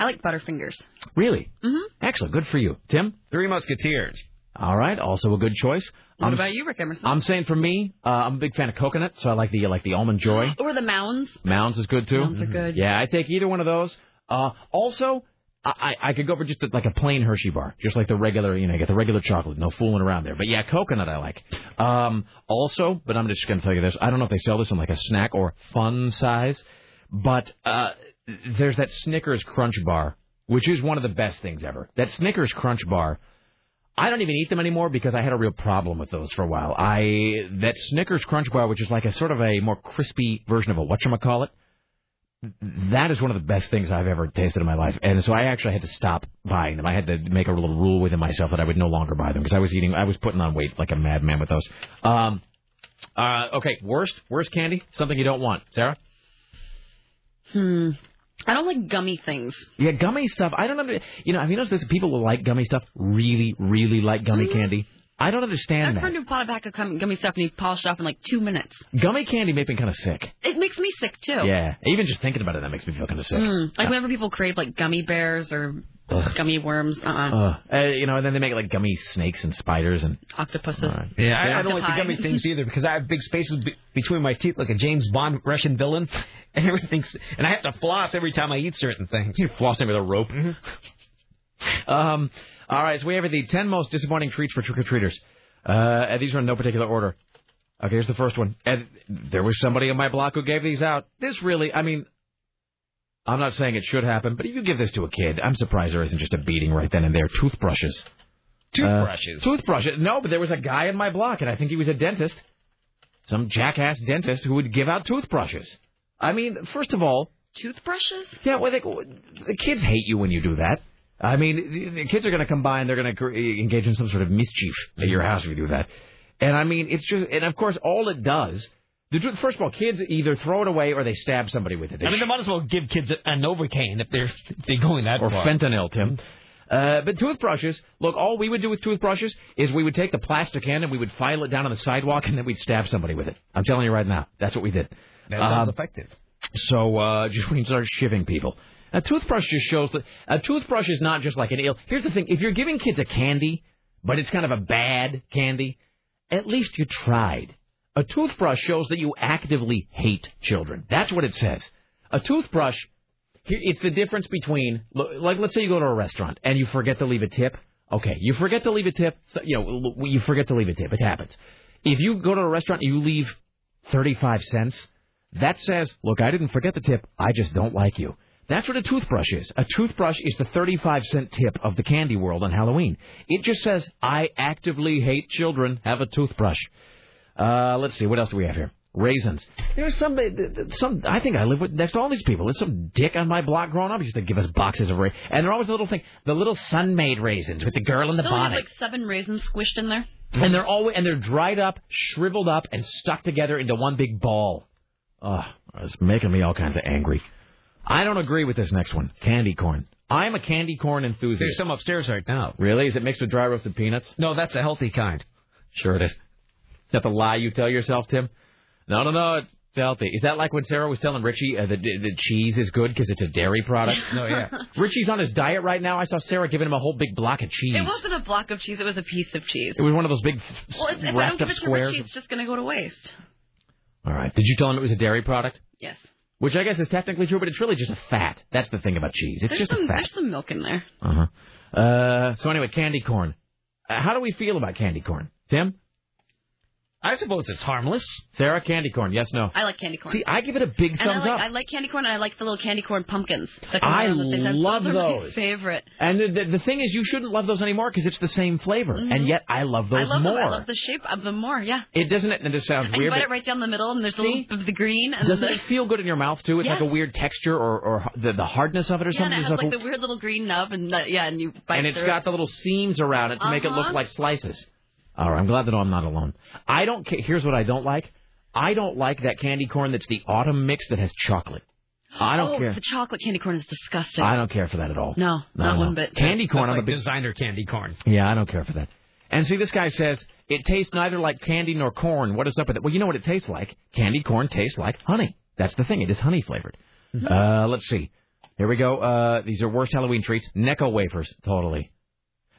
I like Butterfingers. Really? Mm-hmm. Excellent. Good for you. Tim? Three Musketeers. All right, also a good choice. What I'm, about you, Rick Emerson? I'm saying for me, uh, I'm a big fan of coconut, so I like the like the Almond Joy. Or the Mounds. Mounds is good, too. Mounds are good. Yeah, I take either one of those. Uh, also, I, I could go for just a, like a plain Hershey bar, just like the regular, you know, get the regular chocolate, no fooling around there. But, yeah, coconut I like. Um, also, but I'm just going to tell you this, I don't know if they sell this in like a snack or fun size, but uh, there's that Snickers Crunch Bar, which is one of the best things ever. That Snickers Crunch Bar... I don't even eat them anymore because I had a real problem with those for a while. I that Snickers Crunch Bar, which is like a sort of a more crispy version of a whatchamacallit, that is one of the best things I've ever tasted in my life. And so I actually had to stop buying them. I had to make a little rule within myself that I would no longer buy them because I was eating, I was putting on weight like a madman with those. Um, uh, okay, worst, worst candy, something you don't want. Sarah? Hmm. I don't like gummy things. Yeah, gummy stuff. I don't know. You know, have you noticed this? People who like gummy stuff really, really like gummy mm-hmm. candy. I don't understand that. My friend who bought a pack of gummy stuff and he polished it off in like two minutes. Gummy candy makes me kind of sick. It makes me sick, too. Yeah. Even just thinking about it, that makes me feel kind of sick. Mm. Like yeah. Whenever people crave like gummy bears or Ugh. gummy worms. Uh-uh. Uh, you know, and then they make like gummy snakes and spiders and octopuses. Uh, yeah, yeah I, I don't like the gummy things either because I have big spaces be- between my teeth like a James Bond Russian villain. And everything's, and I have to floss every time I eat certain things. You're flossing with a rope. Mm-hmm. um... All right, so we have the ten most disappointing treats for trick-or-treaters. Uh, and these are in no particular order. Okay, here's the first one. And there was somebody on my block who gave these out. This really, I mean, I'm not saying it should happen, but if you give this to a kid, I'm surprised there isn't just a beating right then and there. Toothbrushes. Toothbrushes. Uh, toothbrushes. No, but there was a guy in my block, and I think he was a dentist. Some jackass dentist who would give out toothbrushes. I mean, first of all... Toothbrushes? Yeah, well, they, the kids hate you when you do that. I mean, the kids are going to come by and they're going to engage in some sort of mischief at your house if you do that. And I mean, it's just, and of course, all it does, first of all, kids either throw it away or they stab somebody with it. They I mean, they might as well give kids an Novocaine if they're, if they're going that far. Or fentanyl, Tim. Uh, but toothbrushes, look, all we would do with toothbrushes is we would take the plastic end and we would file it down on the sidewalk and then we'd stab somebody with it. I'm telling you right now, that's what we did. That sounds um, effective. So uh, just when you start shivving people. A toothbrush just shows that a toothbrush is not just like an ill. Here's the thing. If you're giving kids a candy, but it's kind of a bad candy, at least you tried. A toothbrush shows that you actively hate children. That's what it says. A toothbrush, it's the difference between, like, let's say you go to a restaurant and you forget to leave a tip. Okay, you forget to leave a tip. So, you know, you forget to leave a tip. It happens. If you go to a restaurant and you leave thirty-five cents, that says, look, I didn't forget the tip. I just don't like you. That's what a toothbrush is. A toothbrush is the thirty-five cent tip of the candy world on Halloween. It just says, I actively hate children. Have a toothbrush. Uh, let's see. What else do we have here? Raisins. There's some, some, I think I live with next to all these people. There's some dick on my block growing up. He used to give us boxes of raisins. And they're always the little thing. The little sun-made raisins with the girl in the bonnet. There's like seven raisins squished in there. And they're always, and they're dried up, shriveled up, and stuck together into one big ball. Oh, it's making me all kinds of angry. I don't agree with this next one, candy corn. I'm a candy corn enthusiast. There's some upstairs right now. Really? Is it mixed with dry roasted peanuts? No, that's a healthy kind. Sure it is. Is that the lie you tell yourself, Tim? No, no, no, it's healthy. Is that like when Sarah was telling Richie uh, that the cheese is good because it's a dairy product? No, yeah. Richie's on his diet right now. I saw Sarah giving him a whole big block of cheese. It wasn't a block of cheese. It was a piece of cheese. It was one of those big well, it's, if wrapped I don't give up it to squares. Richie, it's just going to go to waste. All right. Did you tell him it was a dairy product? Yes. Which I guess is technically true, but it's really just a fat. That's the thing about cheese. It's there's just some, a fat. There's some milk in there. Uh-huh. Uh, so anyway, candy corn. Uh, how do we feel about candy corn? Tim? I suppose it's harmless. Sarah, candy corn. Yes, no? I like candy corn. See, I give it a big and thumbs I like, up. I like candy corn, and I like the little candy corn pumpkins. I love those. Those are my favorite. And the, the, the thing is, you shouldn't love those anymore because it's the same flavor. Mm-hmm. And yet, I love those I love more. Them. I love the shape of them more, yeah. It doesn't, it just sounds and weird. You bite it right down the middle, and there's a little bit of the green. And doesn't the... it feel good in your mouth, too? It's yes. like a weird texture or, or the, the hardness of it or yeah, something. Yeah, it has like, like a... the weird little green nub, and the, yeah, and you bite it. And it's through. Got the little seams around it to uh-huh. make it look like slices. All right, I'm glad to know I'm not alone. I don't care. Here's what I don't like. I don't like that candy corn that's the autumn mix that has chocolate. I don't oh, care. The chocolate candy corn is disgusting. I don't care for that at all. No, no not no. one bit. Candy corn, that's I'm like a big... designer candy corn. Yeah, I don't care for that. And see, this guy says, it tastes neither like candy nor corn. What is up with it? Well, you know what it tastes like. Candy corn tastes like honey. That's the thing. It is honey flavored. Mm-hmm. Uh, let's see. Here we go. Uh, these are worst Halloween treats. Necco wafers. Totally.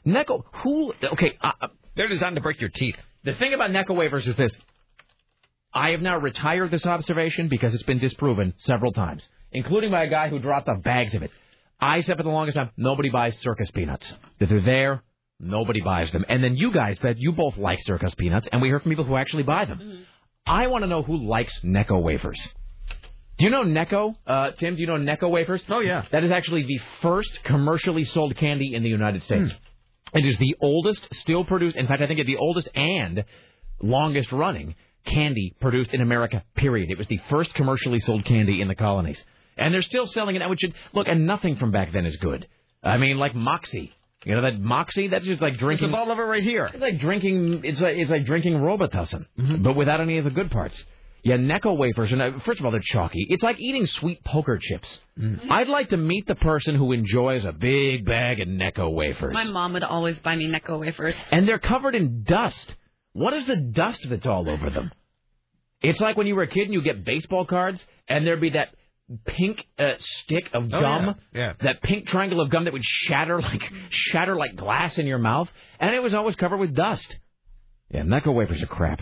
Necco. Who? Okay. Uh, They're designed to break your teeth. The thing about Necco wafers is this. I have now retired this observation because it's been disproven several times, including by a guy who dropped off bags of it. I said for the longest time, nobody buys circus peanuts. That they're there, nobody buys them. And then you guys said you both like circus peanuts, and we heard from people who actually buy them. Mm-hmm. I want to know who likes Necco wafers. Do you know Necco? Uh, Tim, do you know Necco wafers? Oh, yeah. That is actually the first commercially sold candy in the United States. Mm. It is the oldest still produced, in fact, I think it's the oldest and longest running candy produced in America, period. It was the first commercially sold candy in the colonies. And they're still selling it, which should, look, and nothing from back then is good. I mean, like Moxie. You know that Moxie? That's just like drinking... It's a bottle of it right here. It's like drinking, it's like, it's like drinking Robitussin, mm-hmm. but without any of the good parts. Yeah, Necco wafers. And first of all, they're chalky. It's like eating sweet poker chips. Mm. I'd like to meet the person who enjoys a big bag of Necco wafers. My mom would always buy me Necco wafers. And they're covered in dust. What is the dust that's all over them? It's like when you were a kid and you get baseball cards, and there'd be that pink uh, stick of gum, oh, yeah. Yeah. that pink triangle of gum that would shatter like shatter like glass in your mouth, and it was always covered with dust. Yeah, Necco wafers are crap.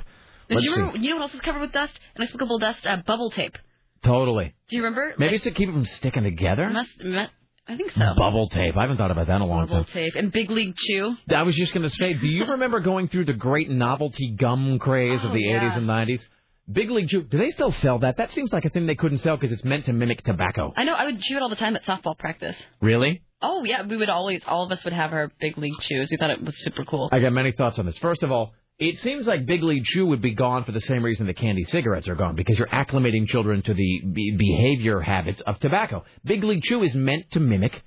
Did you remember, you know what else is covered with dust? Inexplicable dust, uh, bubble tape. Totally. Do you remember? Maybe like, it's to keep them sticking together? Must, must, I think so. Bubble tape. I haven't thought about that in a long bubble time. Bubble tape. And Big League Chew. I was just going to say, do you remember going through the great novelty gum craze oh, of the yeah. eighties and nineties? Big League Chew. Do they still sell that? That seems like a thing they couldn't sell because it's meant to mimic tobacco. I know. I would chew it all the time at softball practice. Really? Oh, yeah. We would always, all of us would have our Big League Chews. We thought it was super cool. I got many thoughts on this. First of all, it seems like Big League Chew would be gone for the same reason the candy cigarettes are gone, because you're acclimating children to the be- behavior habits of tobacco. Big League Chew is meant to mimic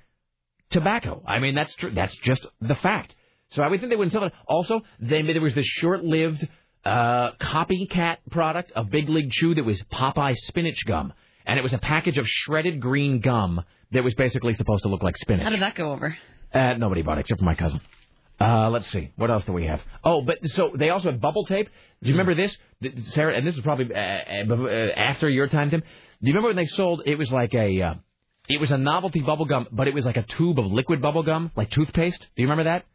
tobacco. I mean, that's true. That's just the fact. So I would think they wouldn't sell it. Also, they, there was this short-lived uh, copycat product of Big League Chew that was Popeye spinach gum, and it was a package of shredded green gum that was basically supposed to look like spinach. How did that go over? Uh, nobody bought it except for my cousin. Uh, let's see. What else do we have? Oh, but so they also had bubble tape. Do you remember this? Sarah, and this is probably uh, after your time, Tim. Do you remember when they sold, it was like a, uh, it was a novelty bubble gum, but it was like a tube of liquid bubble gum, like toothpaste? Do you remember that?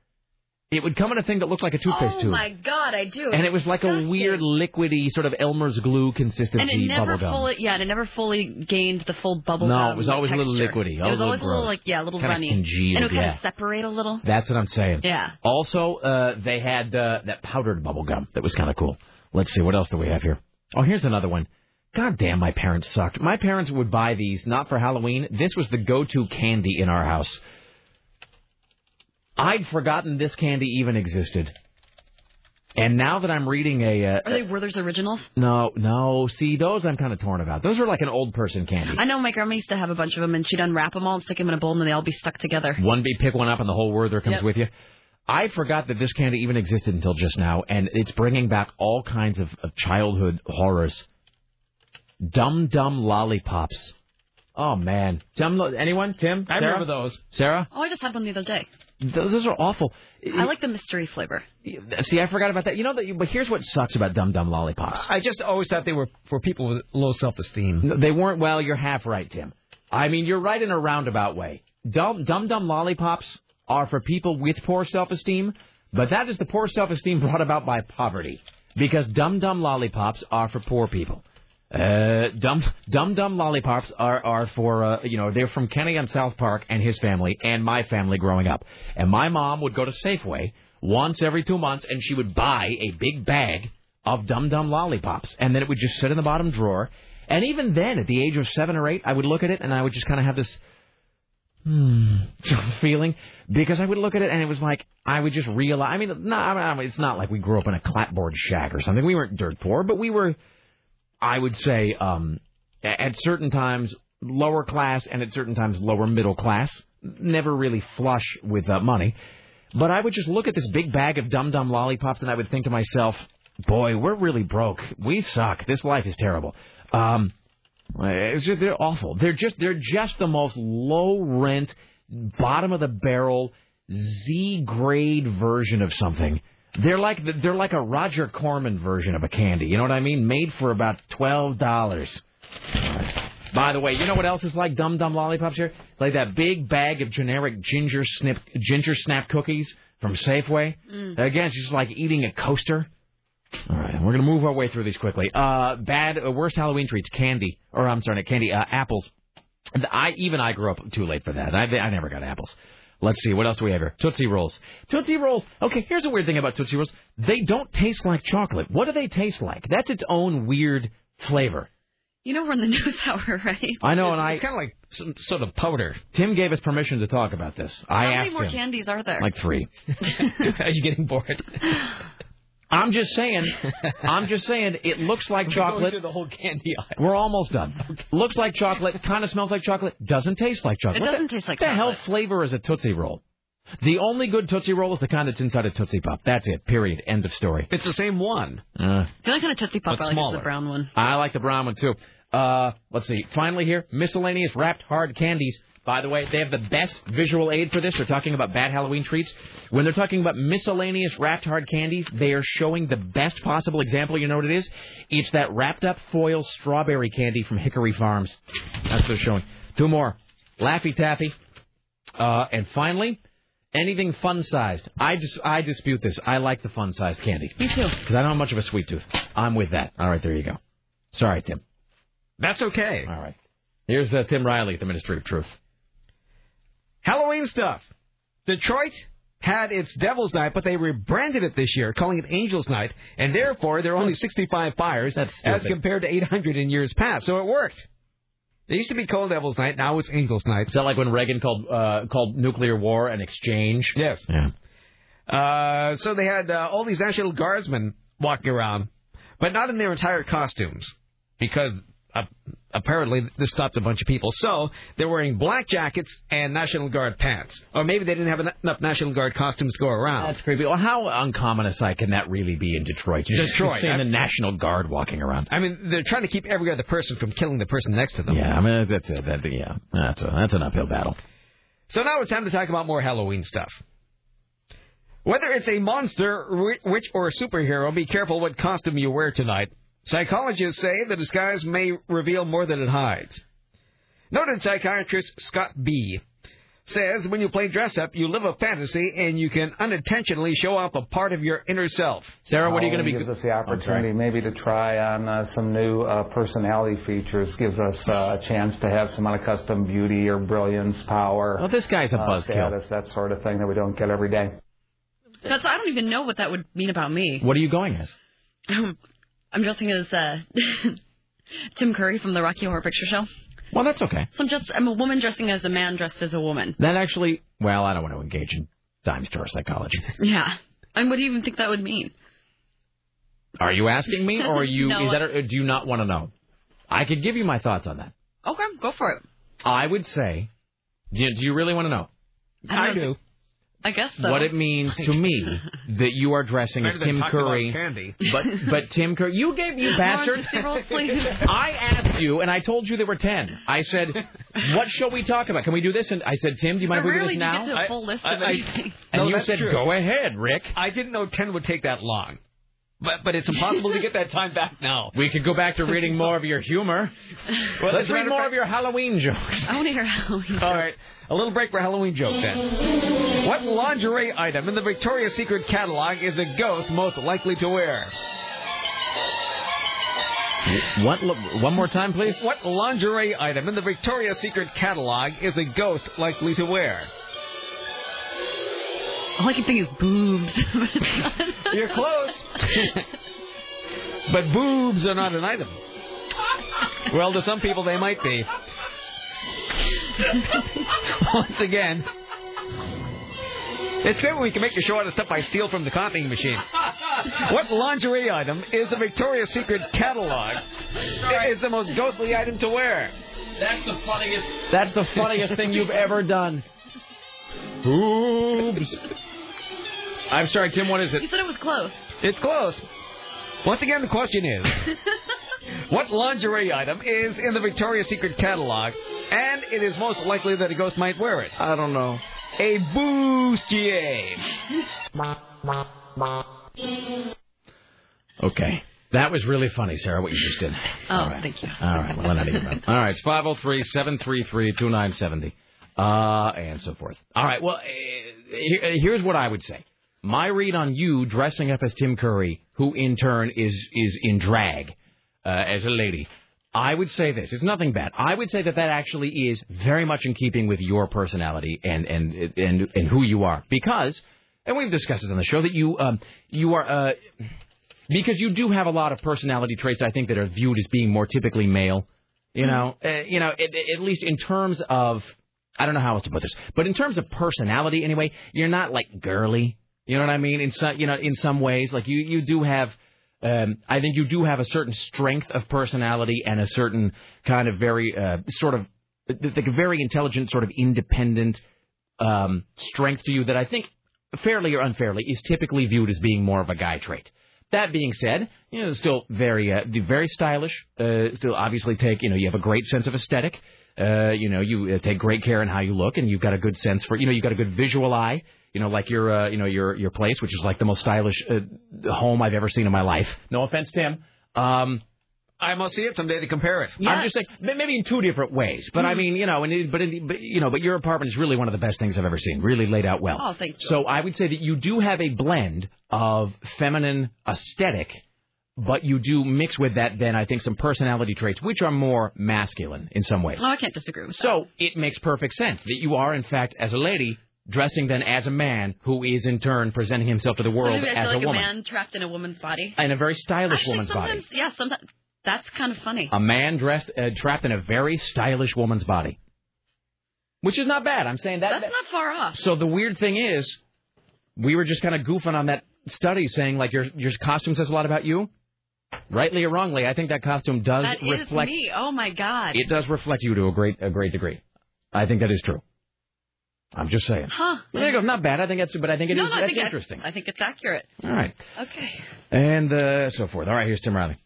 It would come in a thing that looked like a toothpaste oh tube. Oh, my God, I do. And it was like disgusting. A weird, liquidy, sort of Elmer's glue consistency and it never bubble fully, gum. Yeah, and it never fully gained the full bubble no, gum No, it was always texture. A little liquidy. It was a always a little, like, yeah, a little kind runny. Congealed, and it would yeah. kind of separate a little. That's what I'm saying. Yeah. Also, uh, they had uh, that powdered bubble gum that was kind of cool. Let's see, what else do we have here? Oh, here's another one. God damn, my parents sucked. My parents would buy these, not for Halloween. This was the go-to candy in our house. I'd forgotten this candy even existed. And now that I'm reading a... Uh, are they Werther's Originals? No, no. See, those I'm kind of torn about. Those are like an old person candy. I know my grandma used to have a bunch of them, and she'd unwrap them all and stick them in a bowl, and they'd all be stuck together. One big pick one up, and the whole Werther comes yep. with you. I forgot that this candy even existed until just now, and it's bringing back all kinds of, of childhood horrors. Dum Dum Lollipops. Oh, man. Dum, anyone? Tim? I Sarah? Remember those. Sarah? Oh, I just had one the other day. Those, those are awful. I like the mystery flavor. See, I forgot about that. You know, that, but here's what sucks about Dum Dum Lollipops. I just always thought they were for people with low self-esteem. No, they weren't. Well, you're half right, Tim. I mean, you're right in a roundabout way. Dum Dum Dum Lollipops are for people with poor self-esteem, but that is the poor self-esteem brought about by poverty, because Dum Dum Lollipops are for poor people. Uh, Dum Dum Dum Lollipops are, are for, uh, you know, they're from Kenny on South Park and his family and my family growing up. And my mom would go to Safeway once every two months and she would buy a big bag of Dum Dum Lollipops. And then it would just sit in the bottom drawer. And even then, at the age of seven or eight, I would look at it and I would just kind of have this hmm, feeling. Because I would look at it and it was like, I would just realize, I mean, no, I mean, it's not like we grew up in a clapboard shack or something. We weren't dirt poor, but we were... I would say um, at certain times lower class and at certain times lower middle class, never really flush with uh, money. But I would just look at this big bag of Dum Dum Lollipops and I would think to myself, boy, we're really broke. We suck. This life is terrible. Um, it's just, they're awful. They're just they're just the most low rent, bottom of the barrel, Z grade version of something. They're like they're like a Roger Corman version of a candy. You know what I mean? Made for about twelve dollars. By the way, you know what else is like Dum Dum Lollipops here? Like that big bag of generic ginger snip ginger snap cookies from Safeway. Mm. Again, it's just like eating a coaster. All right, we're gonna move our way through these quickly. Uh, bad, uh, worst Halloween treats: candy, or I'm sorry, not candy, uh, apples. I even I grew up too late for that. I I never got apples. Let's see, what else do we have here? Tootsie Rolls. Tootsie Rolls. Okay, here's a weird thing about Tootsie Rolls. They don't taste like chocolate. What do they taste like? That's its own weird flavor. You know we're in the news hour, right? I know, and I... kind of like some sort of powder. Tim gave us permission to talk about this. I asked him. How many more candies are there? Like three. Are you getting bored? I'm just saying, I'm just saying, it looks like we're chocolate. We're going through the whole candy aisle. We're almost done. Okay. Looks like chocolate, kind of smells like chocolate, doesn't taste like chocolate. It doesn't what the, taste like what chocolate. What the hell flavor is a Tootsie Roll? The only good Tootsie Roll is the kind that's inside a Tootsie Pop. That's it. Period. End of story. It's the same one. Uh, the only kind of Tootsie Pop I like smaller. Is the brown one. I like the brown one, too. Uh, let's see. Finally here, miscellaneous wrapped hard candies. By the way, they have the best visual aid for this. They're talking about bad Halloween treats. When they're talking about miscellaneous wrapped hard candies, they are showing the best possible example. You know what it is? It's that wrapped-up foil strawberry candy from Hickory Farms. That's what they're showing. Two more. Laffy Taffy. Uh, and finally... Anything fun-sized. I dis- I dispute this. I like the fun-sized candy. Me too. Because I don't have much of a sweet tooth. I'm with that. All right, there you go. Sorry, Tim. That's okay. All right. Here's uh, Tim Riley at the Ministry of Truth. Halloween stuff. Detroit had its Devil's Night, but they rebranded it this year, calling it Angel's Night, and therefore there are only sixty-five fires as compared to eight hundred in years past. So it worked. It used to be called Devil's Night. Now it's Angel's Night. Is that like when Reagan called uh, called nuclear war an exchange? Yes. Yeah. Uh, so they had uh, all these National Guardsmen walking around, but not in their entire costumes, because uh, apparently this stopped a bunch of people. So they're wearing black jackets and National Guard pants. Or maybe they didn't have enough National Guard costumes to go around. That's creepy. Well, how uncommon a sight can that really be in Detroit? You're Detroit. Just seeing the National Guard walking around. I mean, they're trying to keep every other person from killing the person next to them. Yeah, I mean, that's it. That, yeah, that's, a, that's an uphill battle. So now it's time to talk about more Halloween stuff. Whether it's a monster, witch, or a superhero, be careful what costume you wear tonight. Psychologists say the disguise may reveal more than it hides. Noted psychiatrist Scott B. says when you play dress-up, you live a fantasy, and you can unintentionally show off a part of your inner self. Sarah, what are you going to be... Gives us the opportunity okay. maybe to try on uh, some new uh, personality features. Gives us uh, a chance to have some unaccustomed beauty or brilliance, power. Well, this guy's a buzzkill. Uh, that sort of thing that we don't get every day. That's, I don't even know what that would mean about me. What are you going as? Um... I'm dressing as uh, Tim Curry from the Rocky Horror Picture Show. Well, that's okay. So I'm just I'm a woman dressing as a man dressed as a woman. That actually, well, I don't want to engage in dime store psychology. Yeah. And what do you even think that would mean? Are you asking me, or are you? No. Is that, or do you not want to know? I could give you my thoughts on that. Okay, go for it. I would say, do you, do you really want to know? I, I do. I guess so. What it means to me that you are dressing as Tim Curry, but but Tim Curry, you gave you bastard. I asked you, and I told you there were ten. I said, "What shall we talk about? Can we do this?" And I said, "Tim, do you mind if we do this now?" Get to a full I, list I, of I, anything. And no, you said, true. "Go ahead, Rick." I didn't know ten would take that long. But but it's impossible to get that time back now. We could go back to reading more of your humor. Well, let's read more fact, of your Halloween jokes. I want to hear Halloween jokes. All right. A little break for Halloween joke then. What lingerie item in the Victoria's Secret catalog is a ghost most likely to wear? What, one more time, please. What lingerie item in the Victoria's Secret catalog is a ghost likely to wear? All I can think is boobs. You're close. But boobs are not an item. Well, to some people, they might be. Once again, it's good when we can make a show out of stuff I steal from the copying machine. What lingerie item is the Victoria's Secret catalog? It's the most ghostly item to wear. That's the funniest. That's the funniest thing you've ever done. Boobs. I'm sorry, Tim, what is it? You said it was close. It's close. Once again, the question is, what lingerie item is in the Victoria's Secret catalog, and it is most likely that a ghost might wear it? I don't know. A bustier. Okay. That was really funny, Sarah, what you just did. Oh, all right. Thank you. All right, well, not even all right, it's five oh three, seven three three, two nine seven oh. Uh, and so forth. All right, well, here's what I would say. My read on you dressing up as Tim Curry, who in turn is is in drag uh, as a lady, I would say this. It's nothing bad. I would say that that actually is very much in keeping with your personality and and and, and who you are. Because, and we've discussed this on the show, that you, um, you are... Uh, because you do have a lot of personality traits, I think, that are viewed as being more typically male. You know, mm. uh, you know, at, at least in terms of... I don't know how else to put this, but in terms of personality, anyway, you're not like girly. You know what I mean? In some, you know, in some ways, like you, you do have. Um, I think you do have a certain strength of personality and a certain kind of very uh, sort of like a very intelligent, sort of independent um, strength to you that I think, fairly or unfairly, is typically viewed as being more of a guy trait. That being said, you know, still very, uh, very stylish. Uh, still, obviously, take you know, you have a great sense of aesthetic. Uh, you know, you uh, take great care in how you look, and you've got a good sense for, you know, you've got a good visual eye. You know, like your, uh, you know, your your place, which is like the most stylish uh, home I've ever seen in my life. No offense, Tim. Um, I must see it someday to compare it. Yeah. I'm just saying, maybe in two different ways. But I mean, you know, and it, but, in, but you know, but your apartment is really one of the best things I've ever seen. Really laid out well. Oh, thank you. So I would say that you do have a blend of feminine aesthetic, but you do mix with that then I think some personality traits, which are more masculine in some ways. Oh, I can't disagree with that. So it makes perfect sense that you are, in fact, as a lady, dressing then as a man who is in turn presenting himself to the world as like a woman. A man trapped in a woman's body. And a very stylish Actually, woman's body. Yeah, sometimes. That's kind of funny. A man dressed uh, trapped in a very stylish woman's body, which is not bad. I'm saying that. That's not far off. So the weird thing is, we were just kind of goofing on that study, saying like your your costume says a lot about you, rightly or wrongly. I think that costume does that reflect. That is me. Oh my God. It does reflect you to a great a great degree. I think that is true. I'm just saying. Huh. There you go. Not bad. I think that's, but I think it no, is no, that's I think interesting. I, I think it's accurate. All right. Okay. And uh, so forth. All right. Here's Tim Riley.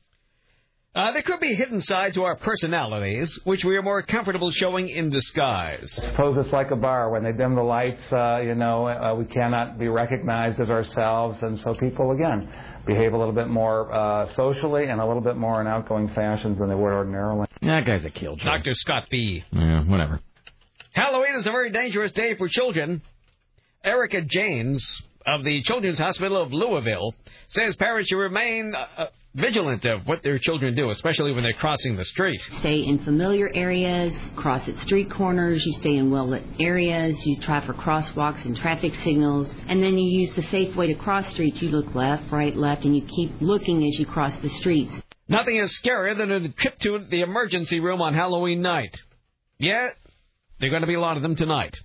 Uh, there could be a hidden side to our personalities, which we are more comfortable showing in disguise. Suppose it's like a bar. When they dim the lights, uh, you know, uh, we cannot be recognized as ourselves. And so people, again, behave a little bit more uh, socially and a little bit more in outgoing fashions than they would ordinarily. That guy's a killjoy. Doctor Scott B. Yeah, whatever. Halloween is a very dangerous day for children. Erica Janes of the Children's Hospital of Louisville says parents should remain... Uh, vigilant of what their children do, especially when they're crossing the street. Stay in familiar areas, cross at street corners, you stay in well-lit areas, you try for crosswalks and traffic signals, and then you use the safe way to cross streets. You look left, right, left, and you keep looking as you cross the streets. Nothing is scarier than a trip to the emergency room on Halloween night. Yeah, there are going to be a lot of them tonight.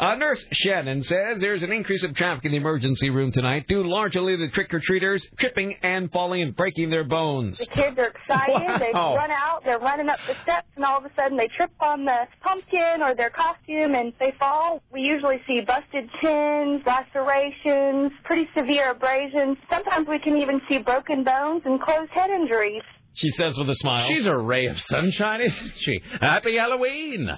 Uh, Nurse Shannon says there's an increase of traffic in the emergency room tonight due largely to trick-or-treaters tripping and falling and breaking their bones. The kids are excited. Wow. They run out. They're running up the steps, and all of a sudden they trip on the pumpkin or their costume, and they fall. We usually see busted chins, lacerations, pretty severe abrasions. Sometimes we can even see broken bones and closed head injuries. She says with a smile. She's a ray of sunshine, isn't she? Happy Halloween!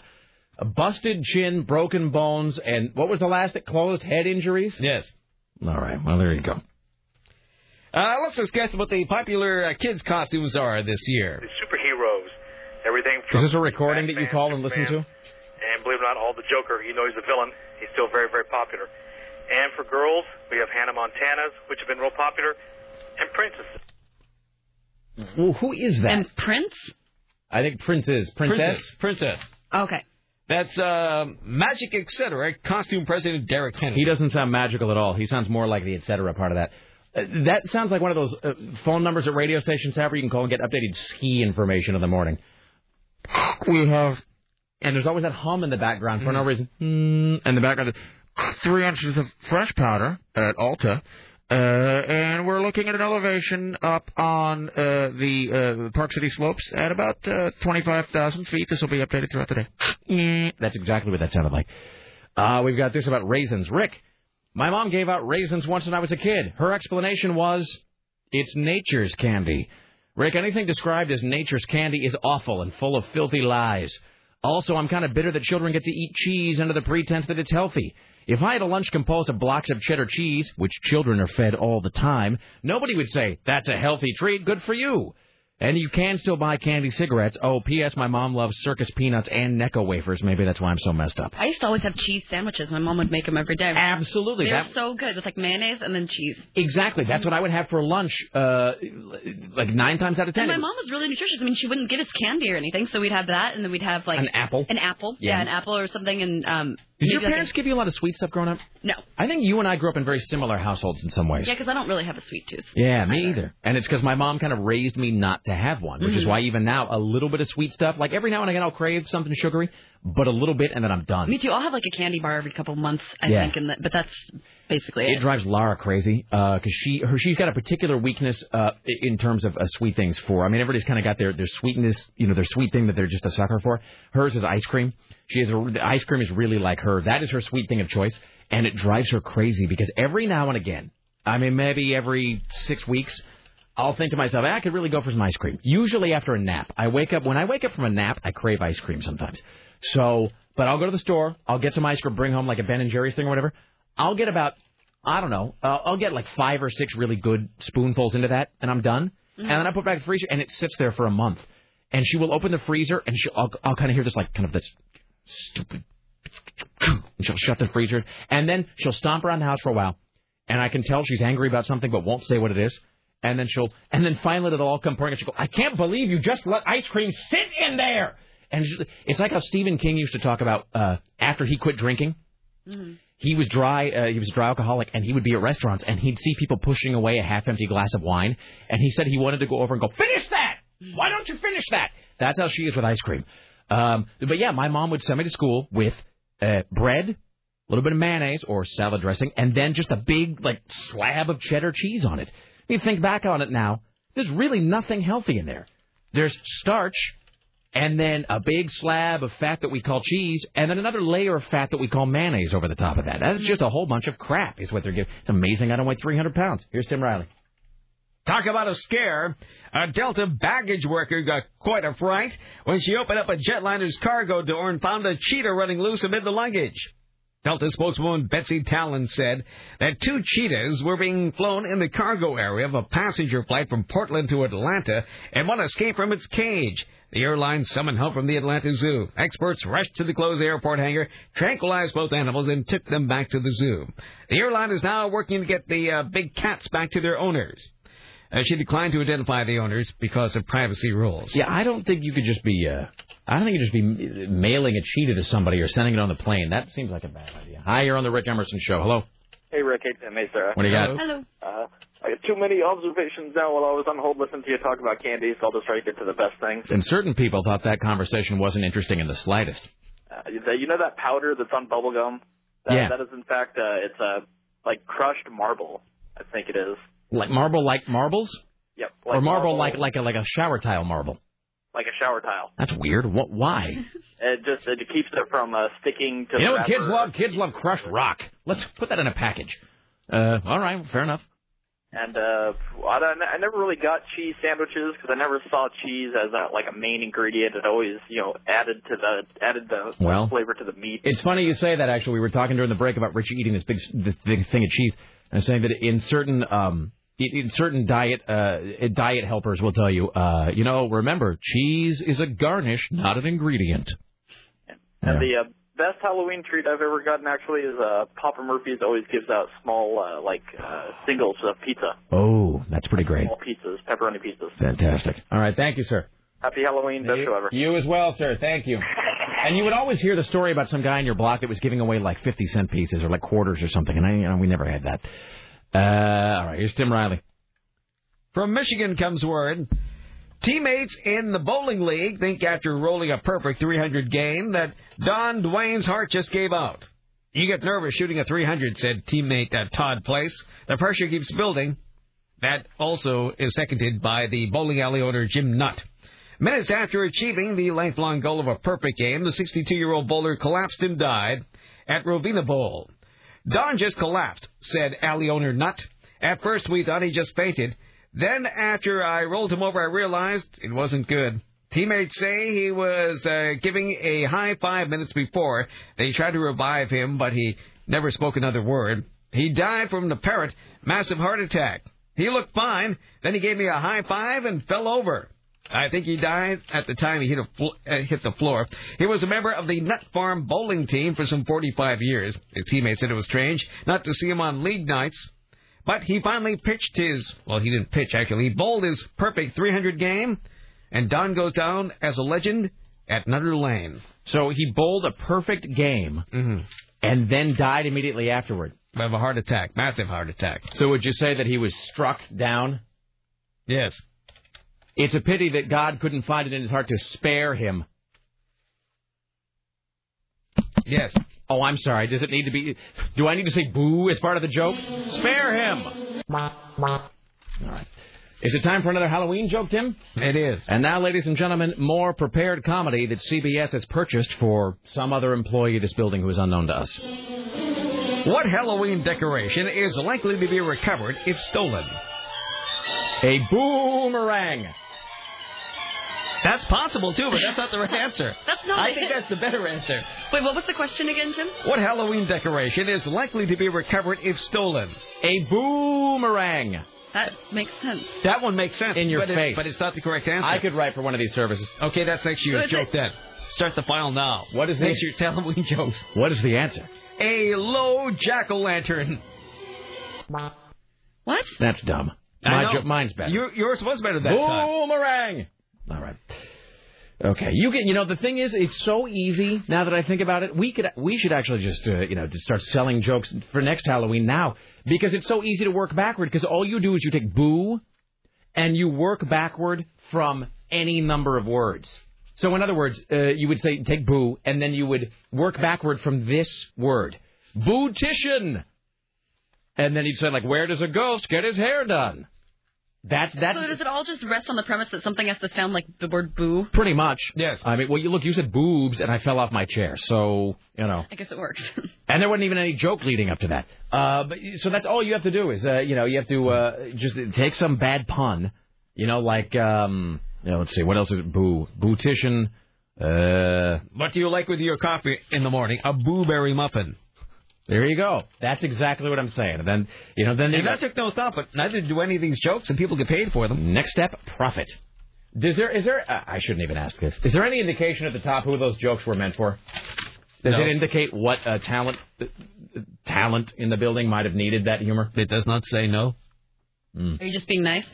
A busted chin, broken bones, and what was the last that closed? Head injuries? Yes. All right. Well, there you go. Uh, let's discuss what the popular uh, kids' costumes are this year. The superheroes. Everything from... Is this a recording Batman, that you call and listen Batman. to? And believe it or not, all the Joker. You know he's a villain. He's still very, very popular. And for girls, we have Hannah Montana's, which have been real popular, and Princesses. Well, who is that? And Prince? I think Prince is. Princess? Princess. Princess. Okay. That's uh, Magic Et Cetera, costume president Derek Kennedy. He doesn't sound magical at all. He sounds more like the Et Cetera part of that. Uh, that sounds like one of those uh, phone numbers at radio stations, however you can call and get updated ski information in the morning. We have... And there's always that hum in the background for mm. no reason. Mm, and the background is three inches of fresh powder at Alta. Uh, and we're looking at an elevation up on uh, the uh, Park City slopes at about uh, twenty-five thousand feet. This will be updated throughout the day. That's exactly what that sounded like. Uh, we've got this about raisins. Rick, my mom gave out raisins once when I was a kid. Her explanation was, it's nature's candy. Rick, anything described as nature's candy is awful and full of filthy lies. Also, I'm kind of bitter that children get to eat cheese under the pretense that it's healthy. If I had a lunch composed of blocks of cheddar cheese, which children are fed all the time, nobody would say, that's a healthy treat, good for you. And you can still buy candy cigarettes. Oh, P S my mom loves Circus Peanuts and Necco wafers. Maybe that's why I'm so messed up. I used to always have cheese sandwiches. My mom would make them every day. Absolutely. They're that... so good. It's like mayonnaise and then cheese. Exactly. That's what I would have for lunch, uh, like nine times out of ten. And my mom was really nutritious. I mean, she wouldn't give us candy or anything, so we'd have that, and then we'd have, like... An apple. An apple. Yeah, yeah an apple or something, and... um. Did your parents give you a lot of sweet stuff growing up? No. I think you and I grew up in very similar households in some ways. Yeah, because I don't really have a sweet tooth. Yeah, me either. either. And it's because my mom kind of raised me not to have one, which mm-hmm. is why even now a little bit of sweet stuff, like every now and again I'll crave something sugary, but a little bit, and then I'm done. Me too. I'll have like a candy bar every couple months, I yeah. think, and that, but that's basically it. It drives Lara crazy because uh, she her, she's got a particular weakness uh, in terms of uh, sweet things for. I mean, everybody's kind of got their, their sweetness, you know, their sweet thing that they're just a sucker for. Hers is ice cream. She has a, ice cream is really like her. That is her sweet thing of choice, and it drives her crazy because every now and again, I mean, maybe every six weeks, I'll think to myself, I could really go for some ice cream. Usually after a nap. I wake up. When I wake up from a nap, I crave ice cream sometimes. So, but I'll go to the store. I'll get some ice cream, bring home like a Ben and Jerry's thing or whatever. I'll get about, I don't know, uh, I'll get like five or six really good spoonfuls into that, and I'm done. Mm-hmm. And then I put it back in the freezer, and it sits there for a month. And she will open the freezer, and she'll, I'll, I'll kind of hear this like kind of this stupid, and she'll shut the freezer. And then she'll stomp around the house for a while. And I can tell she's angry about something but won't say what it is. And then she'll, and then finally it'll all come pouring, and she'll go, I can't believe you just let ice cream sit in there. And it's like how Stephen King used to talk about uh, after he quit drinking. Mm-hmm. He was dry, uh, he was a dry alcoholic, and he would be at restaurants, and he'd see people pushing away a half-empty glass of wine. And he said he wanted to go over and go, finish that! Why don't you finish that? That's how she is with ice cream. Um, but yeah, my mom would send me to school with uh, bread, a little bit of mayonnaise or salad dressing, and then just a big like slab of cheddar cheese on it. I mean, think back on it now. There's really nothing healthy in there. There's starch, and then a big slab of fat that we call cheese, and then another layer of fat that we call mayonnaise over the top of that. That's just a whole bunch of crap is what they're giving. It's amazing I don't weigh three hundred pounds. Here's Tim Riley. Talk about a scare. A Delta baggage worker got quite a fright when she opened up a jetliner's cargo door and found a cheetah running loose amid the luggage. Delta spokeswoman Betsy Talon said that two cheetahs were being flown in the cargo area of a passenger flight from Portland to Atlanta, and one escaped from its cage. The airline summoned help from the Atlanta Zoo. Experts rushed to the closed airport hangar, tranquilized both animals, and took them back to the zoo. The airline is now working to get the uh, big cats back to their owners. Uh, she declined to identify the owners because of privacy rules. Yeah, I don't think you could just be... Uh... I don't think you just be mailing a cheetah to somebody or sending it on the plane. That seems like a bad idea. Hi, you're on the Rick Emerson Show. Hello. Hey, Rick. Hey, Sarah. What do you got? Hello. Uh, I got too many observations now while I was on hold listening to you talk about candy, so I'll just try to get to the best things. And certain people thought that conversation wasn't interesting in the slightest. Uh, you know that powder that's on bubblegum? That, yeah. That is, in fact, uh, it's uh, like crushed marble, I think it is. Like marble like marbles? Yep. Like or marble, marble. Like, like, a, like a shower tile marble? Like a shower tile. That's weird. What? Why? It just it keeps it from uh, sticking to the You know what kids love? Kids love crushed rock. Let's put that in a package. Uh, all right. Fair enough. And uh, I never really got cheese sandwiches because I never saw cheese as a, like a main ingredient. It always, you know, added to the added the well, flavor to the meat. It's funny you say that. Actually, we were talking during the break about Richie eating this big this big thing of cheese, and saying that in certain um. In certain diet uh, diet helpers will tell you, uh, you know, remember, cheese is a garnish, not an ingredient. And yeah. the uh, best Halloween treat I've ever gotten, actually, is uh, Papa Murphy's always gives out small, uh, like, uh, singles of pizza. Oh, that's pretty great. Small pizzas, pepperoni pizzas. Fantastic. All right, thank you, sir. Happy Halloween, best you, ever. You as well, sir. Thank you. And you would always hear the story about some guy on your block that was giving away, like, fifty-cent pieces or, like, quarters or something, and I, you know, we never had that. Uh, all right, here's Tim Riley. From Michigan comes word. Teammates in the bowling league think after rolling a perfect three hundred game that Don Dwayne's heart just gave out. You get nervous shooting a three hundred, said teammate uh, Todd Place. The pressure keeps building. That also is seconded by the bowling alley owner Jim Nutt. Minutes after achieving the lifelong goal of a perfect game, the sixty-two-year-old bowler collapsed and died at Rovina Bowl. Don just collapsed, said alley owner Nutt. At first we thought he just fainted. Then after I rolled him over, I realized it wasn't good. Teammates say he was uh, giving a high five minutes before. They tried to revive him, but he never spoke another word. He died from an apparent massive heart attack. He looked fine. Then he gave me a high five and fell over. I think he died at the time he hit, a fl- uh, hit the floor. He was a member of the Nut Farm bowling team for some forty-five years. His teammates said it was strange not to see him on league nights. But he finally pitched his... Well, he didn't pitch, actually. He bowled his perfect three hundred game, and Don goes down as a legend at Nutter Lane. So he bowled a perfect game, mm-hmm. and then died immediately afterward. Of a heart attack, massive heart attack. So would you say that he was struck down? Yes. It's a pity that God couldn't find it in his heart to spare him. Yes. Oh, I'm sorry. Does it need to be... Do I need to say boo as part of the joke? Spare him! All right. Is it time for another Halloween joke, Tim? It is. And now, ladies and gentlemen, more prepared comedy that C B S has purchased for some other employee of this building who is unknown to us. What Halloween decoration is likely to be recovered if stolen? A boomerang. That's possible, too, but that's not the right answer. That's not I think that's the better answer. Wait, what was the question again, Tim? What Halloween decoration is likely to be recovered if stolen? A boomerang. That makes sense. That one makes sense. In your but face. It, but it's not the correct answer. I could write for one of these services. Okay, that's next year's joke then. Start the file now. What is next year's Halloween jokes? What is the answer? A low jack-o'-lantern. What? That's dumb. My jo- mine's better. Your, yours was better that time. Boomerang. All right. Okay, you can. You know, the thing is, it's so easy now that I think about it. We could, we should actually just, uh, you know, just start selling jokes for next Halloween now because it's so easy to work backward. Because all you do is you take boo, and you work backward from any number of words. So in other words, uh, you would say take boo, and then you would work backward from this word, bootition, and then you'd say like, where does a ghost get his hair done? That's, that's, so does it all just rest on the premise that something has to sound like the word boo? Pretty much. Yes. I mean, well, you look, you said boobs, and I fell off my chair, so, you know. I guess it works. And there wasn't even any joke leading up to that. Uh, but, so that's all you have to do is, uh, you know, you have to uh, just take some bad pun, you know, like, um, you know, let's see, what else is it? Boo. Bootician. Uh, what do you like with your coffee in the morning? A booberry muffin. There you go. That's exactly what I'm saying. And then, you know, then... And that took no thought, but neither do any of these jokes, and people get paid for them. Next step, profit. Is there... Is there uh, I shouldn't even ask this. Is there any indication at the top who those jokes were meant for? Does no. it indicate what uh, talent uh, talent in the building might have needed that humor? It does not say no. Mm. Are you just being nice?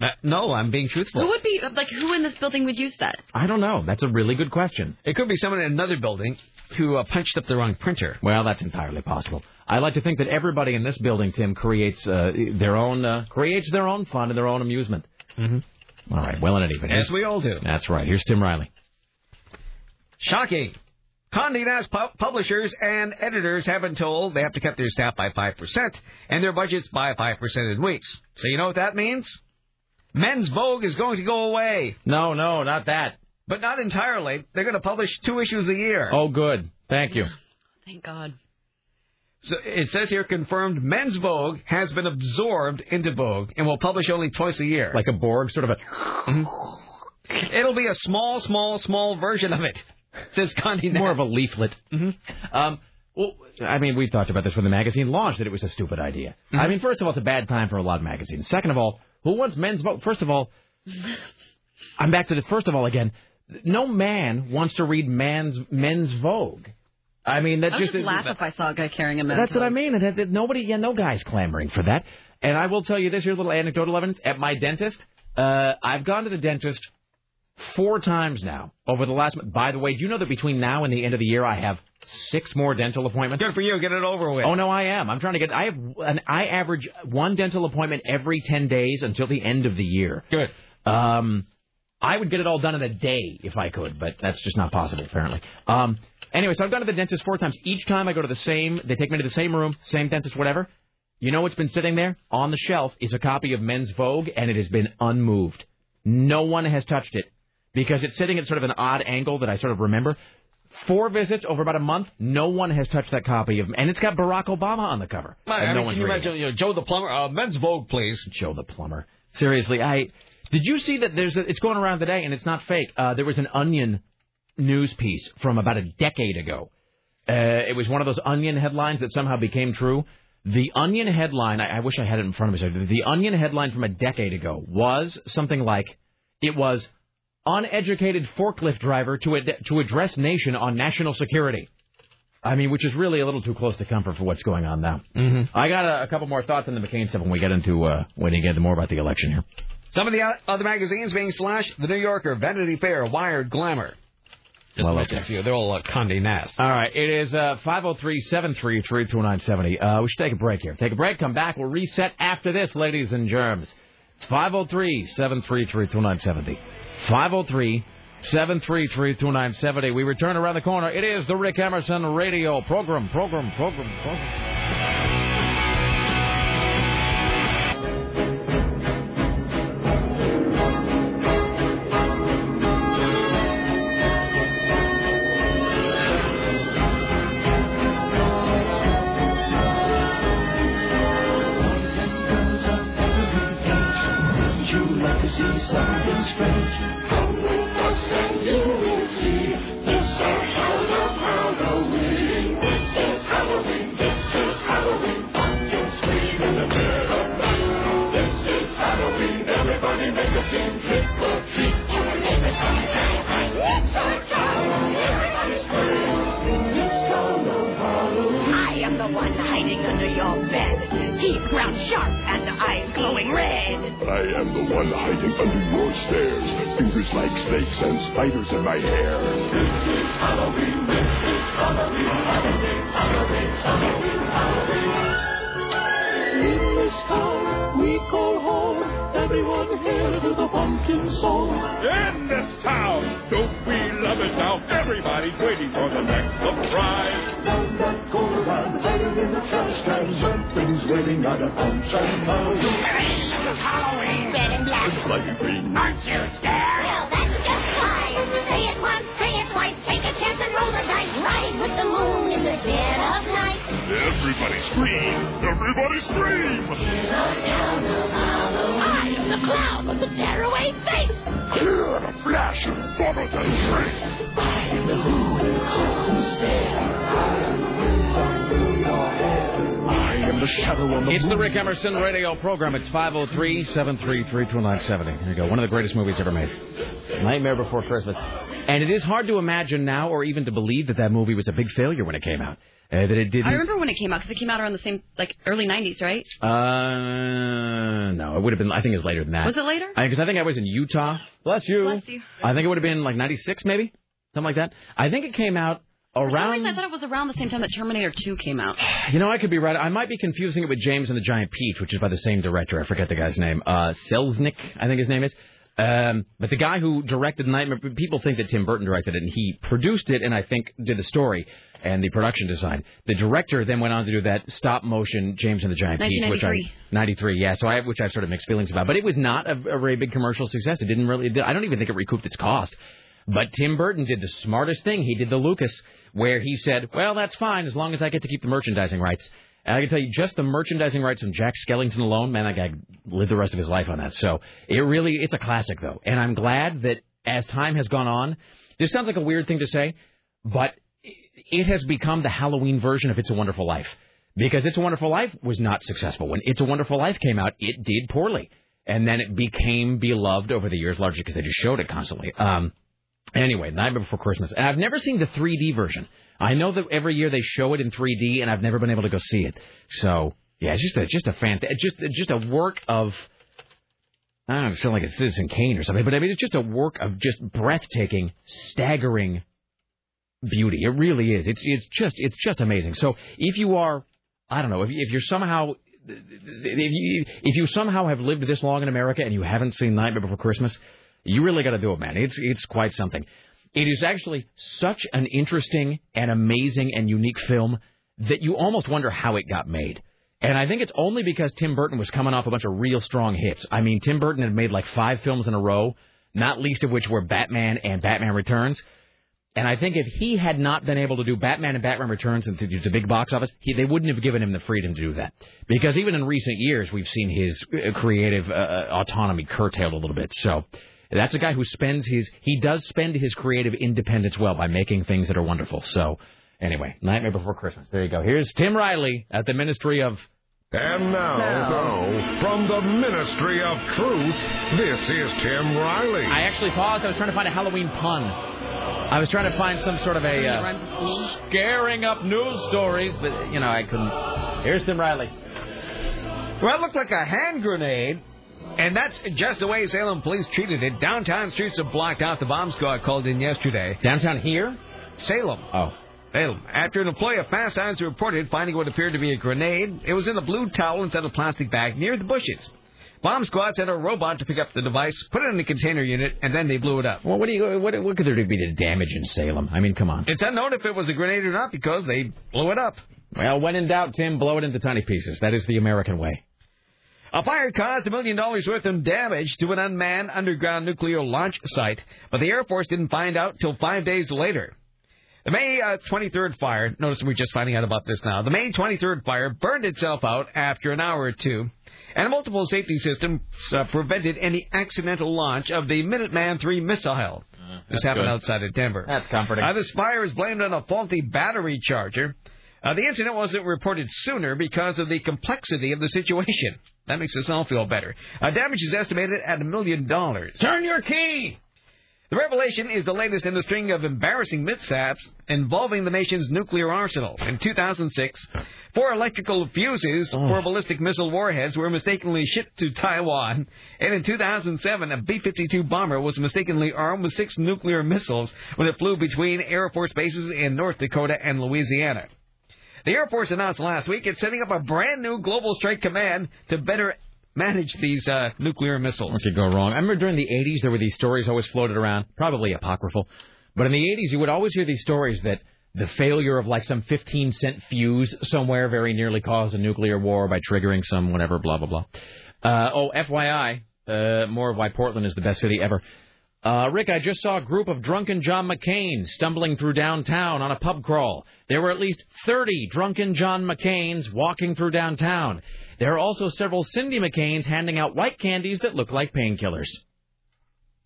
Uh, no, I'm being truthful. Who would be... Like, who in this building would use that? I don't know. That's a really good question. It could be someone in another building... Who uh, punched up the wrong printer. Well, that's entirely possible. I like to think that everybody in this building, Tim, creates uh, their own uh, creates their own fun and their own amusement. Mm-hmm. All right, well, in any event. Yes, we all do. That's right. Here's Tim Riley. Shocking. Condé Nast pu- publishers and editors have been told they have to cut their staff by five percent and their budgets by five percent in weeks. So you know what that means? Men's Vogue is going to go away. No, no, not that. But not entirely. They're going to publish two issues a year. Oh, good. Thank you. Thank God. So it says here, confirmed, Men's Vogue has been absorbed into Vogue and will publish only twice a year. Like a Borg, sort of a... It'll be a small, small, small version of it, says Condé Nast. More of a leaflet. Mm-hmm. Um, well, I mean, we talked about this when the magazine launched, that it was a stupid idea. Mm-hmm. I mean, first of all, it's a bad time for a lot of magazines. Second of all, who wants Men's Vogue? First of all, I'm back to the first of all again... No man wants to read man's Men's Vogue. I mean, that I would just, just laugh if I saw a guy carrying a Men's That's Vogue. What I mean. And that, that nobody, yeah, no guy's clamoring for that. And I will tell you this, here's a little anecdotal evidence. At my dentist, uh, I've gone to the dentist four times now over the last month. By the way, do you know that between now and the end of the year, I have six more dental appointments? Good for you. Get it over with. Oh, no, I am. I'm trying to get... I have an, I average one dental appointment every ten days until the end of the year. Good. Um... I would get it all done in a day if I could, but that's just not possible, apparently. Um, anyway, so I've gone to the dentist four times. Each time I go to the same, they take me to the same room, same dentist, whatever. You know what's been sitting there? On the shelf is a copy of Men's Vogue, and it has been unmoved. No one has touched it because it's sitting at sort of an odd angle that I sort of remember. Four visits over about a month, no one has touched that copy of... And it's got Barack Obama on the cover. I, and no I mean, can you imagine, you know, Joe the Plumber? Uh, Men's Vogue, please. Joe the Plumber. Seriously, I... Did you see that there's a, it's going around today, and it's not fake. Uh, there was an Onion news piece from about a decade ago. Uh, it was one of those Onion headlines that somehow became true. The Onion headline, I, I wish I had it in front of me. The Onion headline from a decade ago was something like, it was, uneducated forklift driver to ad- to address nation on national security. I mean, which is really a little too close to comfort for what's going on now. Mm-hmm. I got a, a couple more thoughts on the McCain stuff when we get into uh, when we get into more about the election here. Some of the other magazines being slashed, The New Yorker, Vanity Fair, Wired, Glamour. Just well, okay. a few. They're all uh, Condé Nast. All right. It is uh, five oh three, seven three three, two nine seven oh. Uh, we should take a break here. Take a break. Come back. We'll reset after this, ladies and germs. It's five oh three, seven three three, two nine seven oh. seven three three, two nine seven zero. We return around the corner. It is the Rick Emerson Radio Program, program, program, program. Emerson Radio Program. It's five oh three, seven three three, two nine seven zero. Here you go. One of the greatest movies ever made. Nightmare Before Christmas. And it is hard to imagine now or even to believe that that movie was a big failure when it came out. Uh, that it didn't... I remember when it came out because it came out around the same, like, early nineties, right? Uh, no, it would have been, I think it was later than that. Was it later? Because I, I think I was in Utah. Bless you. Bless you. I think it would have been like ninety-six maybe? Something like that. I think it came out... Around, I thought it was around the same time that Terminator two came out. You know, I could be right. I might be confusing it with James and the Giant Peach, which is by the same director. I forget the guy's name. Uh, Selznick, I think his name is. Um, but the guy who directed Nightmare, people think that Tim Burton directed it, and he produced it, and I think did the story and the production design. The director then went on to do that stop-motion James and the Giant Peach, which I ninety-three, yeah. So I, which I have sort of mixed feelings about, but it was not a, a very big commercial success. It didn't really. It did, I don't even think it recouped its cost. But Tim Burton did the smartest thing. He did the Lucas, where he said, well, that's fine, as long as I get to keep the merchandising rights. And I can tell you, just the merchandising rights from Jack Skellington alone, man, that guy lived the rest of his life on that. So it really, it's a classic, though. And I'm glad that as time has gone on, this sounds like a weird thing to say, but it has become the Halloween version of It's a Wonderful Life. Because It's a Wonderful Life was not successful. When It's a Wonderful Life came out, it did poorly. And then it became beloved over the years, largely because they just showed it constantly. Um... Anyway, Nightmare Before Christmas. And I've never seen the three D version. I know that every year they show it in three D, and I've never been able to go see it. So, yeah, it's just a just a fan, just just a work of, I don't know, sound like a Citizen Kane or something, but I mean, it's just a work of just breathtaking, staggering beauty. It really is. It's it's just it's just amazing. So if you are, I don't know, if if you're somehow if you if you somehow have lived this long in America and you haven't seen Nightmare Before Christmas, you really got to do it, man. It's it's quite something. It is actually such an interesting and amazing and unique film that you almost wonder how it got made. And I think it's only because Tim Burton was coming off a bunch of real strong hits. I mean, Tim Burton had made like five films in a row, not least of which were Batman and Batman Returns. And I think if he had not been able to do Batman and Batman Returns and to do the big box office, he, they wouldn't have given him the freedom to do that. Because even in recent years, we've seen his creative uh, autonomy curtailed a little bit. So... That's a guy who spends his, he does spend his creative independence well by making things that are wonderful. So, anyway, Nightmare Before Christmas. There you go. Here's Tim Riley at the Ministry of... And now, now. Though, from the Ministry of Truth, this is Tim Riley. I actually paused. I was trying to find a Halloween pun. I was trying to find some sort of a uh, scaring up news stories, but, you know, I couldn't. Here's Tim Riley. Well, it looked like a hand grenade. And that's just the way Salem police treated it. Downtown streets are blocked out. The bomb squad called in yesterday. Downtown here? Salem. Oh. Salem. After an employee of Fast Times reported finding what appeared to be a grenade, it was in a blue towel inside a plastic bag near the bushes. Bomb squad sent a robot to pick up the device, put it in the container unit, and then they blew it up. Well, what do you what, what could there be to damage in Salem? I mean, come on. It's unknown if it was a grenade or not because they blew it up. Well, when in doubt, Tim, blow it into tiny pieces. That is the American way. A fire caused a million dollars worth of damage to an unmanned underground nuclear launch site, but the Air Force didn't find out till five days later. The May uh, twenty-third fire, notice we're just finding out about this now, the May twenty-third fire burned itself out after an hour or two, and a multiple safety system uh, prevented any accidental launch of the Minuteman three missile. Uh, this happened good. outside of Denver. That's comforting. Uh, this fire is blamed on a faulty battery charger. Uh, the incident wasn't reported sooner because of the complexity of the situation. That makes us all feel better. Uh, damage is estimated at a million dollars. Turn your key! The revelation is the latest in the string of embarrassing mishaps involving the nation's nuclear arsenal. In two thousand six, four electrical fuses oh. for ballistic missile warheads were mistakenly shipped to Taiwan. And in two thousand seven, a B fifty-two bomber was mistakenly armed with six nuclear missiles when it flew between Air Force bases in North Dakota and Louisiana. The Air Force announced last week it's setting up a brand-new Global Strike Command to better manage these uh, nuclear missiles. What could go wrong? I remember during the eighties there were these stories always floated around, probably apocryphal, but in the eighties you would always hear these stories that the failure of like some fifteen-cent fuse somewhere very nearly caused a nuclear war by triggering some whatever, blah, blah, blah. Uh, oh, F Y I, uh, more of why Portland is the best city ever. Uh, Rick, I just saw a group of drunken John McCain stumbling through downtown on a pub crawl. There were at least thirty drunken John McCains walking through downtown. There are also several Cindy McCains handing out white candies that look like painkillers.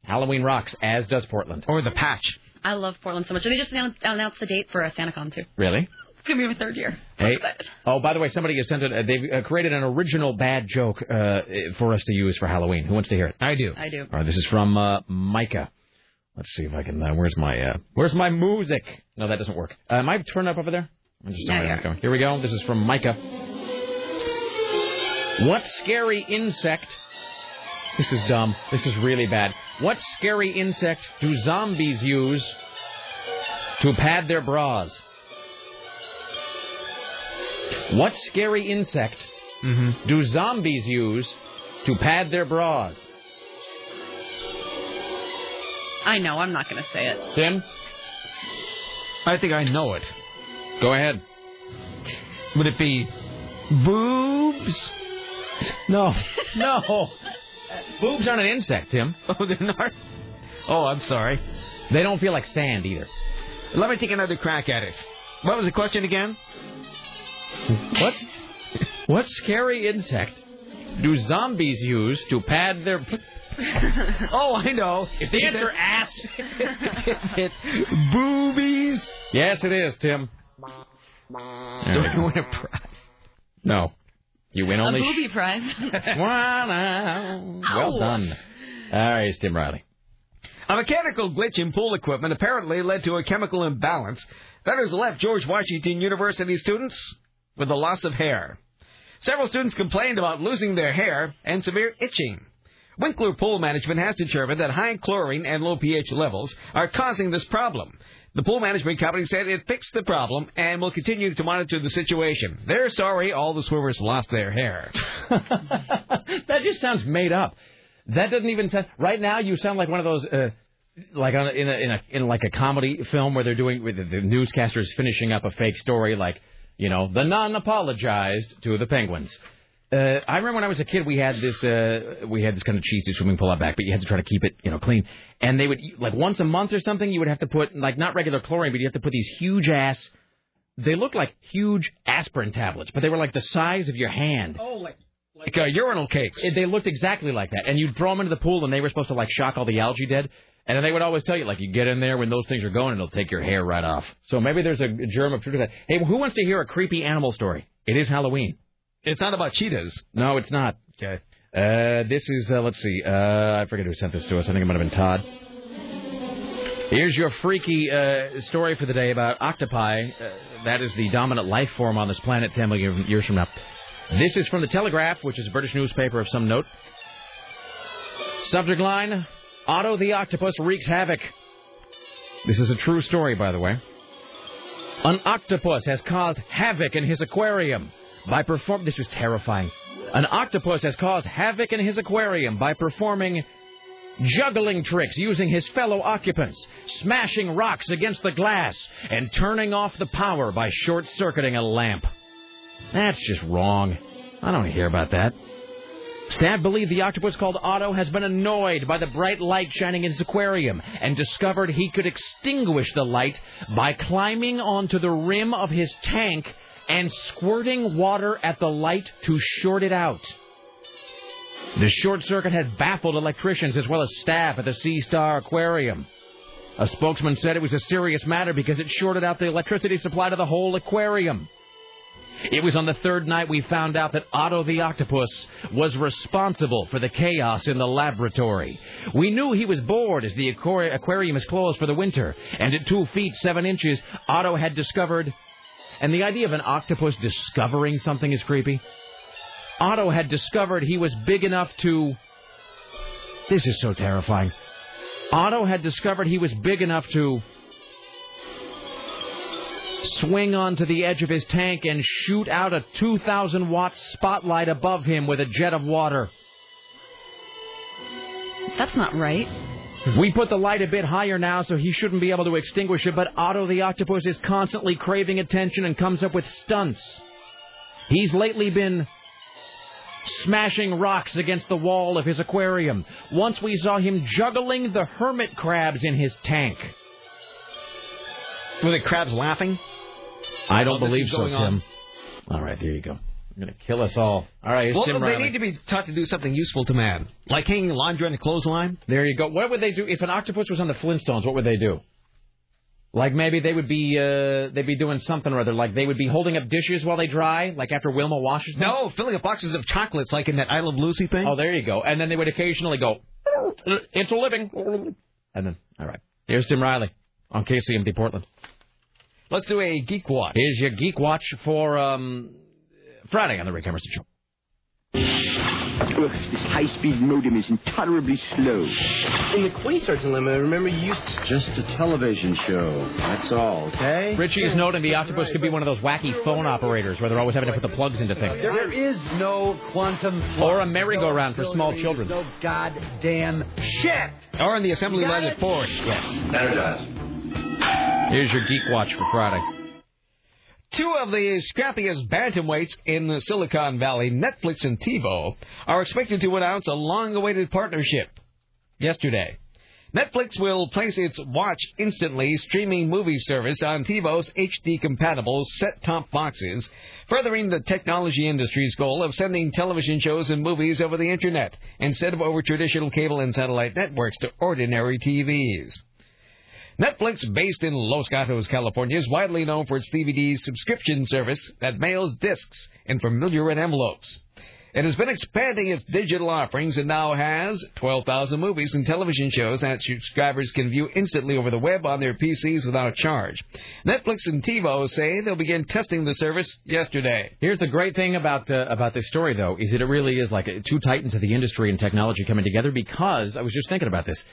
Halloween rocks, as does Portland. Or the patch. I love Portland so much. They just announced the date for a SantaCon, too. Really? It's going to be my third year. Hey. Oh, by the way, somebody has sent it. Uh, they've uh, created an original bad joke uh, for us to use for Halloween. Who wants to hear it? I do. I do. All right, this is from uh, Micah. Let's see if I can. Uh, where's my uh, Where's my music? No, that doesn't work. Uh, am I turned up over there? I'm just yeah, yeah. Going. Here we go. This is from Micah. What scary insect? This is dumb. This is really bad. What scary insect do zombies use to pad their bras? What scary insect mm-hmm. do zombies use to pad their bras? I know. I'm not going to say it. Tim? I think I know it. Go ahead. Would it be boobs? No. No. Boobs aren't an insect, Tim. Oh, they're not? Oh, I'm sorry. They don't feel like sand either. Let me take another crack at it. What was the question again? What what scary insect do zombies use to pad their... P- oh, I know. If the answer is ass. Is it boobies? Yes, it is, Tim. Do I win a prize? No. You win only... A boobie sh- prize. Well done. All right, it's Tim Riley. A mechanical glitch in pool equipment apparently led to a chemical imbalance that has left George Washington University students... with the loss of hair. Several students complained about losing their hair and severe itching. Winkler Pool Management has determined that high chlorine and low pH levels are causing this problem. The pool management company said it fixed the problem and will continue to monitor the situation. They're sorry all the swimmers lost their hair. That just sounds made up. That doesn't even sound... Right now you sound like one of those... Uh... Like on a, in, a, in a in like a comedy film where they're doing... Where the, the newscaster is finishing up a fake story like... You know, the nun apologized to the penguins. Uh, I remember when I was a kid, we had this uh, we had this kind of cheesy swimming pool out back, but you had to try to keep it, you know, clean. And they would, like once a month or something, you would have to put, like not regular chlorine, but you have to put these huge ass, they looked like huge aspirin tablets, but they were like the size of your hand. Oh, like... Like uh, urinal cakes. They looked exactly like that. And you'd throw them into the pool, and they were supposed to, like, shock all the algae dead. And then they would always tell you, like, you get in there when those things are going, and it'll take your hair right off. So maybe there's a germ of truth to that. Hey, who wants to hear a creepy animal story? It is Halloween. It's not about cheetahs. No, it's not. Okay. Uh, this is, uh, let's see. Uh, I forget who sent this to us. I think it might have been Todd. Here's your freaky uh, story for the day about octopi. Uh, that is the dominant life form on this planet ten million years from now. This is from The Telegraph, which is a British newspaper of some note. Subject line, Otto the Octopus wreaks havoc. This is a true story, by the way. An octopus has caused havoc in his aquarium by perform... This is terrifying. An octopus has caused havoc in his aquarium by performing juggling tricks using his fellow occupants, smashing rocks against the glass, and turning off the power by short-circuiting a lamp. That's just wrong. I don't want to hear about that. Staff believe the octopus called Otto has been annoyed by the bright light shining in his aquarium and discovered he could extinguish the light by climbing onto the rim of his tank and squirting water at the light to short it out. The short circuit had baffled electricians as well as staff at the Sea Star Aquarium. A spokesman said it was a serious matter because it shorted out the electricity supply to the whole aquarium. It was on the third night we found out that Otto the Octopus was responsible for the chaos in the laboratory. We knew he was bored as the aqua- aquarium is closed for the winter, and at two feet, seven inches, Otto had discovered... And the idea of an octopus discovering something is creepy. Otto had discovered he was big enough to... This is so terrifying. Otto had discovered he was big enough to... swing onto the edge of his tank and shoot out a two thousand watt spotlight above him with a jet of water. That's not right. We put the light a bit higher now, so he shouldn't be able to extinguish it, but Otto the Octopus is constantly craving attention and comes up with stunts. He's lately been smashing rocks against the wall of his aquarium. Once we saw him juggling the hermit crabs in his tank. Were the crabs laughing? I don't believe so, Tim. All right, here you go. You're going to kill us all. All right, here's well, Tim Riley. They need to be taught to do something useful to man, like hanging laundry on the clothesline. There you go. What would they do if an octopus was on the Flintstones? What would they do? Like maybe they would be uh, they'd be doing something or other. Like they would be holding up dishes while they dry, like after Wilma washes them. No, filling up boxes of chocolates, like in that I Love Lucy thing. Oh, there you go. And then they would occasionally go, "It's a living." And then, all right, here's Tim Riley on K C M D Portland. Let's do a Geek Watch. Here's your Geek Watch for um, Friday on the Rick Emerson Show. Ugh, this high-speed modem is intolerably slow. In the Quasar Dilemma, remember, you used to... Just a television show. That's all, okay? Richie is noting the octopus could be one of those wacky phone operators where they're always having to put the plugs into things. There is no quantum... Or a merry-go-round for small children. No goddamn shit! Or in the assembly line at Ford. Yes. There it does. Here's your Geek Watch for Friday. Two of the scrappiest bantamweights in the Silicon Valley, Netflix and TiVo, are expected to announce a long-awaited partnership yesterday. Netflix will place its Watch Instantly streaming movie service on TiVo's H D compatible set-top boxes, furthering the technology industry's goal of sending television shows and movies over the Internet instead of over traditional cable and satellite networks to ordinary T Vs. Netflix, based in Los Gatos, California, is widely known for its D V D subscription service that mails discs in familiar envelopes. It has been expanding its digital offerings and now has twelve thousand movies and television shows that subscribers can view instantly over the web on their P Cs without charge. Netflix and TiVo say they'll begin testing the service yesterday. Here's the great thing about uh, about this story, though, is that it really is like two titans of the industry and technology coming together, because I was just thinking about this.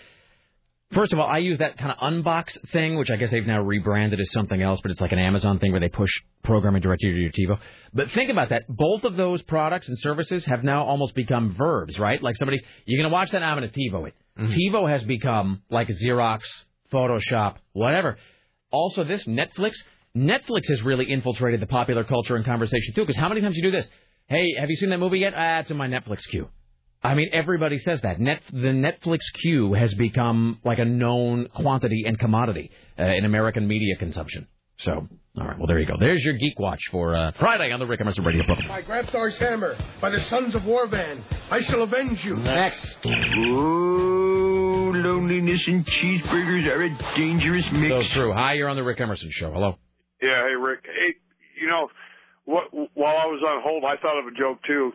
First of all, I use that kind of Unbox thing, which I guess they've now rebranded as something else, but it's like an Amazon thing where they push programming directly to your TiVo. But think about that. Both of those products and services have now almost become verbs, right? Like somebody, you're going to watch that, I'm going to TiVo it. Mm-hmm. TiVo has become like Xerox, Photoshop, whatever. Also this, Netflix. Netflix has really infiltrated the popular culture and conversation, too, because how many times you do this? Hey, have you seen that movie yet? Ah, it's in my Netflix queue. I mean, everybody says that. Net, the Netflix queue has become like a known quantity and commodity uh, in American media consumption. So, all right, well, there you go. There's your Geek Watch for uh, Friday on the Rick Emerson Radio Program. By Grabthar's hammer, by the sons of Warvan, I shall avenge you. Next. Oh, loneliness and cheeseburgers are a dangerous mix. So true. Hi, you're on the Rick Emerson Show. Hello. Yeah, hey, Rick. Hey, you know, what, while I was on hold, I thought of a joke, too.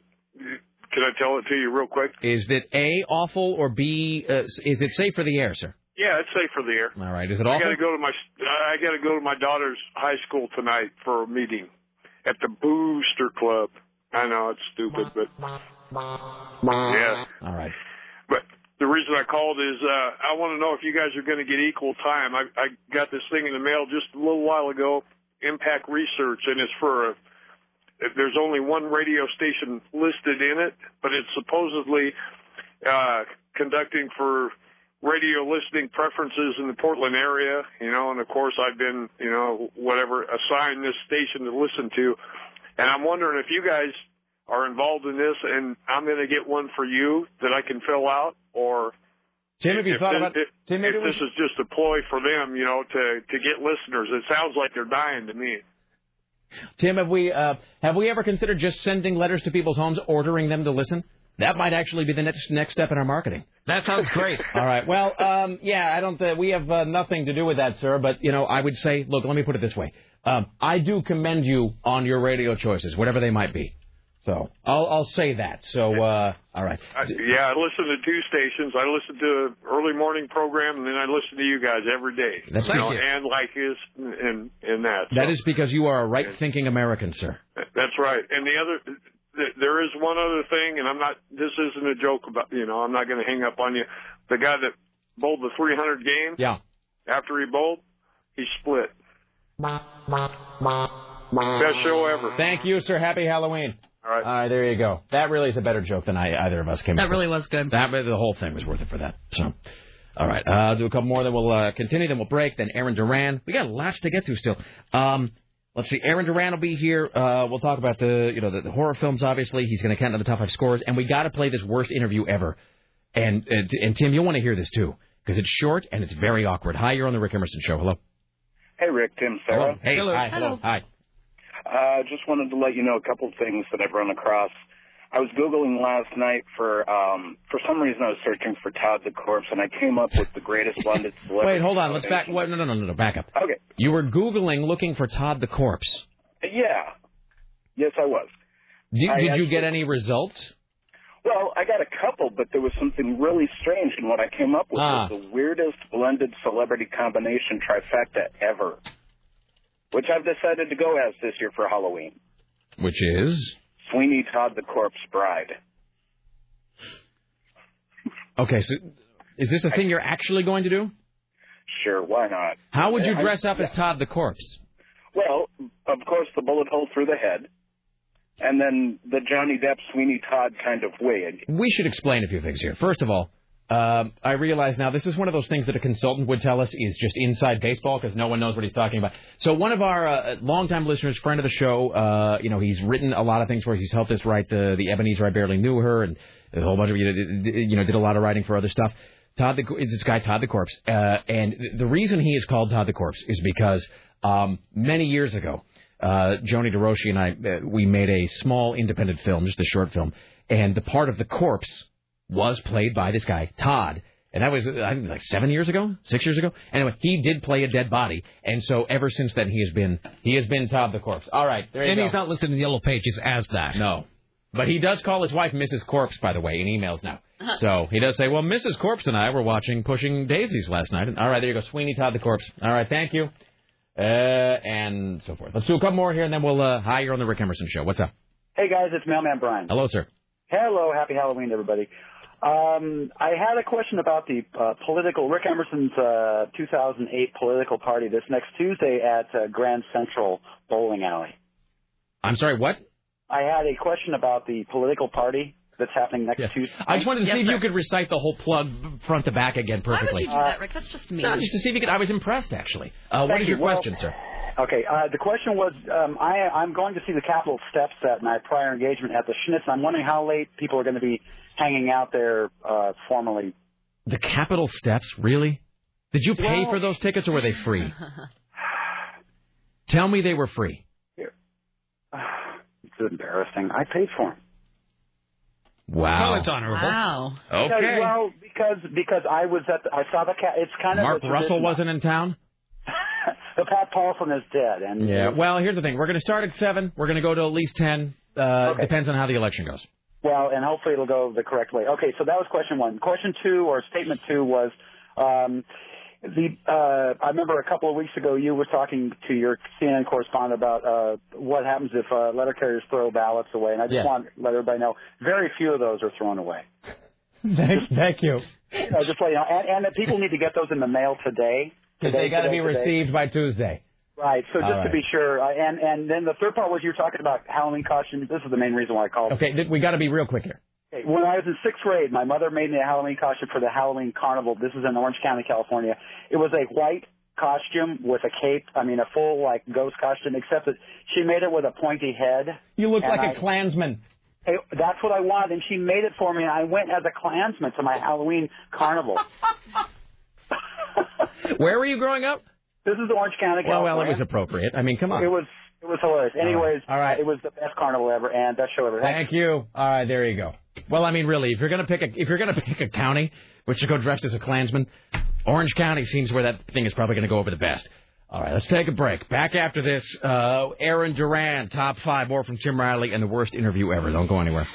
Can I tell it to you real quick? Is it A, awful, or B, uh, is it safe for the air, sir? Yeah, it's safe for the air. All right. Is it awful? I got to go to my I got to go to my daughter's high school tonight for a meeting at the Booster Club. I know it's stupid, but yeah. All right. But the reason I called is uh, I want to know if you guys are going to get equal time. I, I got this thing in the mail just a little while ago, Impact Research, and it's for a There's only one radio station listed in it, but it's supposedly uh, conducting for radio listening preferences in the Portland area, you know, and of course I've been, you know, whatever, assigned this station to listen to. And I'm wondering if you guys are involved in this, and I'm going to get one for you that I can fill out, or Tim, have you thought this, about if, Tim, if this is just a ploy for them, you know, to, to get listeners. It sounds like they're dying to me. Tim, have we uh, have we ever considered just sending letters to people's homes, ordering them to listen? That might actually be the next next step in our marketing. That sounds great. All right. Well, um, yeah, I don't. Th- we have uh, nothing to do with that, sir. But you know, I would say, look, let me put it this way: um, I do commend you on your radio choices, whatever they might be. So I'll I'll say that. So uh, all right. I, yeah, I listen to two stations. I listen to an early morning program, and then I listen to you guys every day. That's nice. You know, and like is and and that. So. That is because you are a right-thinking American, sir. That's right. And the other. There is one other thing, and I'm not. This isn't a joke about. You know, I'm not going to hang up on you. The guy that bowled the three hundred game. Yeah. After he bowled, he split. Best show ever. Thank you, sir. Happy Halloween. All right. All right. There you go. That really is a better joke than I, either of us came. That up really with. was good. That the whole thing was worth it for that. So, all right. Uh, I'll do a couple more. Then we'll uh, continue. Then we'll break. Then Aaron Duran. We got lots to get to still. Um. Let's see. Aaron Duran will be here. Uh, we'll talk about the, you know, the, the horror films. Obviously, he's going to count down the top five scores, and we got to play this worst interview ever. And and, and Tim, you'll want to hear this too because it's short and it's very awkward. Hi, you're on the Rick Emerson Show. Hello. Hey, Rick, Tim, Sarah. Hello. Hey, hello. Hi, hello. Hi. I uh, just wanted to let you know a couple of things that I've run across. I was Googling last night for um, for some reason I was searching for Todd the Corpse, and I came up with the greatest London celebrity. Wait, hold on. Let's back. Wait, no, no, no, no, back up. Okay. You were Googling looking for Todd the Corpse. Yeah. Yes, I was. Did, I did actually, you get any results? Well, I got a couple, but there was something really strange, and what I came up with ah. was the weirdest blended celebrity combination trifecta ever, which I've decided to go as this year for Halloween. Which is? Sweeney Todd the Corpse Bride. Okay, so is this a thing I, you're actually going to do? Sure, why not? How would you dress up I, yeah. as Todd the Corpse? Well, of course, the bullet hole through the head, and then the Johnny Depp Sweeney Todd kind of wig. We should explain a few things here. First of all, um, I realize now this is one of those things that a consultant would tell us is just inside baseball because no one knows what he's talking about. So one of our uh, longtime listeners, friend of the show, uh, you know, he's written a lot of things for us. He's helped us write the, the Ebenezer I Barely Knew Her and a whole bunch of, you know, you know, did a lot of writing for other stuff. Todd, the, this guy, Todd the Corpse. Uh, and the reason he is called Todd the Corpse is because um, many years ago, uh, Joni DeRoshi and I, uh, we made a small independent film, just a short film, and the part of the corpse was played by this guy, Todd. And that was, I think, like seven years ago, six years ago. Anyway, he did play a dead body. And so ever since then, he has been he has been Todd the Corpse. All right, there you and go. And he's not listed in the yellow pages as that. No. But he does call his wife Missus Corpse, by the way, in emails now. Uh-huh. So he does say, well, Missus Corpse and I were watching Pushing Daisies last night. And, all right, there you go, Sweeney Todd the Corpse. All right, thank you. Uh, and so forth. Let's do a couple more here, and then we'll, uh, hi, you're on the Rick Emerson Show. What's up? Hey, guys, it's Mailman Brian. Hello, sir. Hello, happy Halloween, everybody. Um, I had a question about the uh, political, Rick Emerson's uh, two thousand eight political party this next Tuesday at uh, Grand Central Bowling Alley. I'm sorry, what? I had a question about the political party that's happening next yeah. Tuesday. I just wanted to yes, see if sir. you could recite the whole plug front to back again perfectly. Why would you do that, Rick? That's just me. No, just to see if you could. I was impressed, actually. Uh, what is your you. question, well, sir? Okay, uh, the question was, um, I, I'm going to see the Capitol steps at my prior engagement at the Schnitz. I'm wondering how late people are going to be hanging out there uh, formally. The Capitol steps? Really? Did you pay well, for those tickets, or were they free? Tell me they were free. Uh, it's embarrassing. I paid for them. Wow. Well, it's honorable. Wow. Okay. Because, well, because because I was at the, I saw the ca- it's kind of Mark Russell wasn't in town? The Pat Paulson is dead. And yeah. Well, here's the thing. We're going to start at seven. We're going to go to at least ten. Uh, okay. Depends on how the election goes. Well, and hopefully it'll go the correct way. Okay, so that was question one. Question two, or statement two, was um, the. Uh, I remember a couple of weeks ago you were talking to your C N N correspondent about uh, what happens if uh, letter carriers throw ballots away, and I just yeah. want to let everybody know very few of those are thrown away. thank, thank you. Uh, just let you know, and, and that people need to get those in the mail today. Because they got to be today. received by Tuesday. Right. So just right. to be sure, uh, and and then the third part was you were talking about Halloween costumes. This is the main reason why I called. Okay, th- we got to be real quick here. Okay. When I was in sixth grade, my mother made me a Halloween costume for the Halloween Carnival. This is in Orange County, California. It was a white costume with a cape. I mean, a full like ghost costume, except that she made it with a pointy head. You look like I, a Klansman. It, that's what I wanted, and she made it for me, and I went as a Klansman to my Halloween Carnival. Where were you growing up? This is Orange County, California. Well, well, it was appropriate. I mean, come on. It was it was hilarious. Anyways, all right. It was the best carnival ever and best show ever. Thank, Thank you. All right, there you go. Well, I mean, really, if you're gonna pick a if you're gonna pick a county which to go dressed as a Klansman, Orange County seems where that thing is probably gonna go over the best. All right, let's take a break. Back after this, uh, Aaron Duran, top five, more from Tim Riley, and the worst interview ever. Don't go anywhere.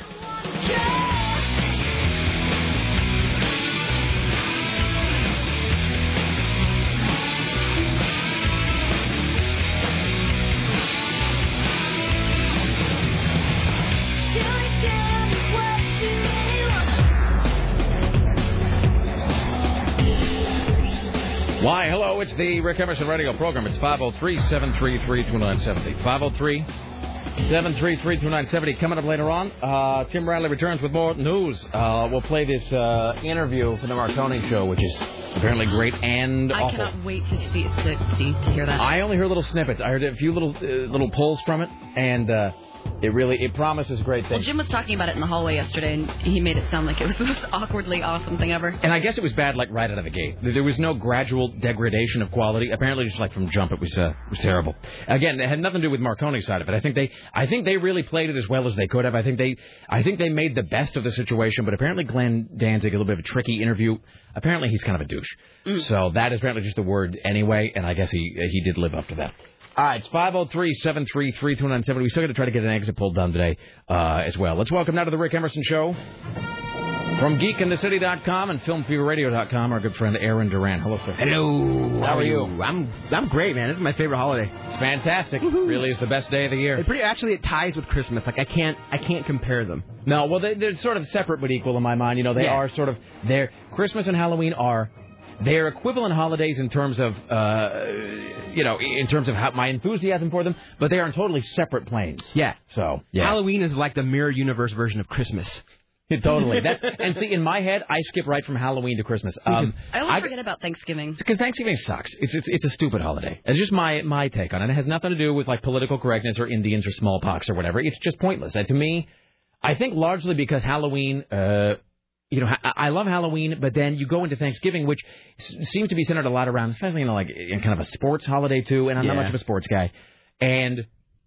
Why, hello, it's the Rick Emerson radio program. It's five oh three, seven three three, two nine seven oh. five oh three, seven three three, two nine seven oh. Coming up later on, uh, Tim Riley returns with more news. Uh, we'll play this uh, interview from the Marconi show, which is apparently great and I awful. I cannot wait to see, to see to hear that. I only heard little snippets. I heard a few little uh, little pulls from it, and uh, it really it promises great things. Well, Jim was talking about it in the hallway yesterday, and he made it sound like it was the most awkwardly awesome thing ever. And I guess it was bad, like right out of the gate. There was no gradual degradation of quality. Apparently, just like from jump, it was uh, it was terrible. Again, it had nothing to do with Marconi's side of it. I think they I think they really played it as well as they could have. I think they I think they made the best of the situation. But apparently, Glenn Danzig, a little bit of a tricky interview. Apparently, he's kind of a douche. Mm. So that is apparently just a word anyway. And I guess he he did live up to that. All right, it's five oh three, seven three three, two nine seven oh. We still got to try to get an exit poll done today uh, as well. Let's welcome now to the Rick Emerson Show from geek in the city dot com and film fever radio dot com, our good friend Aaron Duran. Hello, sir. Hello. How are you? I'm I'm great, man. This is my favorite holiday. It's fantastic. Woo-hoo. Really is the best day of the year. It pretty actually it ties with Christmas. Like I can't I can't compare them. No, well they, they're sort of separate but equal in my mind. You know, they yeah. are sort of they're Christmas and Halloween are. They're equivalent holidays in terms of, uh, you know, in terms of how my enthusiasm for them, but they are on totally separate planes. Yeah. So yeah. Halloween is like the mirror universe version of Christmas. Totally. That's, and see, in my head, I skip right from Halloween to Christmas. Um, I always I, forget about Thanksgiving. Because Thanksgiving sucks. It's, it's it's a stupid holiday. It's just my my take on it. It has nothing to do with like political correctness or Indians or smallpox or whatever. It's just pointless. And to me, I think largely because Halloween. Uh, You know, I love Halloween, but then you go into Thanksgiving, which seems to be centered a lot around, especially, you know, like in kind of a sports holiday, too. And I'm yeah. not much of a sports guy. And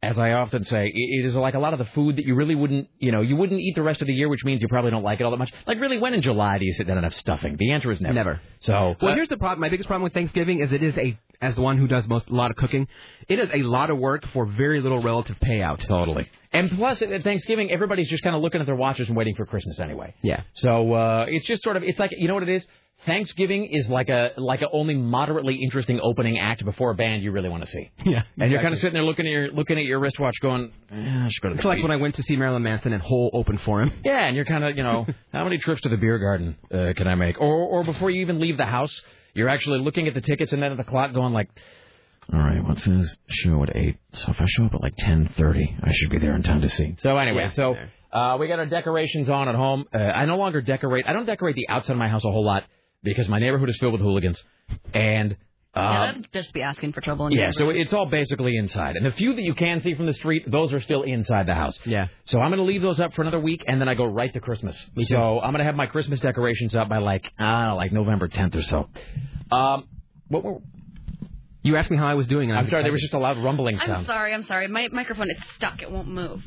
as I often say, it is like a lot of the food that you really wouldn't, you know, you wouldn't eat the rest of the year, which means you probably don't like it all that much. Like, really, when in July do you sit down and have stuffing? The answer is never. Never. So, well, uh, here's the problem. My biggest problem with Thanksgiving is it is a, as the one who does most a lot of cooking, it is a lot of work for very little relative payout. Totally. And plus, at Thanksgiving, everybody's just kind of looking at their watches and waiting for Christmas anyway. Yeah. So uh, it's just sort of, it's like, you know what it is? Thanksgiving is like a like a only moderately interesting opening act before a band you really want to see. Yeah. Exactly. And you're kind of sitting there looking at your looking at your wristwatch going, eh, I should go to the It's like when I went to see Marilyn Manson and Hole opened for him. Yeah, and you're kind of, you know, how many trips to the beer garden uh, can I make? Or, or before you even leave the house, you're actually looking at the tickets and then at the clock going like, all right, what's his show at eight? So if I show up at like ten thirty, I should be there in time to see. So anyway, yeah, so uh, we got our decorations on at home. Uh, I no longer decorate. I don't decorate the outside of my house a whole lot because my neighborhood is filled with hooligans. And uh, yeah, that'd just be asking for trouble. In yeah, so it's all basically inside. And the few that you can see from the street, those are still inside the house. Yeah. So I'm going to leave those up for another week, and then I go right to Christmas. Me too. So I'm going to have my Christmas decorations up by like, I don't know, like November tenth or so. Um, what were... You asked me how I was doing. And I'm sorry, there was just a loud rumbling sound. I'm sorry, I'm sorry. My microphone, it's stuck. It won't move.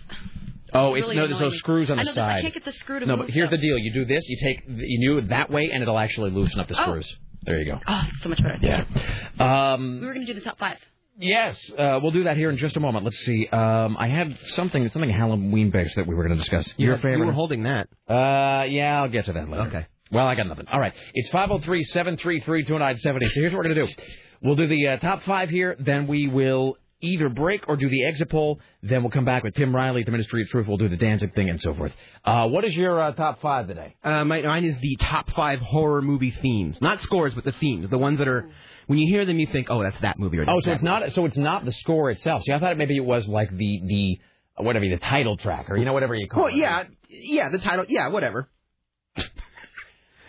Oh, it's, it's really no, there's those screws on the I know, side. I can't get the screw to no, move. No, but here's so. the deal. You do this, you take you do that way, and it'll actually loosen up the screws. Oh. There you go. Oh, that's so much better. Yeah. Um, we were going to do the top five. Yes, uh, we'll do that here in just a moment. Let's see. Um, I have something something Halloween-based that we were going to discuss. Your yeah, favorite? You were holding that. Uh, yeah, I'll get to that later. Okay. Well, I got nothing. All right. It's five oh three, seven three three, two nine seven oh. So here's what we're going to do. We'll do the uh, top five here, then we will either break or do the exit poll. Then we'll come back with Tim Riley at the Ministry of Truth. We'll do the Danzig thing and so forth. Uh, what is your uh, top five today? Uh, my, mine is the top five horror movie themes. Not scores, but the themes. The ones that are, when you hear them, you think, oh, that's that movie. Or that's oh, so that it's movie. not so it's not the score itself. See, I thought maybe it was like the, the whatever, the title track or, you know, whatever you call well, it. Well, yeah, yeah, the title, yeah, whatever.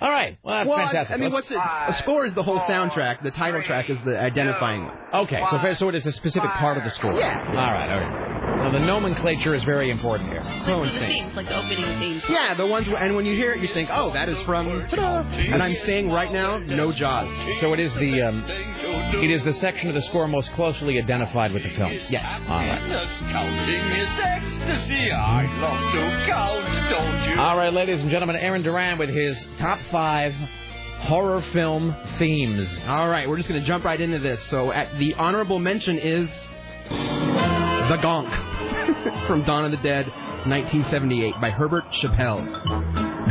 All right. Well, that's well, fantastic. I mean, what's it? A score is the whole soundtrack. The title track is the identifying one. Okay. So, so it is a specific part of the score. Yeah. All right. All right. Now, the nomenclature is very important here. Like so insane. The themes, like the opening themes. Yeah, the ones, and when you hear it, you think, oh, that is from, ta-da. And I'm saying right now, no Jaws. So it is the, um, it is the section of the score most closely identified with the film. Yes. All right. All right, ladies and gentlemen, Aaron Duran with his top five horror film themes. All right, we're just going to jump right into this. So at the honorable mention is The Gonk from Dawn of the Dead, nineteen seventy-eight, by Herbert Chappell.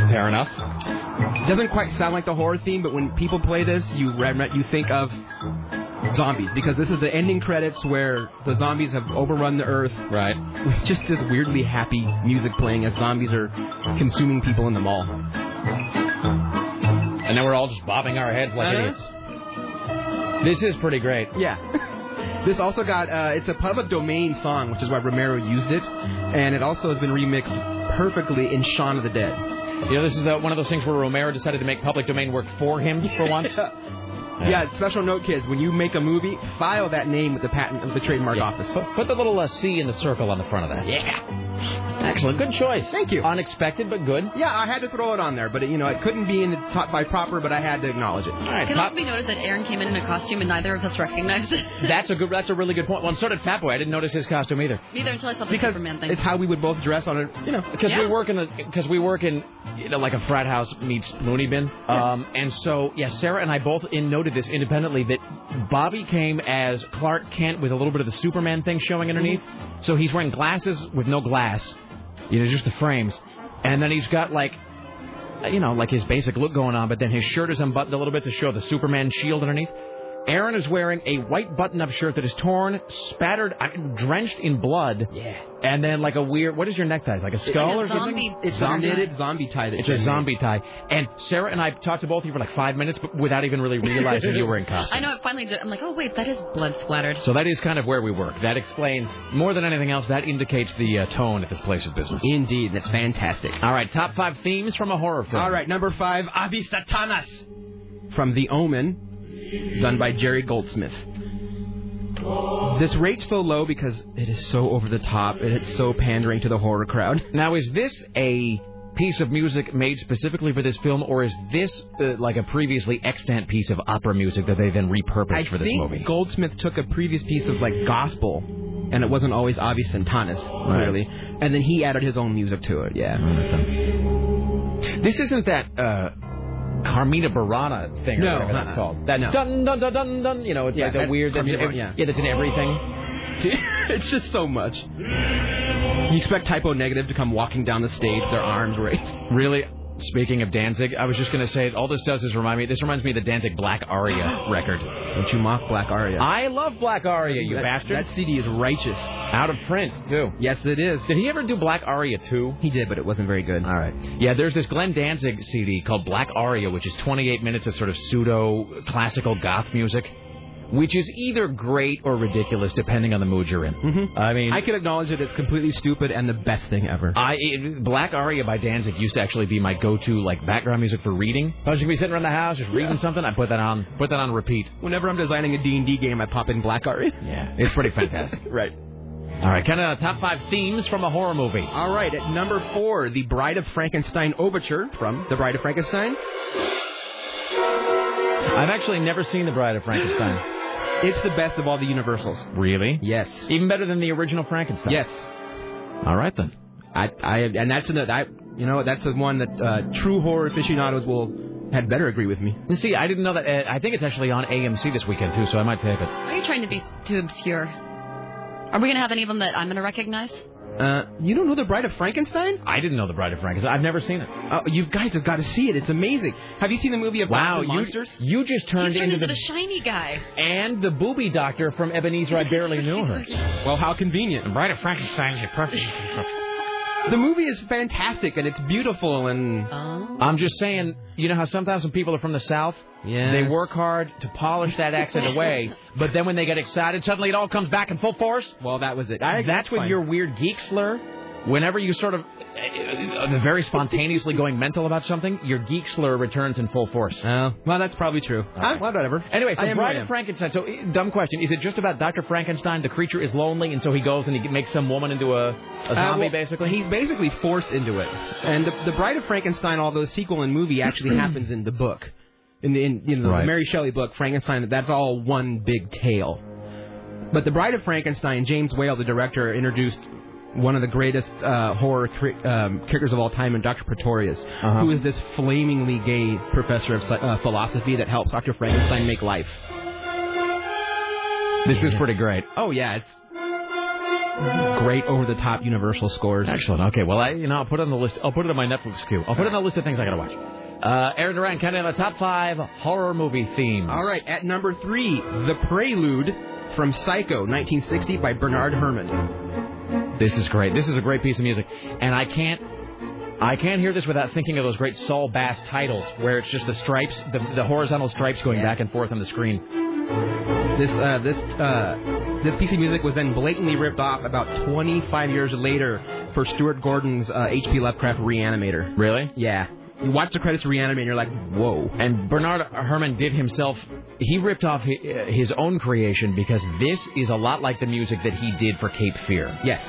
Fair enough. It doesn't quite sound like the horror theme, but when people play this, you you think of zombies, because this is the ending credits where the zombies have overrun the earth. Right. With just this weirdly happy music playing as zombies are consuming people in the mall. And then we're all just bobbing our heads like uh-huh. idiots. This is pretty great. Yeah. This also got, uh, it's a public domain song, which is why Romero used it, and it also has been remixed perfectly in Shaun of the Dead. You know, this is uh, one of those things where Romero decided to make public domain work for him for once. Yeah. yeah, special note, kids, when you make a movie, file that name with the patent of the trademark yeah. office. Put, put the little uh, C in the circle on the front of that. Yeah. Excellent. Good choice. Thank you. Unexpected, but good. Yeah, I had to throw it on there, but, it, you know, it couldn't be in the top by proper, but I had to acknowledge it. All right, Can top... also be noticed that Aaron came in in a costume and neither of us recognized it. That's a good. That's a really good point. Well, and so did Fatboy. I didn't notice his costume either. Neither until I saw the because Superman thing. It's how we would both dress on it, you know. Because yeah. we work in, because we work in, you know, like a frat house meets loony bin. Yeah. Um, and so, yes, yeah, Sarah and I both in noted this independently, that Bobby came as Clark Kent with a little bit of the Superman thing showing underneath. Mm-hmm. So he's wearing glasses with no glass, you know, just the frames. And then he's got, like, you know, like his basic look going on, but then his shirt is unbuttoned a little bit to show the Superman shield underneath. Aaron is wearing a white button-up shirt that is torn, spattered, I mean, drenched in blood. Yeah. And then like a weird, what is your necktie? Like a skull it's like a or zombie, something? It's zombie knitted zombie tie. It's a zombie tie. And Sarah and I talked to both of you for like five minutes, but without even really realizing you were in costume. I know, it finally did. I'm like, oh wait, that is blood splattered. So that is kind of where we work. That explains more than anything else. That indicates the uh, tone at this place of business. Indeed, that's fantastic. All right, top five themes from a horror film. All right, number five, Avi Satanas from The Omen. Done by Jerry Goldsmith. This rates so low because it is so over the top and it's so pandering to the horror crowd. Now, is this a piece of music made specifically for this film, or is this uh, like a previously extant piece of opera music that they then repurposed I for this movie? I think Goldsmith took a previous piece of like gospel, and it wasn't always Avi Satanas, really, right. And then he added his own music to it. Yeah. Mm-hmm. This isn't that. Uh, Carmina Burana thing or no, whatever that's uh, called. That no. Dun, dun, dun, dun, dun. You know, it's yeah, like that weird... Carmina, every, yeah. yeah, that's in everything. It's just so much. You expect Typo Negative to come walking down the stage, their arms raised. Really? Speaking of Danzig, I was just going to say, all this does is remind me... This reminds me of the Danzig Black Aria record. Don't you mock Black Aria. I love Black Aria, you that, bastard. That C D is righteous. Out of print, too. Yes, it is. Did he ever do Black Aria two? He did, but it wasn't very good. All right. Yeah, there's this Glenn Danzig C D called Black Aria, which is twenty-eight minutes of sort of pseudo-classical goth music, which is either great or ridiculous, depending on the mood you're in. Mm-hmm. I mean, I can acknowledge that it's completely stupid and the best thing ever. I it, Black Aria by Danzig used to actually be my go-to, like, background music for reading. If I was going to be sitting around the house just reading yeah. something, I put that on, put that on repeat. Whenever I'm designing a D and D game, I pop in Black Aria. Yeah, it's pretty fantastic. Right. All right, kind of top five themes from a horror movie. All right, at number four, The Bride of Frankenstein Overture from The Bride of Frankenstein. I've actually never seen The Bride of Frankenstein. It's the best of all the Universals. Really? Yes. Even better than the original Frankenstein. Yes. All right then. I, I, and that's another. I, you know, that's the one that uh, true horror aficionados will had better agree with me. See, I didn't know that. Uh, I think it's actually on A M C this weekend too, so I might take it. Are you trying to be too obscure? Are we going to have any of them that I'm going to recognize? Uh, you don't know The Bride of Frankenstein? I didn't know The Bride of Frankenstein. I've never seen it. Oh, you guys have got to see it. It's amazing. Have you seen the movie of wow, you, Monsters? You just turned, you turned into, into the, the shiny guy. And the booby doctor from Ebenezer, I Barely Knew Her. Well, how convenient. The Bride of Frankenstein is perfect. The movie is fantastic, and it's beautiful, and... Oh. I'm just saying, you know how sometimes when people are from the South, yes. they work hard to polish that accent away, but then when they get excited, suddenly it all comes back in full force? Well, that was it. I, that's with your weird geek slur. Whenever you sort of uh, very spontaneously going mental about something, your geek slur returns in full force. Oh, well, that's probably true. Right. Uh, well, whatever. Anyway, so Bride of Frankenstein. So, dumb question. Is it just about Doctor Frankenstein? The creature is lonely, and so he goes and he makes some woman into a, a zombie, uh, well, basically? He's basically forced into it. And the, the Bride of Frankenstein, although sequel and movie, actually happens in the book. In the, in, in the right. Mary Shelley book, Frankenstein, that's all one big tale. But The Bride of Frankenstein, James Whale, the director, introduced... one of the greatest uh, horror cr- um, kickers of all time in Doctor Pretorius, uh-huh. who is this flamingly gay professor of uh, philosophy that helps Doctor Frankenstein make life. This is pretty great. Oh, yeah, it's great over-the-top Universal scores. Excellent. Okay, well, I, you know, I'll put it on the list. I'll put it on my Netflix queue. I'll put it on the list of things I got to watch. Uh, Aaron Duran, counting on the top five horror movie themes. All right, at number three, The Prelude from Psycho, nineteen sixty, by Bernard Herrmann. This is great. This is a great piece of music. And I can't I can't hear this without thinking of those great Saul Bass titles where it's just the stripes, the, the horizontal stripes going yeah. back and forth on the screen. This uh, this uh, this piece of music was then blatantly ripped off about twenty-five years later for Stuart Gordon's uh, H P Lovecraft Reanimator. Really? Yeah. You watch the credits of Reanimator and you're like, whoa. And Bernard Herrmann did himself, he ripped off his own creation because this is a lot like the music that he did for Cape Fear. Yes.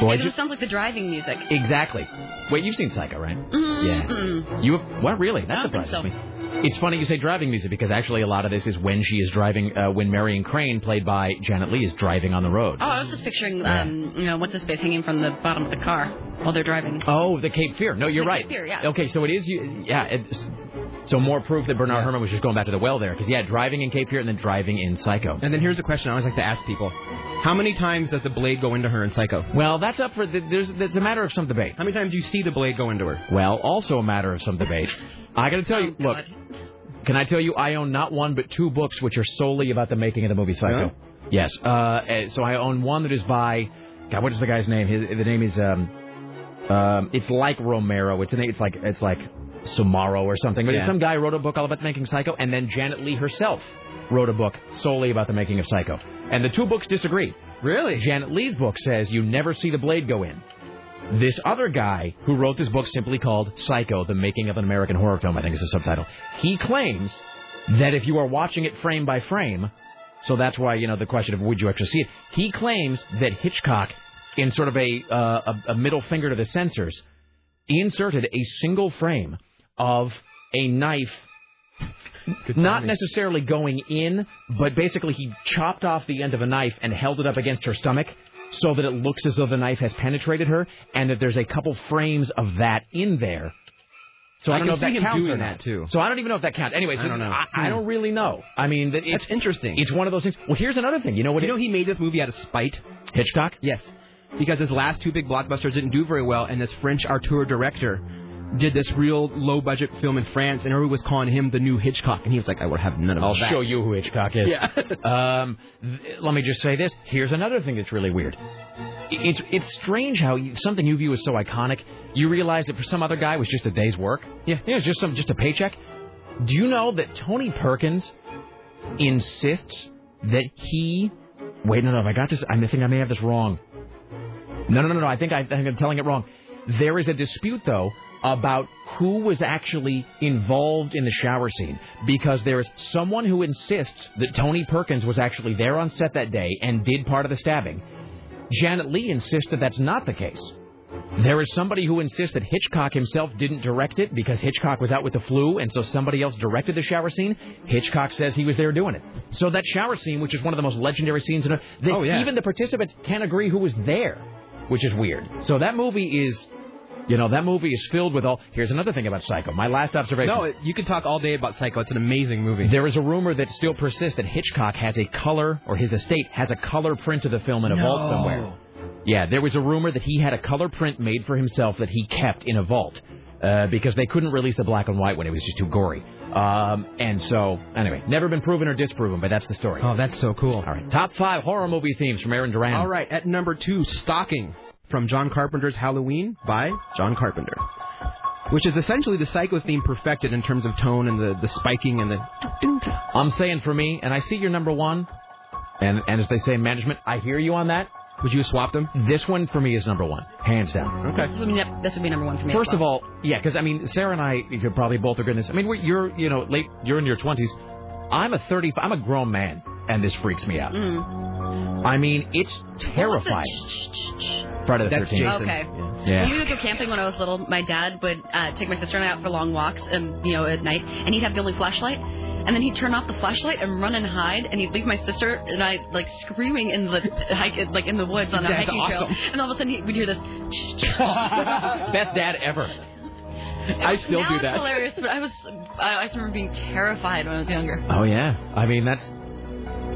Boy, it just sounds like the driving music. Exactly. Wait, you've seen Psycho, right? Mm-hmm. Yeah. Mm-hmm. You have, what, really? That surprises so. me. It's funny you say driving music because actually a lot of this is when she is driving, uh, when Marion Crane, played by Janet Leigh, is driving on the road. Oh, I was just picturing, um, yeah. you know, what's his face hanging from the bottom of the car while they're driving. Oh, the Cape Fear. No, you're the right. Cape Fear, yeah. Okay, so it is, yeah. It's, so more proof that Bernard yeah. Herrmann was just going back to the well there because, yeah, driving in Cape Fear and then driving in Psycho. And then here's a question I always like to ask people. How many times does the blade go into her in Psycho? Well, that's up for... The, there's, it's a matter of some debate. How many times do you see the blade go into her? Well, also a matter of some debate. I got to tell you... Oh, look, can I tell you I own not one but two books which are solely about the making of the movie Psycho? Huh? Yes. Uh, so I own one that is by... God, what is the guy's name? His, the name is... Um, um, it's like Romero. It's, an, it's like... It's like Sumaro or something. But yeah. some guy wrote a book all about the making of Psycho, and then Janet Leigh herself wrote a book solely about the making of Psycho. And the two books disagree. Really? Janet Leigh's book says you never see the blade go in. This other guy who wrote this book simply called Psycho, The Making of an American Horror Film, I think is the subtitle, he claims that if you are watching it frame by frame, so that's why, you know, the question of would you actually see it, he claims that Hitchcock, in sort of a, uh, a, a middle finger to the censors, inserted a single frame of a knife... Not necessarily going in, but basically he chopped off the end of a knife and held it up against her stomach so that it looks as though the knife has penetrated her and that there's a couple frames of that in there. So I, I don't know if that counts or not. Too. So I don't even know if that counts. Anyway, so I don't know. I, I don't really know. I mean, that it's, that's interesting. It's one of those things. Well, here's another thing. You know what? You it, know he made this movie out of spite? Hitchcock? Yes. Because his last two big blockbusters didn't do very well, and this French Arthur director... did this real low-budget film in France, and everyone was calling him the new Hitchcock, and he was like, I would have none of I'll that. I'll show you who Hitchcock is. Yeah. um, th- let me just say this. Here's another thing that's really weird. It's it's strange how you, something you view as so iconic, you realize that for some other guy it was just a day's work. Yeah. It was just, some, just a paycheck. Do you know that Tony Perkins insists that he... Wait, no, no, if I got this... I think I may have this wrong. No, no, no, no, I think, I, I think I'm telling it wrong. There is a dispute, though... about who was actually involved in the shower scene, because there is someone who insists that Tony Perkins was actually there on set that day and did part of the stabbing. Janet Leigh insists that that's not the case. There is somebody who insists that Hitchcock himself didn't direct it because Hitchcock was out with the flu, and so somebody else directed the shower scene. Hitchcock says he was there doing it. So that shower scene, which is one of the most legendary scenes, in a, that oh, yeah. even the participants can't agree who was there, which is weird. So that movie is... You know, that movie is filled with all... Here's another thing about Psycho. My last observation... No, you can talk all day about Psycho. It's an amazing movie. There is a rumor that still persists that Hitchcock has a color, or his estate has a color print of the film in a no. vault somewhere. Yeah, there was a rumor that he had a color print made for himself that he kept in a vault uh, because they couldn't release the black and white one. It was just too gory. Um, and so, anyway, never been proven or disproven, but that's the story. Oh, that's so cool. All right, top five horror movie themes from Aaron Duran. All right, at number two, Stalking from John Carpenter's Halloween by John Carpenter, which is essentially the psycho theme perfected in terms of tone and the, the spiking and the... I'm saying for me, and I see you're number one, and, and as they say in management, I hear you on that. Would you have swapped them? This one for me is number one, hands down. Okay. This would be number one for me. First of all, yeah, because I mean, Sarah and I, you could probably both agree on this. I mean, we're, you're you know late, you're in your twenties. I'm a thirty, I'm a grown man, and this freaks me out. Mm. I mean, it's terrifying. Friday the That's thirteenth. Jason. Okay. Yeah. Yeah. When we would go camping when I was little, my dad would uh, take my sister and I out for long walks, and you know at night, and he'd have the only flashlight. And then he'd turn off the flashlight and run and hide, and he'd leave my sister and I like screaming in the hike, like in the woods on a That's hiking awesome. trail. And all of a sudden he would hear this. Best dad ever. It I was, still do that. It's hilarious, but I was I, I remember being terrified when I was younger. Oh yeah, I mean that's.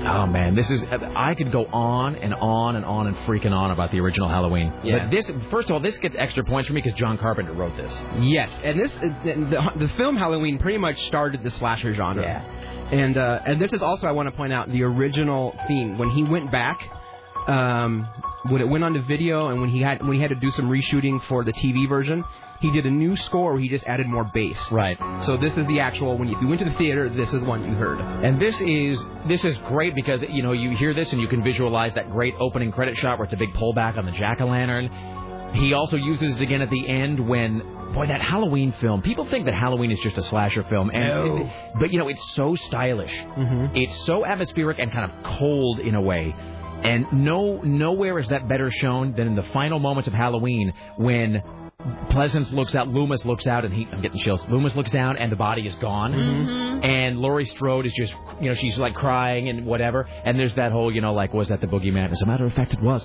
Oh man, this is I could go on and on and on and freaking on about the original Halloween. Yeah. But this, first of all, this gets extra points for me because John Carpenter wrote this. Yes, and this the, the film Halloween pretty much started the slasher genre. Yeah. And uh, and this is also I want to point out the original theme when he went back, um, when it went onto video and when he had when he had to do some reshooting for the T V version. He did a new score where he just added more bass. Right. So this is the actual when you, if you went to the theater, this is one you heard. And this is this is great because you know you hear this and you can visualize that great opening credit shot where it's a big pullback on the jack-o'-lantern. He also uses it again at the end when boy that Halloween film. People think that Halloween is just a slasher film, and no. it, but you know it's so stylish. Mm-hmm. It's so atmospheric and kind of cold in a way. And no nowhere is that better shown than in the final moments of Halloween when. Pleasance looks out, Loomis looks out, and he... I'm getting chills. Loomis looks down, and the body is gone. Mm-hmm. And Laurie Strode is just, you know, she's, like, crying and whatever. And there's that whole, you know, like, was that the boogeyman? As a matter of fact, it was.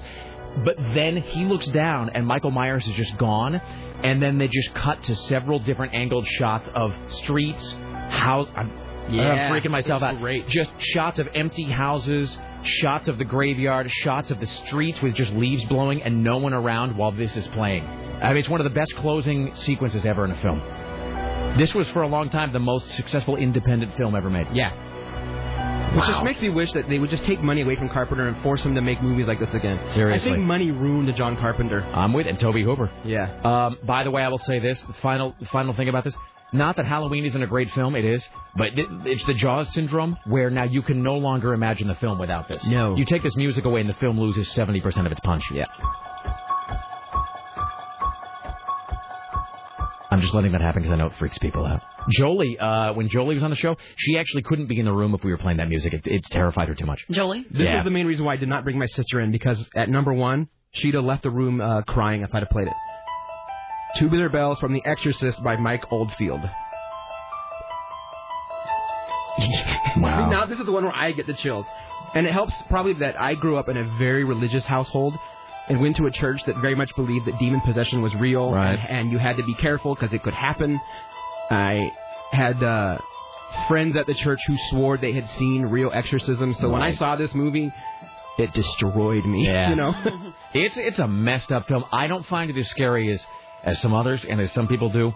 But then he looks down, and Michael Myers is just gone. And then they just cut to several different angled shots of streets, house... I'm, yeah, I'm freaking myself out. Great. Just shots of empty houses... Shots of the graveyard, shots of the streets with just leaves blowing and no one around while this is playing. I mean, it's one of the best closing sequences ever in a film. This was, for a long time, the most successful independent film ever made. Yeah. Wow. Which just makes me wish that they would just take money away from Carpenter and force him to make movies like this again. Seriously. I think money ruined John Carpenter. I'm with it. And Tobe Hooper. Yeah. Um, by the way, I will say this, the final, the final thing about this. Not that Halloween isn't a great film, it is, but it's the Jaws syndrome where now you can no longer imagine the film without this. No. You take this music away and the film loses seventy percent of its punch. Yeah. I'm just letting that happen because I know it freaks people out. Jolie, uh, when Jolie was on the show, she actually couldn't be in the room if we were playing that music. It, it terrified her too much. Jolie? This yeah. is the main reason why I did not bring my sister in because at number one, she'd have left the room uh, crying if I'd have played it. Tubular Bells from The Exorcist by Mike Oldfield. Wow. Now this is the one where I get the chills. And it helps probably that I grew up in a very religious household and went to a church that very much believed that demon possession was real. Right. And, and you had to be careful because it could happen. I had uh, friends at the church who swore they had seen real exorcisms. So right. when I saw this movie... It destroyed me. Yeah. You know? it's it's a messed up film. I don't find it as scary as... As some others, and as some people do,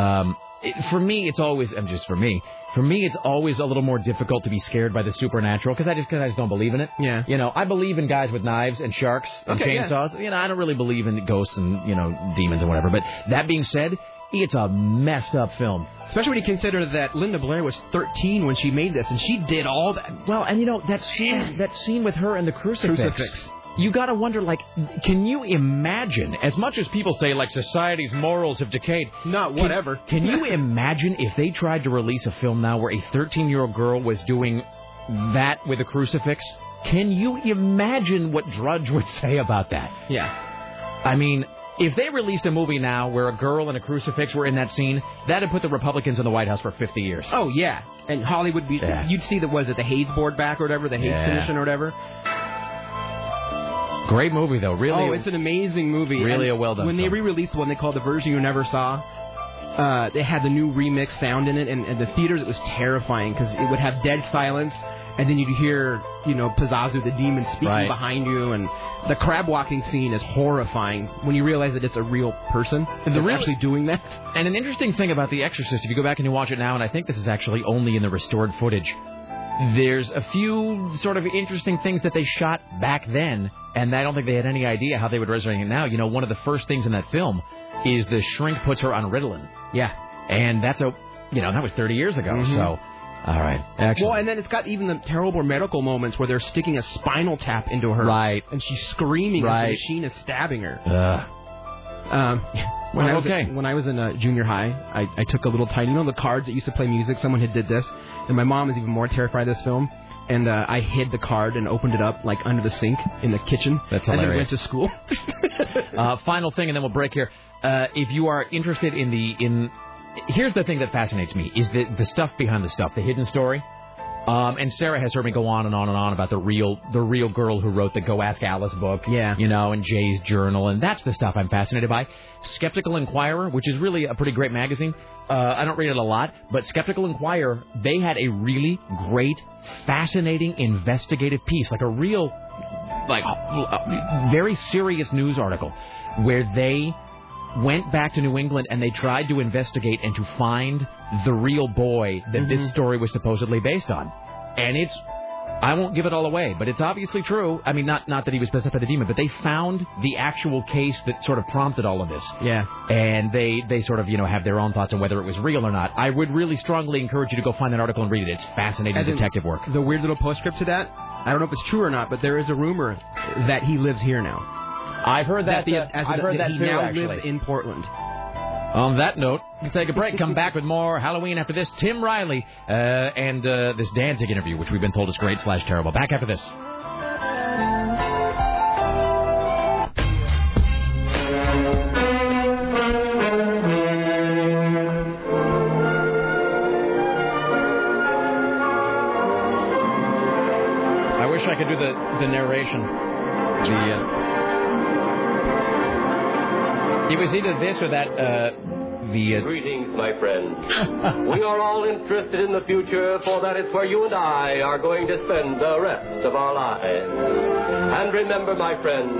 um, it, for me, it's always, and just for me, for me, it's always a little more difficult to be scared by the supernatural, because I just, cause I just don't believe in it. Yeah. You know, I believe in guys with knives and sharks and okay, chainsaws. Yeah. You know, I don't really believe in ghosts and, you know, demons and whatever. But that being said, it's a messed up film. Especially when you consider that Linda Blair was thirteen when she made this, and she did all that. Well, and you know, that scene, that scene with her and the crucifix. crucifix. You gotta wonder, like, can you imagine, as much as people say, like, society's morals have decayed... Not whatever. Can, can you imagine if they tried to release a film now where a thirteen-year-old girl was doing that with a crucifix? Can you imagine what Drudge would say about that? Yeah. I mean, if they released a movie now where a girl and a crucifix were in that scene, that'd put the Republicans in the White House for fifty years. Oh, yeah. And Hollywood, be, yeah. you'd see, the, was it the Hayes Board back or whatever, the Hayes yeah. Commission or whatever... Great movie, though. Really, oh, it's an amazing movie. Really and a well-done When film. They re-released one they called The Version You Never Saw, uh, they had the new remix sound in it, and, and the theaters, it was terrifying because it would have dead silence, and then you'd hear, you know, Pazazu the demon speaking right. behind you, and the crab walking scene is horrifying when you realize that it's a real person and they're really, actually doing that. And an interesting thing about The Exorcist, if you go back and you watch it now, and I think this is actually only in the restored footage, there's a few sort of interesting things that they shot back then, and I don't think they had any idea how they would resonate it now. You know, one of the first things in that film is the shrink puts her on Ritalin. Yeah. And that's a, you know, that was thirty years ago, mm-hmm. so... All right. Excellent. Well, and then it's got even the terrible medical moments where they're sticking a spinal tap into her. Right. And she's screaming right. as the machine is stabbing her. Ugh. Um, when, well, I was okay. in, when I was in uh, junior high, I, I took a little tiny... You know the cards that used to play music? Someone had did this. And my mom was even more terrified of this film. And uh, I hid the card and opened it up, like, under the sink in the kitchen. That's hilarious. And then went to school. uh, final thing, and then we'll break here. Uh, if you are interested in the... in Here's the thing that fascinates me, is the, the stuff behind the stuff, the hidden story. Um, and Sarah has heard me go on and on and on about the real the real girl who wrote the Go Ask Alice book, yeah. you know, and Jay's Journal, and that's the stuff I'm fascinated by. Skeptical Inquirer, which is really a pretty great magazine. Uh, I don't read it a lot, but Skeptical Inquirer, they had a really great, fascinating, investigative piece, like a real, like, very serious news article where they... went back to New England, and they tried to investigate and to find the real boy that mm-hmm. this story was supposedly based on. And it's... I won't give it all away, but it's obviously true. I mean, not not that he was possessed by the demon, but they found the actual case that sort of prompted all of this. Yeah. And they, they sort of, you know, have their own thoughts on whether it was real or not. I would really strongly encourage you to go find that article and read it. It's fascinating and detective work. The weird little postscript to that, I don't know if it's true or not, but there is a rumor that he lives here now. I've heard that, that the, uh, as I've the, heard that, that he too, now actually. lives in Portland. On that note, we'll take a break. Come back with more Halloween after this. Tim Riley uh, and uh, this Danzig interview, which we've been told is great slash terrible. Back after this. I wish I could do the, the narration. The... Uh, It was either this or that, uh, the... Uh... Greetings, my friends. We are all interested in the future, for that is where you and I are going to spend the rest of our lives. And remember, my friends,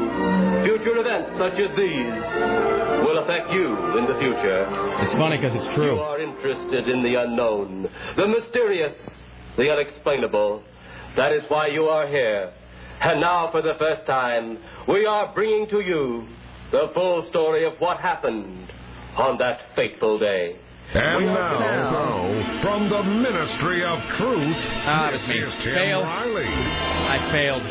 future events such as these will affect you in the future. It's funny because it's true. You are interested in the unknown, the mysterious, the unexplainable. That is why you are here. And now, for the first time, we are bringing to you... the full story of what happened on that fateful day. And now, now, from the Ministry of Truth, uh, this is Tim failed. Riley. I failed.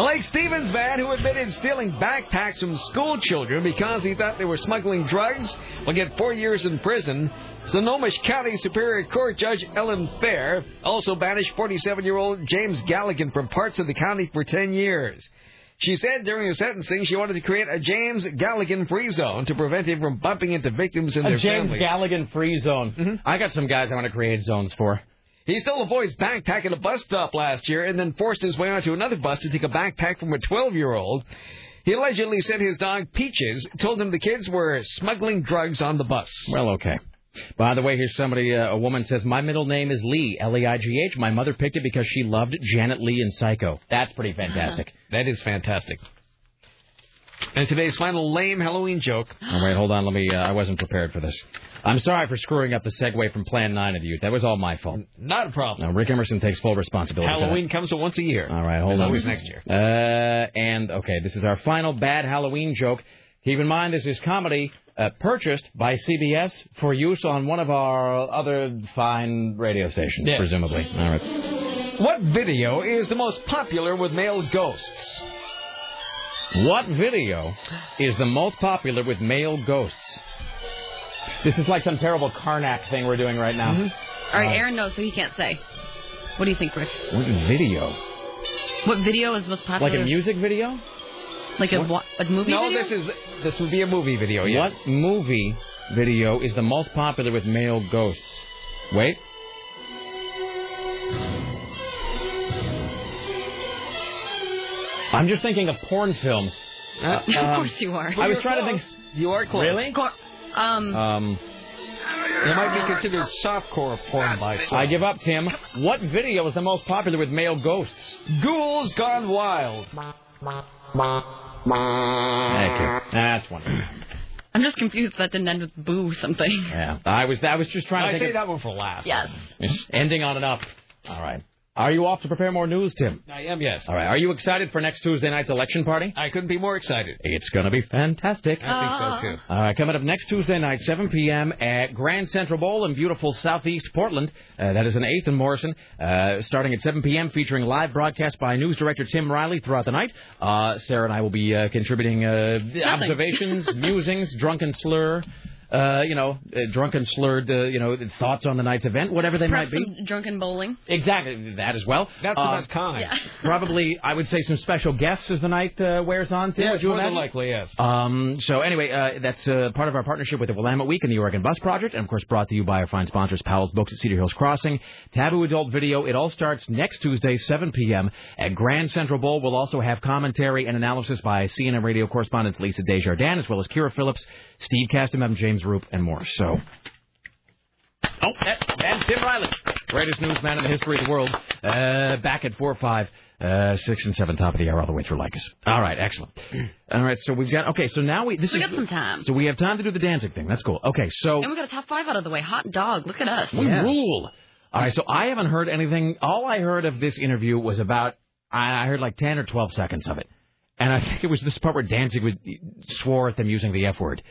A Lake Stevens man who admitted stealing backpacks from school children because he thought they were smuggling drugs will get four years in prison. Snohomish County Superior Court Judge Ellen Fair also banished forty-seven-year-old James Galligan from parts of the county for ten years. She said during her sentencing she wanted to create a James Galligan free zone to prevent him from bumping into victims in a their James families. A James Galligan free zone. Mm-hmm. I got some guys I want to create zones for. He stole a boy's backpack at a bus stop last year and then forced his way onto another bus to take a backpack from a twelve-year-old. He allegedly sent his dog Peaches, told him the kids were smuggling drugs on the bus. Well, okay. By the way, here's somebody, uh, a woman says, my middle name is Lee, L E I G H. My mother picked it because she loved Janet Leigh in Psycho. That's pretty fantastic. That is fantastic. And today's final lame Halloween joke. Oh, wait, hold on. Let me. Uh, I wasn't prepared for this. I'm sorry for screwing up the segue from Plan nine of you. That was all my fault. Not a problem. No, Rick Emerson takes full responsibility. Halloween comes once a year. All right, hold There's on. Always next year. Uh, and, okay, this is our final bad Halloween joke. Keep in mind, this is comedy. Uh, purchased by C B S for use on one of our other fine radio stations, yeah. presumably. All right. What video is the most popular with male ghosts? What video is the most popular with male ghosts? This is like some terrible Karnak thing we're doing right now. Mm-hmm. All right, uh, Aaron knows, so he can't say. What do you think, Rick? What video? What video is most popular? Like a music video? Like a, what? a movie no, video? No, this is this would be a movie video, yes. What movie video is the most popular with male ghosts? Wait. I'm just thinking of porn films. Uh, um, of course you are. I was trying close. to think... You are close. Really? Co- um... um They might be considered softcore porn by some. I give up, Tim. What video is the most popular with male ghosts? Ghouls Gone Wild. Thank you. That's wonderful. I'm just confused that didn't end with boo something. Yeah, I was I was just trying no, to I think I saved that one for last. Yes. It's ending on an up. All right. Are you off to prepare more news, Tim? I am, yes. All right. Are you excited for next Tuesday night's election party? I couldn't be more excited. It's going to be fantastic. I think so, too. All right. Coming up next Tuesday night, seven p.m. at Grand Central Bowl in beautiful southeast Portland. Uh, that is in eighth and Morrison. Uh, starting at seven p.m., featuring live broadcast by news director Tim Riley throughout the night. Uh, Sarah and I will be uh, contributing uh, observations, musings, drunken slur. Uh, you know, uh, drunken slurred, uh, you know, thoughts on the night's event, whatever they Perhaps might be. Some drunken bowling. Exactly, that as well. That's uh, the best kind. Yeah. Probably, I would say, some special guests as the night uh, wears on. Too, yes, more than likely, yes. Um, so anyway, uh, that's uh, part of our partnership with the Willamette Week and the Oregon Bus Project, and of course brought to you by our fine sponsors, Powell's Books at Cedar Hills Crossing, Taboo Adult Video. It all starts next Tuesday, seven p.m. at Grand Central Bowl. We'll also have commentary and analysis by C N N radio correspondents Lisa Desjardins, as well as Kira Phillips, Steve Kastenbaum, James Roop, and more. So, oh, that, that's Tim Riley, greatest newsman in the history of the world. Uh, back at four, five, uh, six, and seven, top of the hour, all the way through like us. All right, excellent. All right, so we've got okay. So now we this we is, got some time. So we have time to do the Danzig thing. That's cool. Okay, so and we got a top five out of the way. Hot dog. Look at us. We yeah. rule. All right, so I haven't heard anything. All I heard of this interview was about I heard like ten or twelve seconds of it, and I think it was this part where Danzig would, swore at them using the F word.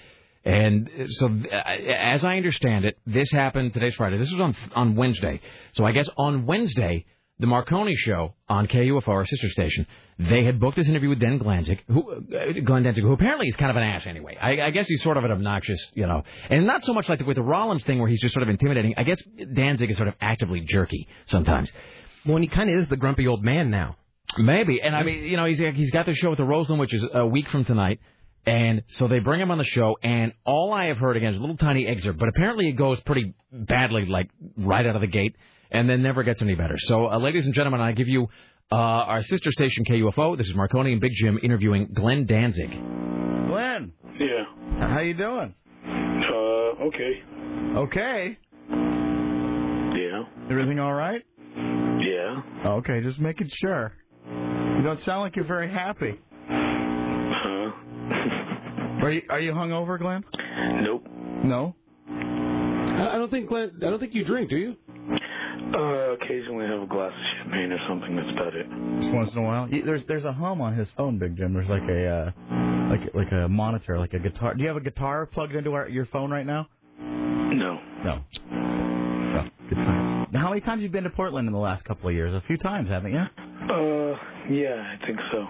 And so, uh, as I understand it, this happened, today's Friday. This was on on Wednesday. So I guess on Wednesday, the Marconi show on K U F O, our sister station, they had booked this interview with Glenn Danzig, who, uh, Glenn Danzig, who apparently is kind of an ass anyway. I, I guess he's sort of an obnoxious, you know, and not so much like the, with the Rollins thing where he's just sort of intimidating. I guess Danzig is sort of actively jerky sometimes. Well, and he kind of is the grumpy old man now. Maybe. And I mean, you know, he's he's got the show with the Roseland, which is a week from tonight. And so they bring him on the show, and all I have heard, again, is a little tiny excerpt, but apparently it goes pretty badly, like, right out of the gate, and then never gets any better. So, uh, ladies and gentlemen, I give you uh, our sister station, K U F O. This is Marconi and Big Jim interviewing Glenn Danzig. Glenn. Yeah. How you doing? Uh, okay. Okay? Yeah. Everything all right? Yeah. Okay, just making sure. You don't sound like you're very happy. Are you, are you hungover, Glenn? Nope. No? I don't think, Glenn, I don't think you drink, do you? Uh, occasionally I have a glass of champagne or something. That's about it. Just once in a while. There's there's a hum on his phone, Big Jim. There's like a uh, like like a monitor, like a guitar. Do you have a guitar plugged into our, your phone right now? No. No. No. Good times. Now, how many times have you been to Portland in the last couple of years? A few times, haven't you? Uh, yeah, I think so.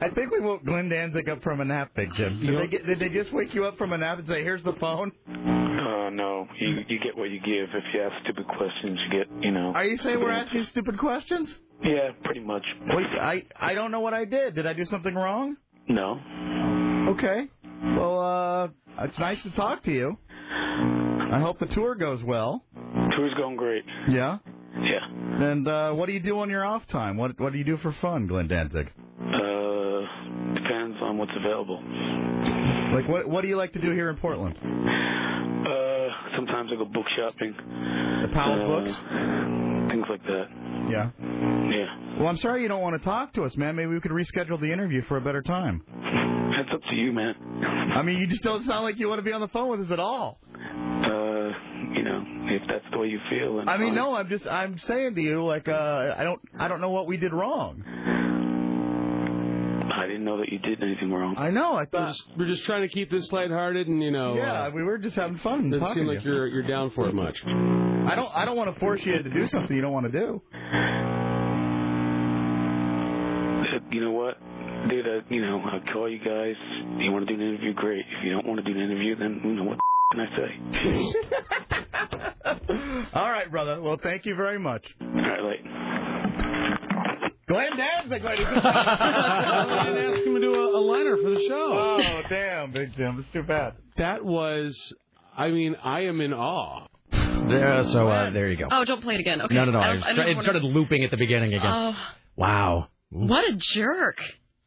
I think we woke Glenn Danzig up from a nap, Big Jim. Did they, get, did they just wake you up from a nap and say, here's the phone? Uh, no. You, you get what you give. If you ask stupid questions, you get, you know. Are you saying we're answers. asking stupid questions? Yeah, pretty much. Wait, I, I don't know what I did. Did I do something wrong? No. Okay. Well, uh, it's nice to talk to you. I hope the tour goes well. Tour's going great. Yeah? Yeah. And uh, what do you do on your off time? What What do you do for fun, Glenn Danzig? Uh, depends on what's available. Like, what What do you like to do here in Portland? Uh, sometimes I go book shopping. The Powell's uh, Books? Things like that. Yeah? Yeah. Well, I'm sorry you don't want to talk to us, man. Maybe we could reschedule the interview for a better time. That's up to you, man. I mean, you just don't sound like you want to be on the phone with us at all. Uh, you know, if that's the way you feel. And I mean, no, I'm just, I'm saying to you, like, uh, I don't, I don't know what we did wrong. I didn't know that you did anything wrong. I know. I thought we're just, we're just trying to keep this lighthearted, and you know. Yeah, uh, we were just having fun. Doesn't seem like you're you're down for it much. I don't, I don't want to force you to do something you don't want to do. You know what? Dude, I, you know, I call you guys. If you want to do an interview, great. If you don't want to do an interview, then you know what can I say? All right, brother. Well, thank you very much. All right, late. Glenn Danzig, ladies and gentlemen. I didn't ask him to do a, a liner for the show. Oh, damn, Big Jim. It's too bad. That was, I mean, I am in awe. There, so uh, there you go. Oh, don't play it again. Okay. No, no, no. I I it started to... looping at the beginning again. Oh. Wow. Ooh. What a jerk.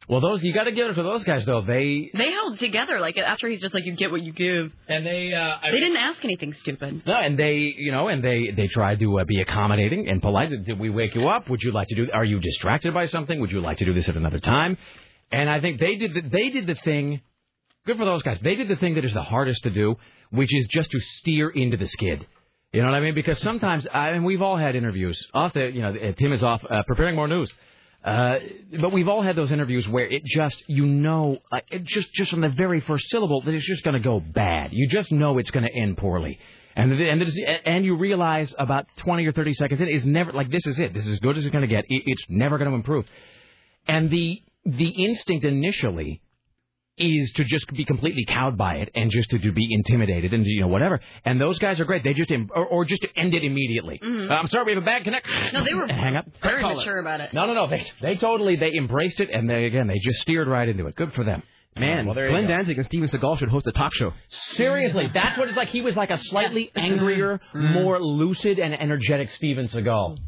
Well, those you got to give it to those guys though. They they held together. Like after he's just like, you get what you give. And they uh, they I, didn't ask anything stupid. No, and they you know, and they they tried to uh, be accommodating and polite. Did we wake you up? Would you like to do? Are you distracted by something? Would you like to do this at another time? And I think they did the, they did the thing. Good for those guys. They did the thing that is the hardest to do, which is just to steer into the skid. You know what I mean? Because sometimes, I mean, we've all had interviews. Off the, you know, Tim is off uh, preparing more news. Uh, but we've all had those interviews where it just, you know, uh, it just, just from the very first syllable that it's just going to go bad. You just know it's going to end poorly. And and and you realize about twenty or thirty seconds in, it's never, like, this is it. This is as good as it's going to get. It, it's never going to improve. And the the instinct initially is to just be completely cowed by it and just to, to be intimidated and, you know, whatever. And those guys are great. They just, Im- or, or just to end it immediately. Mm-hmm. Uh, I'm sorry, we have a bad connection. No, they were Hang up. very mature it. about it. No, no, no. They, they totally, they embraced it, and they, again, they just steered right into it. Good for them. Man, well, Glenn Danzig and Steven Seagal should host a talk show. Seriously, that's what it's like. He was like a slightly angrier, mm-hmm. more lucid and energetic Steven Seagal.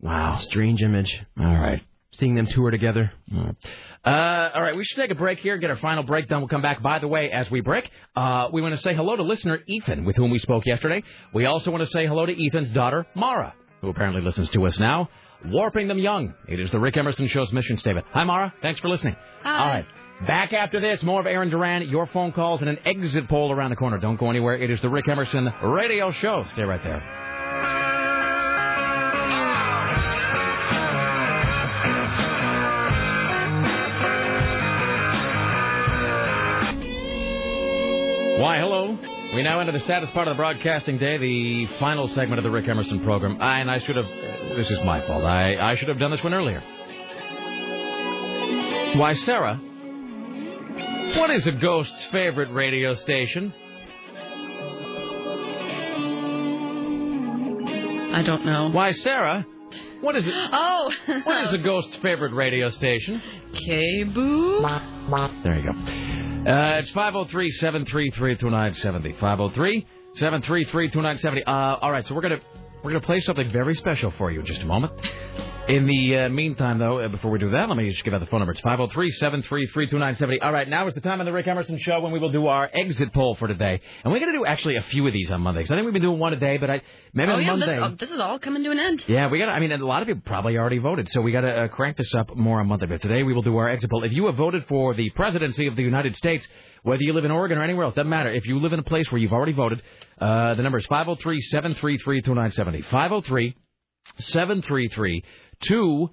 Wow. Strange image. All right. Seeing them tour together. Uh, all right, we should take a break here, get our final break done. We'll come back. By the way, as we break, uh, we want to say hello to listener Ethan, with whom we spoke yesterday. We also want to say hello to Ethan's daughter, Mara, who apparently listens to us now, warping them young. It is the Rick Emerson Show's mission statement. Hi, Mara. Thanks for listening. Hi. All right. Back after this, more of Aaron Duran, your phone calls, and an exit poll around the corner. Don't go anywhere. It is the Rick Emerson Radio Show. Stay right there. Why, hello. We now enter the saddest part of the broadcasting day, the final segment of the Rick Emerson program. I, and I should have, this is my fault, I, I should have done this one earlier. Why, Sarah, what is a ghost's favorite radio station? I don't know. Why, Sarah, what is it? Oh! What is a ghost's favorite radio station? K-Boo. There you go. Uh, it's five oh three, seven three three, two nine seven oh. five oh three, seven three three, two nine seven oh. Uh, all right, so we're gonna we're gonna play something very special for you in just a moment. In the uh, meantime, though, uh, before we do that, let me just give out the phone number. It's five oh three, seven three three, two nine seven oh. All right, now is the time on the Rick Emerson Show when we will do our exit poll for today, and we're gonna do actually a few of these on Monday. Because I think we've been doing one a day, but I maybe oh, on yeah, Monday. This, oh, this is all coming to an end. Yeah, we got. I mean, a lot of people probably already voted, so we got to uh, crank this up more on Monday. But today we will do our exit poll. If you have voted for the presidency of the United States, whether you live in Oregon or anywhere else, doesn't matter. If you live in a place where you've already voted, uh, the number is five oh three, seven three three, two nine seven oh. five oh three, seven three three, two nine seven oh. two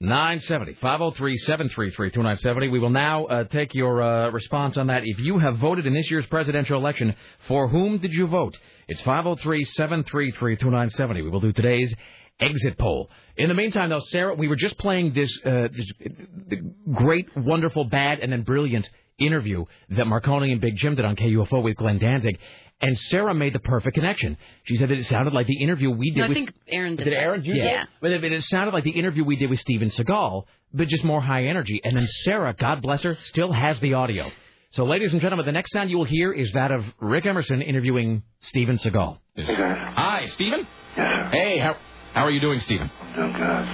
nine seven oh. five oh three, seven three three, two nine seven oh. We will now uh, take your uh, response on that. If you have voted in this year's presidential election, for whom did you vote? It's five oh three, seven three three, two nine seven oh. We will do today's exit poll. In the meantime, though, Sarah, we were just playing this, uh, this great, wonderful, bad, and then brilliant interview that Marconi and Big Jim did on K U F O with Glenn Danzig. And Sarah made the perfect connection. She said that it sounded like the interview we did no, I with... I think Aaron did. Did Aaron do yeah. that? But it, it sounded like the interview we did with Steven Seagal, but just more high energy. And then Sarah, God bless her, still has the audio. So, ladies and gentlemen, the next sound you will hear is that of Rick Emerson interviewing Steven Seagal. Yes, sir. Hi, Steven? Yes, sir. Hey, how, how are you doing, Steven? Doing good.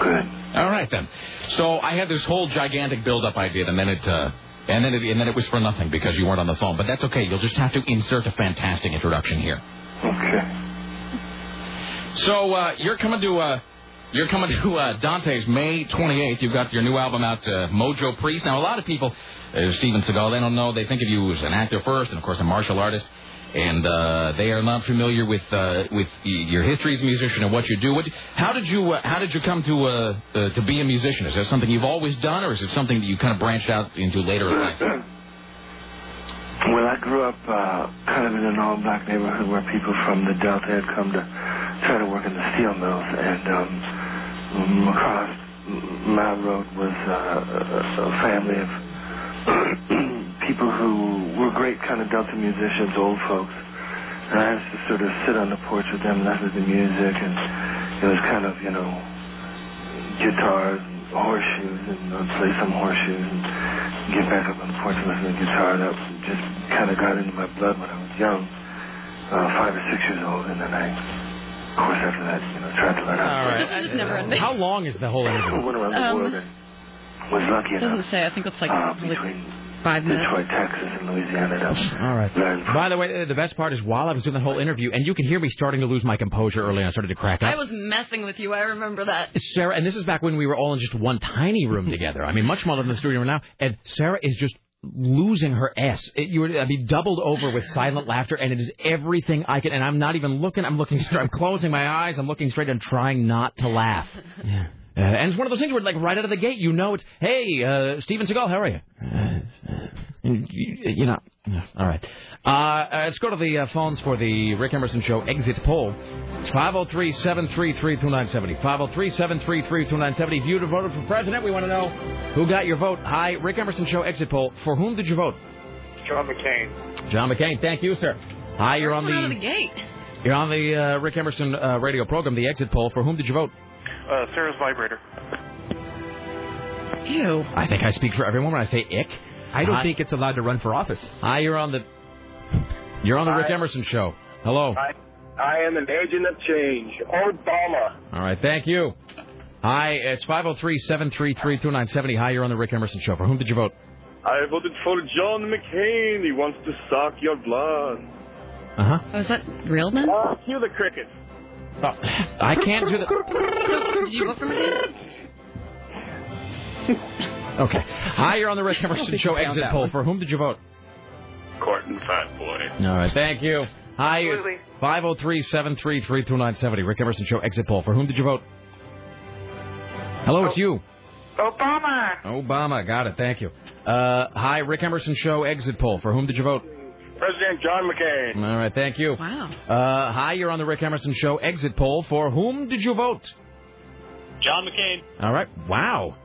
Good. All right, then. So I had this whole gigantic build-up I did, and then it... Uh, And then, it, and then it was for nothing because you weren't on the phone. But that's okay. You'll just have to insert a fantastic introduction here. Okay. So uh, you're coming to uh, you're coming to uh, Dante's May twenty-eighth. You've got your new album out, uh, Mojo Priest. Now, a lot of people, uh, Steven Seagal, they don't know. They think of you as an actor first and, of course, a martial artist. And uh, they are not familiar with uh, with your history as a musician and what you do. What, how did you uh, how did you come to uh, uh, to be a musician? Is that something you've always done, or is it something that you kind of branched out into later in life? Well, I grew up uh, kind of in an all-black neighborhood where people from the Delta had come to try to work in the steel mills, and um, across my road was uh, a family of people who were great kind of Delta musicians, old folks, and I used to sort of sit on the porch with them and listen to the music, and it was kind of, you know, guitars and horseshoes, and I'd play some horseshoes and get back up on the porch and listen to guitar. That just kind of got into my blood when I was young, uh, five or six years old, and then I, of course, after that, you know, tried to learn how to play. All right. How long is the whole interview? Um, was lucky enough. It doesn't say. I think it's like uh, between five minutes. Detroit, Texas, and Louisiana. All right. By the way, the best part is while I was doing the whole interview, and you can hear me starting to lose my composure early on. I started to crack up. I was messing with you. I remember that. Sarah, and this is back when we were all in just one tiny room together. I mean, much smaller than the studio now. And Sarah is just losing her ass. It, you were, I mean, doubled over with silent laughter, and it is everything I can. And I'm not even looking. I'm looking straight. I'm closing my eyes. I'm looking straight. I'm trying not to laugh. Yeah. Uh, and it's one of those things where, like, right out of the gate, you know it's, hey, uh, Steven Seagal, how are you? Uh, you know, all right. Uh, uh, let's go to the uh, phones for the Rick Emerson Show exit poll. It's five oh three, seven three three, two nine seven oh. five oh three, seven three three, two nine seven oh. If you had voted for president, we want to know who got your vote. Hi, Rick Emerson Show exit poll. For whom did you vote? John McCain. John McCain. Thank you, sir. Hi, you're on the, out of the gate. You're on the uh, Rick Emerson uh, radio program, the exit poll. For whom did you vote? Uh, Sarah's vibrator. Ew. I think I speak for everyone when I say ick. I don't I, think it's allowed to run for office. Hi, you're on the you're on the I, Rick Emerson Show. Hello. I, I am an agent of change. Obama. All right, thank you. Hi, it's five oh three, seven three three, two nine seven oh. Hi, you're on the Rick Emerson Show. For whom did you vote? I voted for John McCain. He wants to suck your blood. Uh-huh. Oh, is that real then? Uh, cue the crickets. Oh, I can't do that. So, did you vote for McCain? Okay. Hi, you're on the Rick Emerson Show exit poll. One. For whom did you vote? Corton Fat Boy. All right, thank you. Hi, five oh three, seven three three, two nine seven oh. Rick Emerson Show exit poll. For whom did you vote? Hello, it's you. Obama. Obama, got it. Thank you. Uh, hi, Rick Emerson Show exit poll. For whom did you vote? President John McCain. All right, thank you. Wow. Uh, hi, you're on the Rick Emerson Show exit poll. For whom did you vote? John McCain. All right, wow.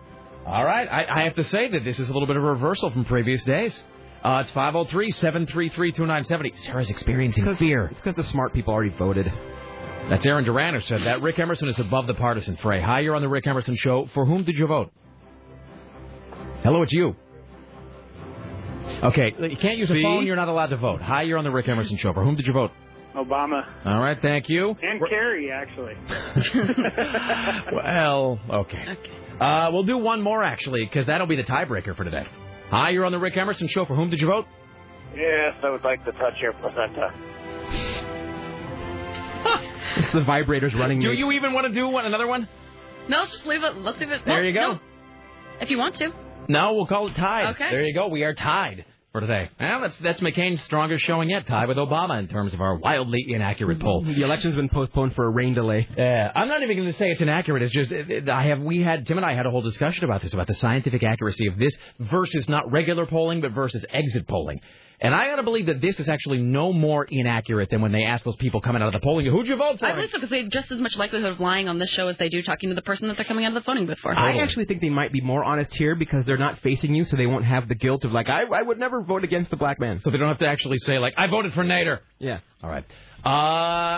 All right, I, I have to say that this is a little bit of a reversal from previous days. Uh, it's five oh three, seven three three, two nine seven oh. Sarah's experiencing it's fear. It's because the smart people already voted. That's Aaron Duran who said that. Rick Emerson is above the partisan fray. Hi, you're on the Rick Emerson Show. For whom did you vote? Hello, it's you. Okay, you can't use a phone. You're not allowed to vote. Hi, you're on the Rick Emerson Show. For whom did you vote? Obama. All right, thank you. And We're... Kerry, actually. Well, okay. okay. Uh, we'll do one more, actually, because that'll be the tiebreaker for today. Hi, you're on the Rick Emerson Show. For whom did you vote? Yes, I would like to touch your placenta. It's the vibrator's running. Do news. You even want to do one, another one? No, just leave it. Let's leave it. There no, you go. No. If you want to. No, we'll call it tied. Okay. There you go. We are tied for today. Well, that's that's McCain's strongest showing yet, tied with Obama in terms of our wildly inaccurate poll. The election's been postponed for a rain delay. Yeah, uh, I'm not even going to say it's inaccurate. It's just it, it, I have we had Tim and I had a whole discussion about this, about the scientific accuracy of this versus not regular polling, but versus exit polling. And I got to believe that this is actually no more inaccurate than when they asked those people coming out of the polling, who'd you vote for? I believe so, because they have just as much likelihood of lying on this show as they do talking to the person that they're coming out of the phoning booth for. Totally. I actually think they might be more honest here because they're not facing you, so they won't have the guilt of, like, I, I would never vote against the black man. So they don't have to actually say, like, I voted for Nader. Yeah. All right. Uh,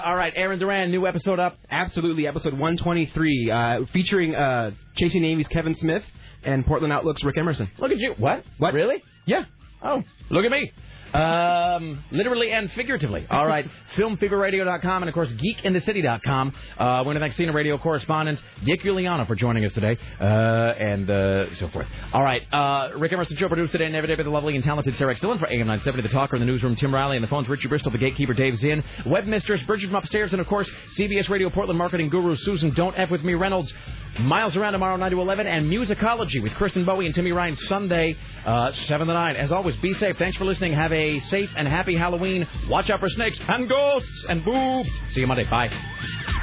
all right, Aaron Duran, new episode up. Absolutely, episode one twenty-three, uh, featuring uh, Chasing Amy's Kevin Smith and Portland Outlook's Rick Emerson. Look at you. What? What? Really? Yeah. Oh, look at me. Um, literally and figuratively. All right. film fever radio dot com and, of course, geek in the city dot com. Uh, I want to thank senior radio correspondent Dick Uliano for joining us today uh, and uh, so forth. All right. Uh, Rick Emerson Show produced today and every day by the lovely and talented Sarah Dillon for A M nine seventy, The Talker, in the newsroom, Tim Riley, and the phones, Richie Bristol, the gatekeeper, Dave Zinn, web mistress, Bridget from upstairs, and, of course, C B S Radio Portland marketing guru Susan Don't F With Me Reynolds. Miles Around tomorrow, nine to eleven, and Musicology with Kristen Bowie and Timmy Ryan Sunday, uh, seven to nine. As always, be safe. Thanks for listening. Have a safe and happy Halloween. Watch out for snakes and ghosts and boobs. See you Monday. Bye.